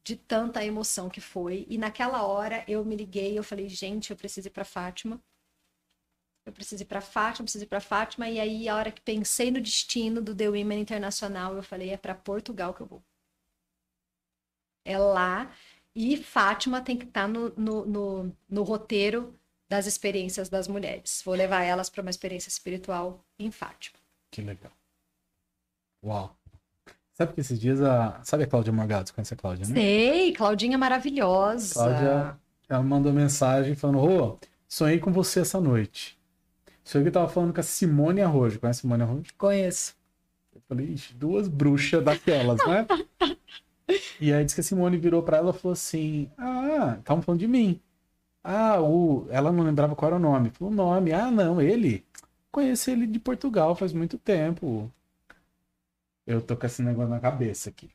de tanta emoção que foi. E naquela hora eu me liguei e eu falei: gente, eu preciso ir para Fátima. Eu preciso ir para Fátima. E aí, a hora que pensei no destino do The Women Internacional, eu falei: é para Portugal que eu vou. É lá. E Fátima tem que estar no roteiro das experiências das mulheres. Vou levar elas para uma experiência espiritual em Fátima. Que legal. Uau. Sabe que esses dias Sabe a Cláudia Morgado? Você conhece a Cláudia, né? Sei, Claudinha maravilhosa. Cláudia, ela mandou mensagem falando, ô, sonhei com você essa noite. Sonhei que eu tava falando com a Simone Arrojo. Conhece a Simone Arrojo? Conheço. Eu falei, ixi, duas bruxas daquelas, né? E aí disse que a Simone virou pra ela e falou assim, estavam falando de mim. Ela não lembrava qual era o nome. Falou o nome. Não, ele. Conheci ele de Portugal faz muito tempo. Eu tô com esse negócio na cabeça aqui.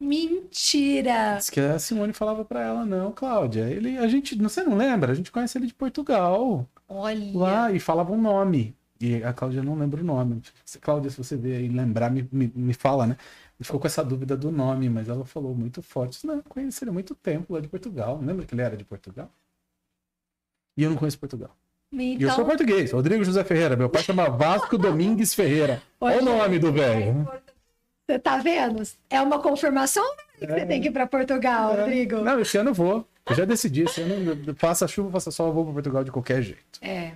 Mentira! Diz que a Simone falava pra ela, não, Cláudia. Ele, a gente, você não lembra? A gente conhece ele de Portugal. Olha! Lá, e falava um nome. E a Cláudia não lembra o nome. Cláudia, se você ver e lembrar, me fala, né? Ele ficou com essa dúvida do nome, mas ela falou muito forte. Não, eu conheci ele há muito tempo lá de Portugal. Lembra que ele era de Portugal? E eu não conheço Portugal. Então... E eu sou português, Rodrigo José Ferreira. Meu pai chama Vasco Domingues Ferreira. Olha o nome do velho. Você tá vendo? É uma confirmação que você tem que ir pra Portugal, Rodrigo. Não, esse ano eu vou. Eu já decidi. Esse ano, faça chuva, faça sol, eu vou pra Portugal de qualquer jeito. É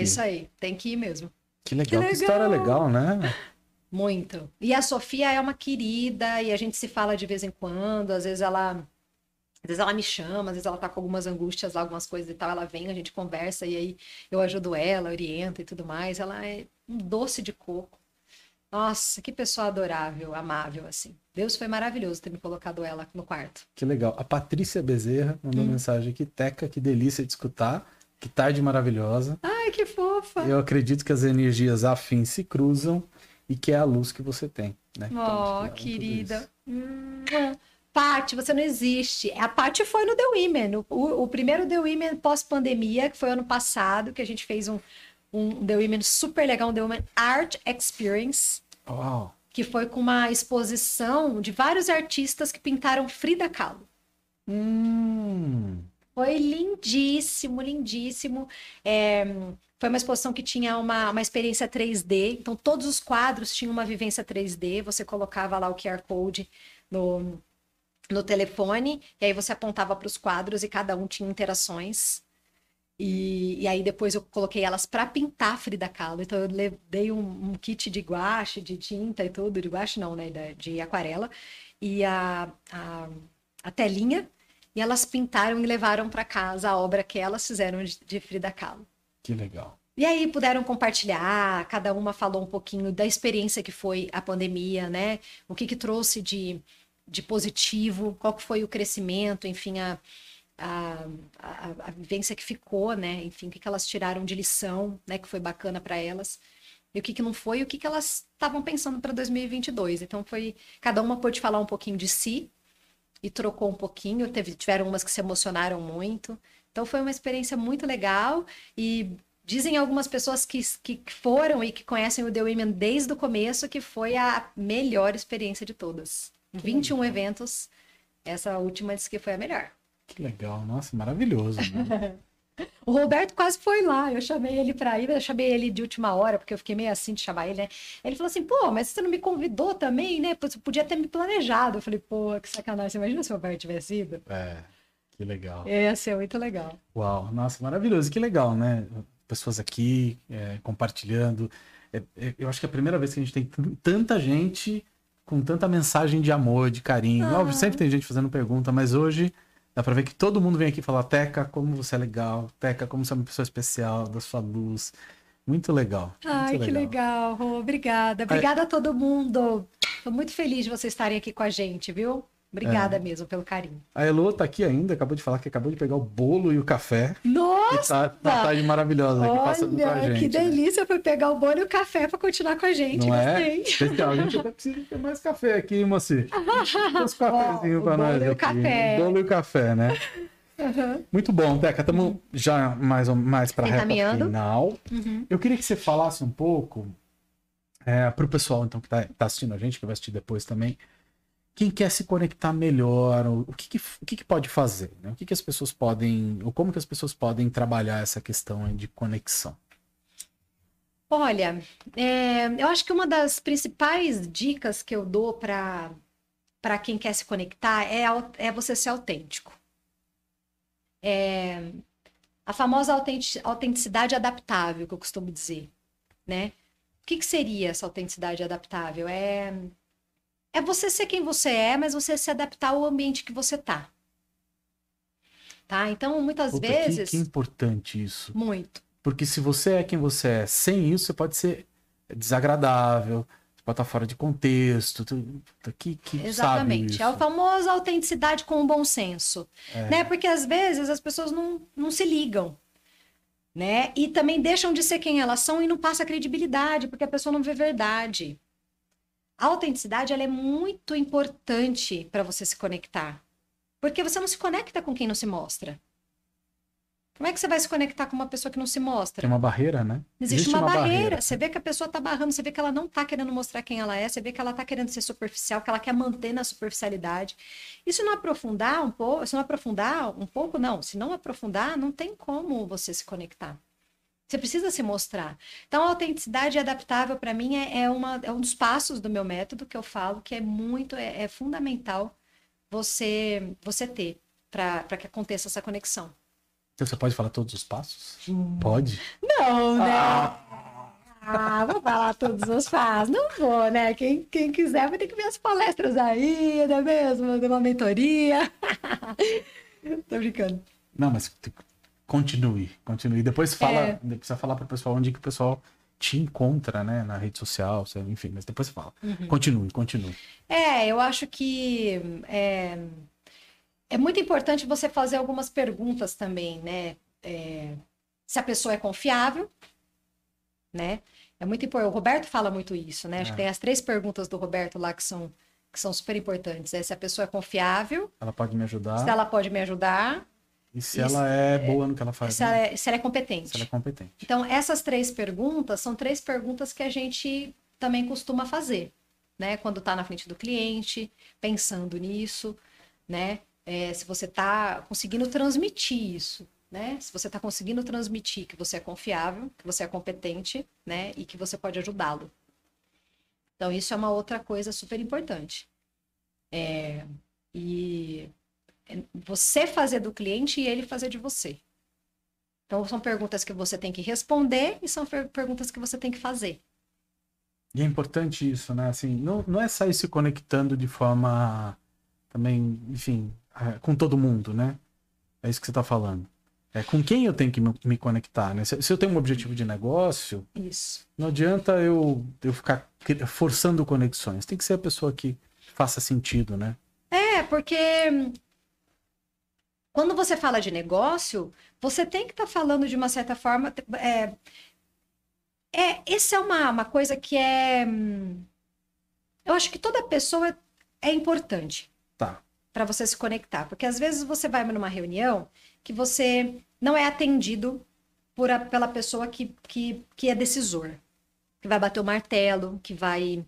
isso aí. Tem que ir mesmo. Que legal. Que história legal, né? Muito. E a Sofia é uma querida e a gente se fala de vez em quando. Às vezes ela me chama, às vezes ela tá com algumas angústias, algumas coisas e tal. Ela vem, a gente conversa e aí eu ajudo ela, oriento e tudo mais. Ela é um doce de coco. Nossa, que pessoa adorável, amável, assim. Deus foi maravilhoso ter me colocado ela no quarto. Que legal. A Patrícia Bezerra mandou mensagem aqui. Teca, que delícia de escutar. Que tarde maravilhosa. Ai, que fofa. Eu acredito que as energias afins se cruzam e que é a luz que você tem, né? Então, querida. Paty, você não existe. A Paty foi no The Women. O primeiro The Women pós-pandemia, que foi ano passado, que a gente fez um The Women super legal, um The Women Art Experience, que foi com uma exposição de vários artistas que pintaram Frida Kahlo. Foi lindíssimo, lindíssimo. Foi uma exposição que tinha uma experiência 3D, então todos os quadros tinham uma vivência 3D, você colocava lá o QR Code no telefone, e aí você apontava para os quadros e cada um tinha interações. E aí depois eu coloquei elas para pintar Frida Kahlo, então eu dei um kit de guache, de tinta e tudo, de guache não, né, de aquarela, e a telinha, e elas pintaram e levaram para casa a obra que elas fizeram de Frida Kahlo. Que legal. E aí puderam compartilhar, cada uma falou um pouquinho da experiência que foi a pandemia, né, o que trouxe de positivo, qual que foi o crescimento, enfim, a vivência que ficou, né? Enfim, o que elas tiraram de lição, né? Que foi bacana para elas. E o que não foi, e o que elas estavam pensando para 2022. Então, foi... Cada uma pôde falar um pouquinho de si e trocou um pouquinho. Tiveram umas que se emocionaram muito. Então, foi uma experiência muito legal. E dizem algumas pessoas que foram e que conhecem o The Women desde o começo que foi a melhor experiência de todas. 21 eventos. Essa última disse que foi a melhor. Que legal, nossa, maravilhoso, né? O Roberto quase foi lá, eu chamei ele pra ir, mas eu chamei ele de última hora, porque eu fiquei meio assim de chamar ele, né? Ele falou assim, pô, mas você não me convidou também, né? Você podia ter me planejado. Eu falei, pô, que sacanagem, você imagina se o Roberto tivesse ido? Que legal. Ia ser muito legal. Uau, nossa, maravilhoso, que legal, né? Pessoas aqui, compartilhando. Eu acho que é a primeira vez que a gente tem tanta gente com tanta mensagem de amor, de carinho. Sempre tem gente fazendo pergunta, mas hoje... Dá pra ver que todo mundo vem aqui falar, Teca, como você é legal. Teca, como você é uma pessoa especial, da sua luz. Muito legal. Ai, que legal. Rô, obrigada. Obrigada a todo mundo. Tô muito feliz de vocês estarem aqui com a gente, viu? Obrigada mesmo pelo carinho. A Elô tá aqui ainda, acabou de falar que acabou de pegar o bolo e o café. Nossa! Que tá uma tarde maravilhosa. Olha, que passando com a gente, que delícia, né? Foi pegar o bolo e o café pra continuar com a gente. Não é? A gente até precisa ter mais café aqui, mocinha. Os cafezinhos pra nós aqui. Café. O bolo e o café, né? Muito bom, Teca. Estamos já mais pra reta final. Eu queria que você falasse um pouco pro pessoal então que tá assistindo a gente, que vai assistir depois também. Quem quer se conectar melhor, o que pode fazer, né? O que as pessoas podem, ou como que as pessoas podem trabalhar essa questão de conexão? Olha, eu acho que uma das principais dicas que eu dou para para quem quer se conectar é você ser autêntico. A famosa autenticidade adaptável, que eu costumo dizer, né? O que seria essa autenticidade adaptável? É você ser quem você é, mas você se adaptar ao ambiente que você tá. Tá? Então, muitas vezes... Que importante isso. Muito. Porque se você é quem você é, sem isso, você pode ser desagradável, você pode estar fora de contexto, exatamente. Sabe, é a famosa autenticidade com o bom senso. Né? Porque, às vezes, as pessoas não se ligam, né? E também deixam de ser quem elas são e não passa credibilidade, porque a pessoa não vê verdade. A autenticidade, ela é muito importante para você se conectar. Porque você não se conecta com quem não se mostra. Como é que você vai se conectar com uma pessoa que não se mostra? Tem uma barreira, né? Existe uma barreira. Você vê que a pessoa tá barrando, você vê que ela não tá querendo mostrar quem ela é, você vê que ela tá querendo ser superficial, que ela quer manter na superficialidade. E se não aprofundar, não tem como você se conectar. Você precisa se mostrar. Então, a autenticidade adaptável, para mim, é um dos passos do meu método que eu falo, que é fundamental você ter, para que aconteça essa conexão. Então, você pode falar todos os passos? Pode? Não, né? Vou falar todos os passos. Não vou, né? Quem quiser vai ter que ver as palestras aí, não é mesmo? De uma mentoria. Tô brincando. Não, mas continue. Depois precisa falar para o pessoal onde que o pessoal te encontra, né? Na rede social, enfim, mas depois fala. Uhum. Continue. Eu acho que é muito importante você fazer algumas perguntas também, né? Se a pessoa é confiável, né? É muito importante. O Roberto fala muito isso, né? Acho que tem as 3 perguntas do Roberto lá que são super importantes. Se a pessoa é confiável... Ela pode me ajudar. Se ela pode me ajudar... E se ela é boa no que ela faz? Se ela é competente. Se ela é competente. Então, essas 3 perguntas são 3 perguntas que a gente também costuma fazer, né? Quando está na frente do cliente, pensando nisso, né? Se você está conseguindo transmitir isso, né? Se você está conseguindo transmitir que você é confiável, que você é competente, né? E que você pode ajudá-lo. Então, isso é uma outra coisa super importante. Você fazer do cliente e ele fazer de você. Então, são perguntas que você tem que responder e são perguntas que você tem que fazer. E é importante isso, né? Assim, não é sair se conectando de forma também, enfim, com todo mundo, né? É isso que você está falando. Com quem eu tenho que me conectar, né? Se eu tenho um objetivo de negócio, isso. Não adianta eu ficar forçando conexões. Tem que ser a pessoa que faça sentido, né? Porque... Quando você fala de negócio, você tem que estar falando de uma certa forma... Essa é uma coisa que é... Eu acho que toda pessoa é importante para você se conectar. Porque às vezes você vai numa reunião que você não é atendido pela pessoa que é decisor. Que vai bater o martelo, que vai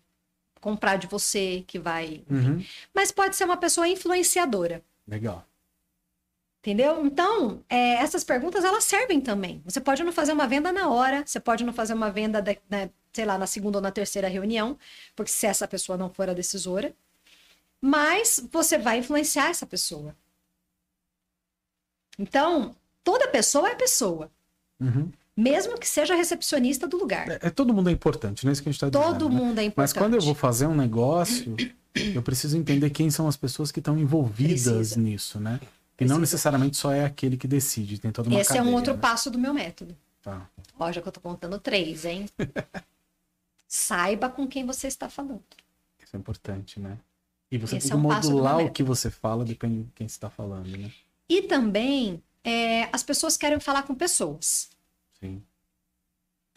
comprar de você, que vai... Uhum. Mas pode ser uma pessoa influenciadora. Legal. Entendeu? Então, essas perguntas, elas servem também. Você pode não fazer uma venda na hora, você pode não fazer uma venda, sei lá, na segunda ou na terceira reunião, porque se essa pessoa não for a decisora, mas você vai influenciar essa pessoa. Então, toda pessoa é pessoa. Uhum. Mesmo que seja recepcionista do lugar. Todo mundo é importante, não é isso que a gente está dizendo. Todo mundo é importante. Mas quando eu vou fazer um negócio, eu preciso entender quem são as pessoas que estão envolvidas nisso, né? E não necessariamente só é aquele que decide, tem toda uma cadeia. Esse é um outro passo do meu método. Tá. Ó, já que eu tô contando 3, hein? Saiba com quem você está falando. Isso é importante, né? E você tem que modular o que você fala, depende de quem você está falando, né? E também, as pessoas querem falar com pessoas. Sim.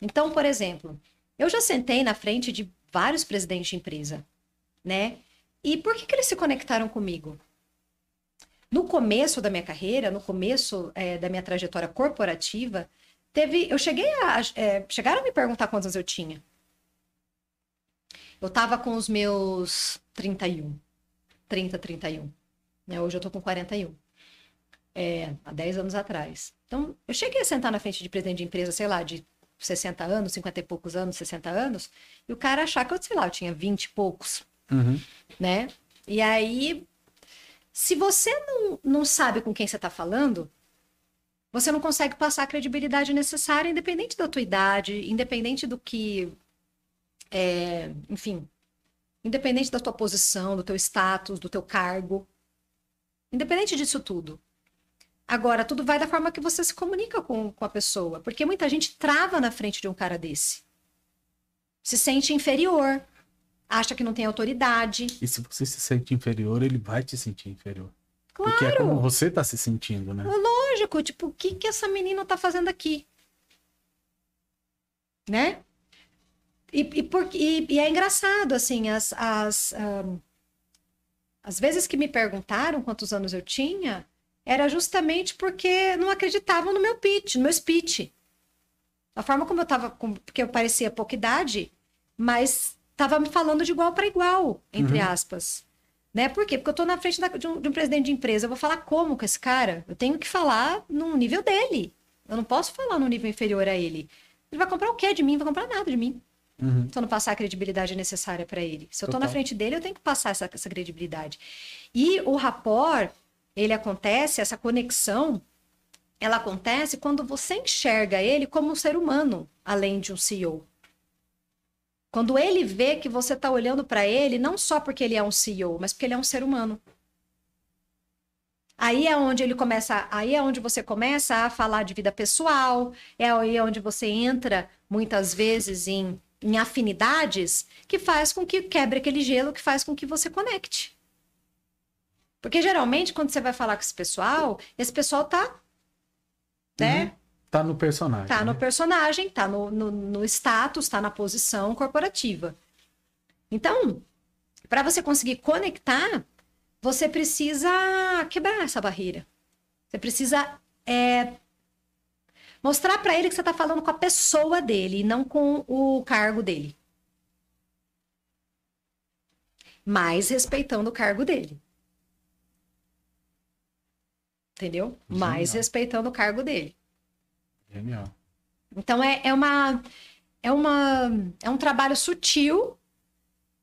Então, por exemplo, eu já sentei na frente de vários presidentes de empresa, né? E por que eles se conectaram comigo? No começo da minha carreira, no começo da minha trajetória corporativa, chegaram a me perguntar quantos anos eu tinha. Eu estava com os meus 31. Né? Hoje eu estou com 41. Há 10 anos atrás. Então, eu cheguei a sentar na frente de presidente de empresa, sei lá, de 60 anos, 50 e poucos anos, 60 anos, e o cara achar que eu tinha 20 e poucos. Uhum. Né? E aí, se você não sabe com quem você está falando, você não consegue passar a credibilidade necessária, independente da tua idade, independente do que... enfim, independente da tua posição, do teu status, do teu cargo. Independente disso tudo. Agora, tudo vai da forma que você se comunica com a pessoa. Porque muita gente trava na frente de um cara desse. Se sente inferior. Acha que não tem autoridade. E se você se sente inferior, ele vai te sentir inferior. Claro. Porque é como você tá se sentindo, né? Lógico. Tipo, o que essa menina tá fazendo aqui? Né? E é engraçado, assim, as vezes que me perguntaram quantos anos eu tinha... Era justamente porque não acreditavam no meu pitch, no meu speech. A forma como eu estava, porque eu parecia pouca idade, mas estava me falando de igual para igual, entre aspas. Né? Por quê? Porque eu estou na frente de um presidente de empresa, eu vou falar como com esse cara? Eu tenho que falar no nível dele. Eu não posso falar no nível inferior a ele. Ele vai comprar o quê de mim? Não vai comprar nada de mim. Se eu não passar a credibilidade necessária para ele. Se eu estou na frente dele, eu tenho que passar essa credibilidade. E o rapport... Ele acontece, essa conexão, ela acontece quando você enxerga ele como um ser humano, além de um CEO. Quando ele vê que você está olhando para ele, não só porque ele é um CEO, mas porque ele é um ser humano. Aí é onde você começa a falar de vida pessoal, é aí onde você entra, muitas vezes, em afinidades, que faz com que quebre aquele gelo, que faz com que você conecte. Porque geralmente, quando você vai falar com esse pessoal tá, né? Tá no personagem. Tá, né? No personagem, tá no status, tá na posição corporativa. Então, para você conseguir conectar, você precisa quebrar essa barreira. Você precisa mostrar para ele que você tá falando com a pessoa dele, e não com o cargo dele. Mas respeitando o cargo dele. Entendeu? Genial. Mas respeitando o cargo dele. Genial. Então é um trabalho sutil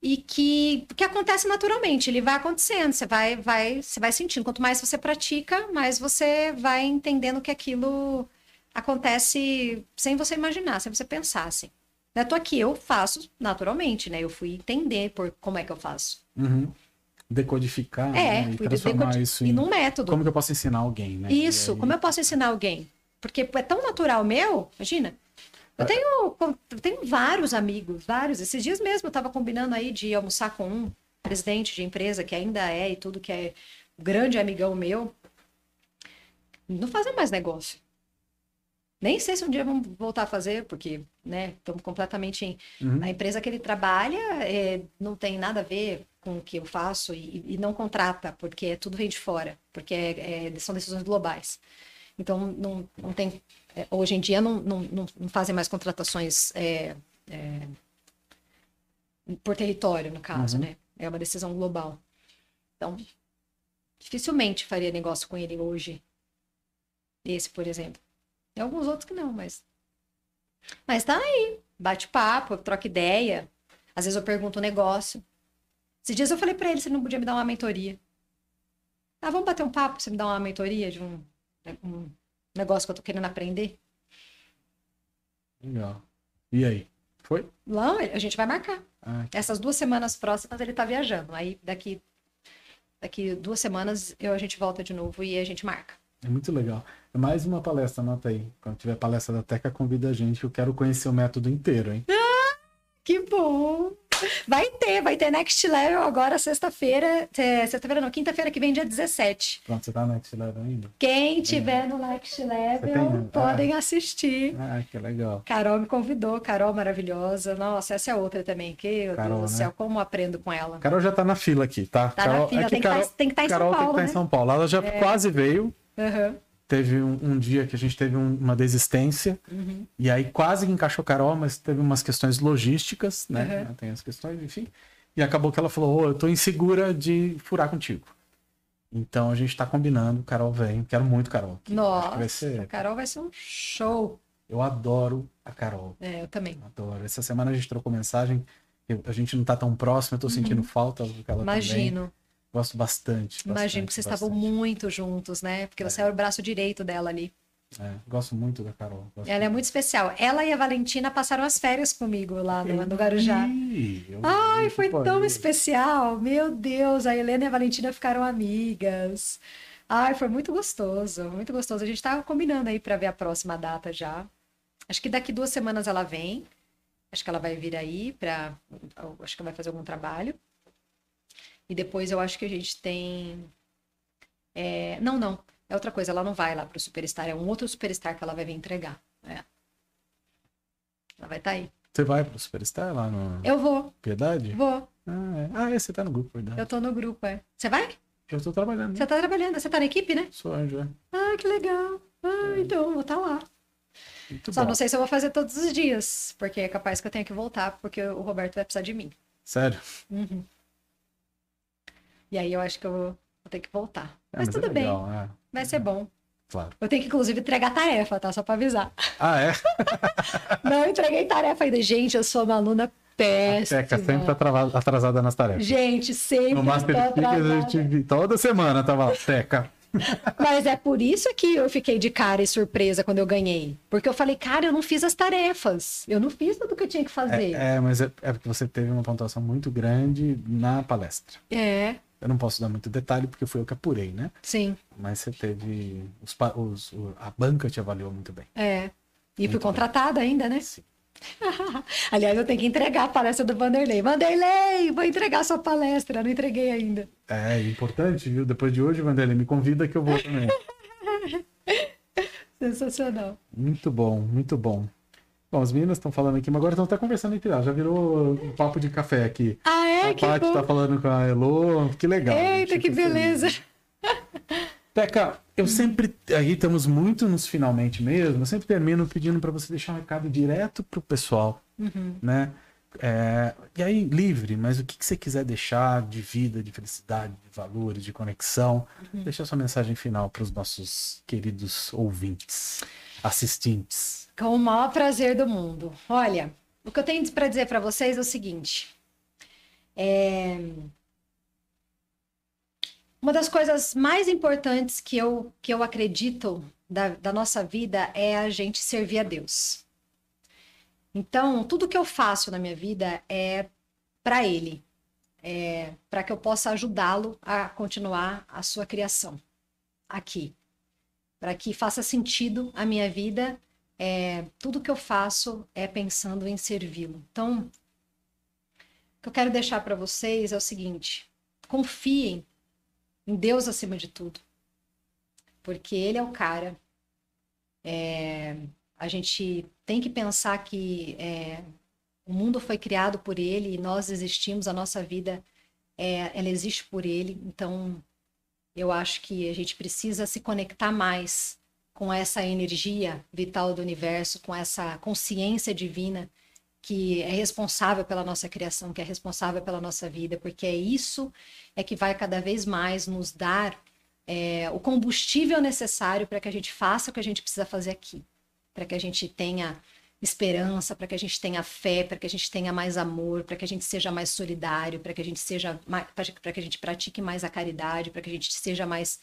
e que acontece naturalmente. Ele vai acontecendo, você vai sentindo. Quanto mais você pratica, mais você vai entendendo que aquilo acontece sem você imaginar, sem você pensar, assim. Não é à toa que eu faço naturalmente, né? Eu fui entender como é que eu faço. Decodificar, né? E transformar isso em um método. Como que eu posso ensinar alguém, né? Isso, aí... como eu posso ensinar alguém? Porque é tão natural meu, imagina. Eu tenho vários amigos, vários. Esses dias mesmo eu estava combinando aí de almoçar com um presidente de empresa, que ainda é e tudo, que é um grande amigão meu. Não fazem mais negócio. Nem sei se um dia vamos voltar a fazer, porque, né, estamos completamente em... A empresa que ele trabalha não tem nada a ver com o que eu faço e não contrata, porque tudo vem de fora, porque são decisões globais. Então, não tem... Hoje em dia, não fazem mais contratações por território, no caso, né? É uma decisão global. Então, dificilmente faria negócio com ele hoje. Esse, por exemplo. Tem alguns outros que não, mas... Mas tá aí. Bate papo, troca ideia. Às vezes eu pergunto um negócio. Esses dias eu falei pra ele se ele não podia me dar uma mentoria. Ah, vamos bater um papo pra você me dar uma mentoria de um negócio que eu tô querendo aprender? Legal. E aí? Foi? Não, a gente vai marcar. Essas 2 semanas próximas ele tá viajando. Aí daqui 2 semanas a gente volta de novo e a gente marca. É muito legal. Mais uma palestra, anota aí. Quando tiver palestra da Teca, convida a gente. Eu quero conhecer o método inteiro, hein? Ah, que bom! Vai ter Next Level agora, sexta-feira. Sexta-feira não, quinta-feira que vem, dia 17. Pronto, você tá no Next Level ainda? Quem tiver no Next Level, podem assistir. Ah, que legal. Carol me convidou, Carol maravilhosa. Nossa, essa é outra também, que meu Deus do céu, como aprendo com ela. Carol já tá na fila aqui, tá? Tá na fila, tem que estar em São Paulo. Carol tem que estar em São Paulo. Ela já quase veio. Teve um dia que a gente teve uma desistência, e aí quase que encaixou Carol, mas teve umas questões logísticas, né? Tem as questões, enfim. E acabou que ela falou, eu tô insegura de furar contigo. Então a gente tá combinando, Carol vem, quero muito Carol. Nossa, Carol vai ser um show. Eu adoro a Carol. Eu também. Adoro. Essa semana a gente trocou mensagem, a gente não tá tão próximo, eu tô sentindo falta do que ela também. Imagino. Gosto bastante. Imagino que vocês estavam muito juntos, né? Porque você era o braço direito dela ali. É, gosto muito da Carol. Ela é muito especial. Ela e a Valentina passaram as férias comigo lá no Guarujá. Ai, foi tão especial. Meu Deus, a Helena e a Valentina ficaram amigas. Ai, foi muito gostoso, muito gostoso. A gente tava combinando aí para ver a próxima data já. Acho que daqui 2 semanas ela vem. Acho que ela vai vir aí para... Acho que vai fazer algum trabalho. E depois eu acho que a gente tem... Não. É outra coisa, ela não vai lá pro Superstar, é um outro Superstar que ela vai vir entregar. É. Ela vai estar aí. Você vai pro Superstar lá no... Eu vou. Piedade? Vou. Você tá no grupo, verdade. Eu tô no grupo, Você vai? Eu tô trabalhando. Você tá trabalhando, você tá na equipe, né? Sou anjo, Ah, que legal. Ah, então, eu vou estar lá. Muito Só bom. Não sei se eu vou fazer todos os dias, porque é capaz que eu tenha que voltar, porque o Roberto vai precisar de mim. Sério? Uhum. E aí eu acho que eu vou ter que voltar. Mas tudo bem. Legal, Vai ser bom. Claro. Eu tenho que, inclusive, entregar tarefa, tá? Só pra avisar. Ah, é? Não entreguei tarefa ainda. Gente, eu sou uma aluna péssima. A Teca sempre tá atrasada nas tarefas. Gente, sempre no Master atrasada. Toda semana tava lá, Teca. Mas é por isso que eu fiquei de cara e surpresa quando eu ganhei. Porque eu falei, cara, eu não fiz as tarefas. Eu não fiz tudo que eu tinha que fazer. Mas é porque você teve uma pontuação muito grande na palestra. Eu não posso dar muito detalhe, porque foi eu que apurei, né? Sim. Mas você teve... A banca te avaliou muito bem. E muito fui contratada ainda, né? Sim. Aliás, eu tenho que entregar a palestra do Vanderlei. Vanderlei, vou entregar a sua palestra. Não entreguei ainda. Importante, viu? Depois de hoje, Vanderlei, me convida que eu vou também. Sensacional. Muito bom, muito bom. Bom, as meninas estão falando aqui, mas agora estão até conversando entre elas. Já virou um papo de café aqui. A Paty está falando com a Elô. Que legal. Eita, gente, que beleza. Teca, eu sempre... Aí estamos muito nos finalmente mesmo. Eu sempre termino pedindo para você deixar um recado direto para o pessoal. Né? E aí, livre, mas o que você quiser deixar de vida, de felicidade, de valores, de conexão. Deixa a sua mensagem final para os nossos queridos ouvintes, assistentes. Com o maior prazer do mundo. Olha, o que eu tenho para dizer para vocês é o seguinte. Uma das coisas mais importantes que eu acredito da nossa vida é a gente servir a Deus. Então, tudo que eu faço na minha vida é para Ele. Para que eu possa ajudá-lo a continuar a sua criação aqui. Para que faça sentido a minha vida. Tudo que eu faço é pensando em servi-lo. Então, o que eu quero deixar para vocês é o seguinte: confiem em Deus acima de tudo, porque Ele é o cara. A gente tem que pensar que o mundo foi criado por Ele e nós existimos, a nossa vida ela existe por Ele. Então, eu acho que a gente precisa se conectar mais com essa energia vital do universo, com essa consciência divina que é responsável pela nossa criação, que é responsável pela nossa vida, porque isso que vai cada vez mais nos dar o combustível necessário para que a gente faça o que a gente precisa fazer aqui, para que a gente tenha esperança, para que a gente tenha fé, para que a gente tenha mais amor, para que a gente seja mais solidário, para que a gente seja mais, para que a gente pratique mais a caridade, para que a gente seja mais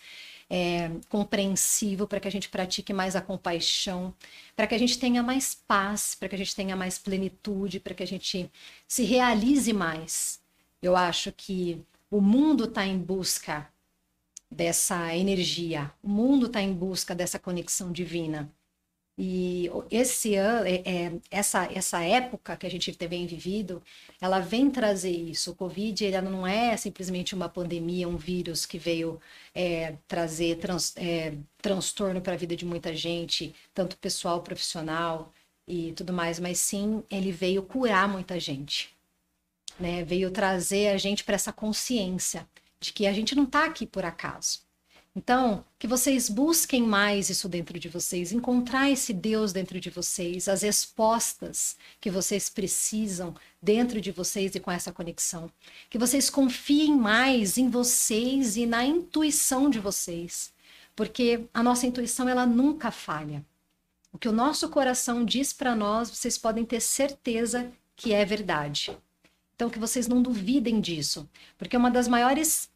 compreensível, para que a gente pratique mais a compaixão, para que a gente tenha mais paz, para que a gente tenha mais plenitude, para que a gente se realize mais. Eu acho que o mundo está em busca dessa energia, o mundo está em busca dessa conexão divina. E esse ano, essa época que a gente vem vivido, ela vem trazer isso. O Covid, ele não é simplesmente uma pandemia, um vírus que veio trazer transtorno para a vida de muita gente, tanto pessoal, profissional e tudo mais, mas sim, ele veio curar muita gente, né? Veio trazer a gente para essa consciência de que a gente não está aqui por acaso. Então, que vocês busquem mais isso dentro de vocês, encontrar esse Deus dentro de vocês, as respostas que vocês precisam dentro de vocês e com essa conexão. Que vocês confiem mais em vocês e na intuição de vocês, porque a nossa intuição, ela nunca falha. O que o nosso coração diz para nós, vocês podem ter certeza que é verdade. Então, que vocês não duvidem disso, porque uma das maiores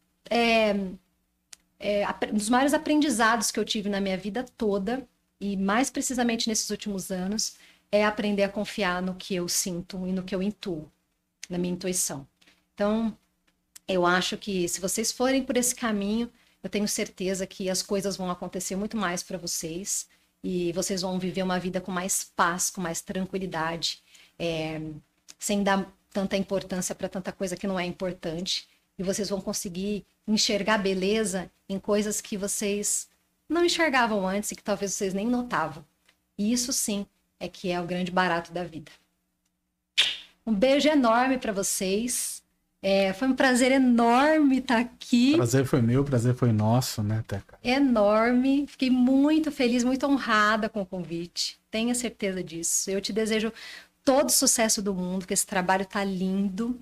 um dos maiores aprendizados que eu tive na minha vida toda, e mais precisamente nesses últimos anos, é aprender a confiar no que eu sinto e no que eu intuo, na minha intuição. Então, eu acho que se vocês forem por esse caminho, eu tenho certeza que as coisas vão acontecer muito mais para vocês, e vocês vão viver uma vida com mais paz, com mais tranquilidade, sem dar tanta importância para tanta coisa que não é importante, e vocês vão conseguir enxergar beleza em coisas que vocês não enxergavam antes e que talvez vocês nem notavam. E isso sim é que é o grande barato da vida. Um beijo enorme para vocês. Foi um prazer enorme estar aqui. Prazer foi meu, prazer foi nosso, né, Teca? Enorme. Fiquei muito feliz, muito honrada com o convite. Tenha certeza disso. Eu te desejo todo o sucesso do mundo, que esse trabalho tá lindo.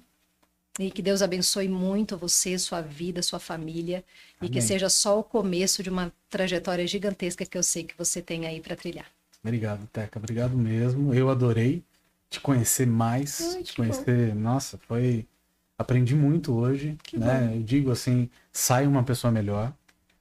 E que Deus abençoe muito você, sua vida, sua família. Amém. E que seja só o começo de uma trajetória gigantesca que eu sei que você tem aí para trilhar. Obrigado, Teca. Obrigado mesmo. Eu adorei te conhecer mais. Ai, te conhecer, bom. Nossa, foi... Aprendi muito hoje, que né? Bom. Eu digo assim, sai uma pessoa melhor,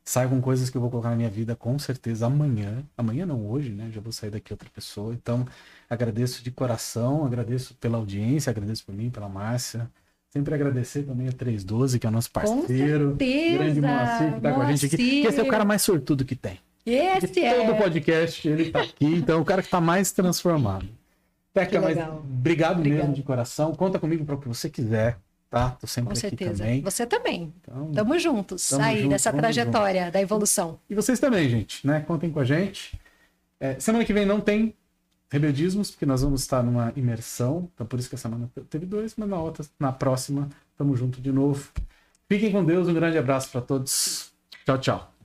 sai com coisas que eu vou colocar na minha vida com certeza amanhã. Amanhã não, hoje, né? Já vou sair daqui outra pessoa. Então, agradeço de coração, agradeço pela audiência, agradeço por mim, pela Márcia. Sempre agradecer também a 312, que é o nosso parceiro. Com certeza. Grande Moacir, que tá com a gente aqui. Que esse é o cara mais sortudo que tem. Esse de todo podcast, ele tá aqui. Então, o cara que tá mais transformado. Teca, mas obrigado mesmo de coração. Conta comigo para o que você quiser. Tá, tô sempre aqui também. Com certeza. Você também. Então, tamo juntos aí nessa trajetória da evolução. E vocês também, gente, né? Contem com a gente. Semana que vem não tem Rebeldismos, porque nós vamos estar numa imersão. Então, por isso que essa semana teve 2, mas na outra, na próxima, tamo junto de novo. Fiquem com Deus. Um grande abraço para todos. Tchau, tchau.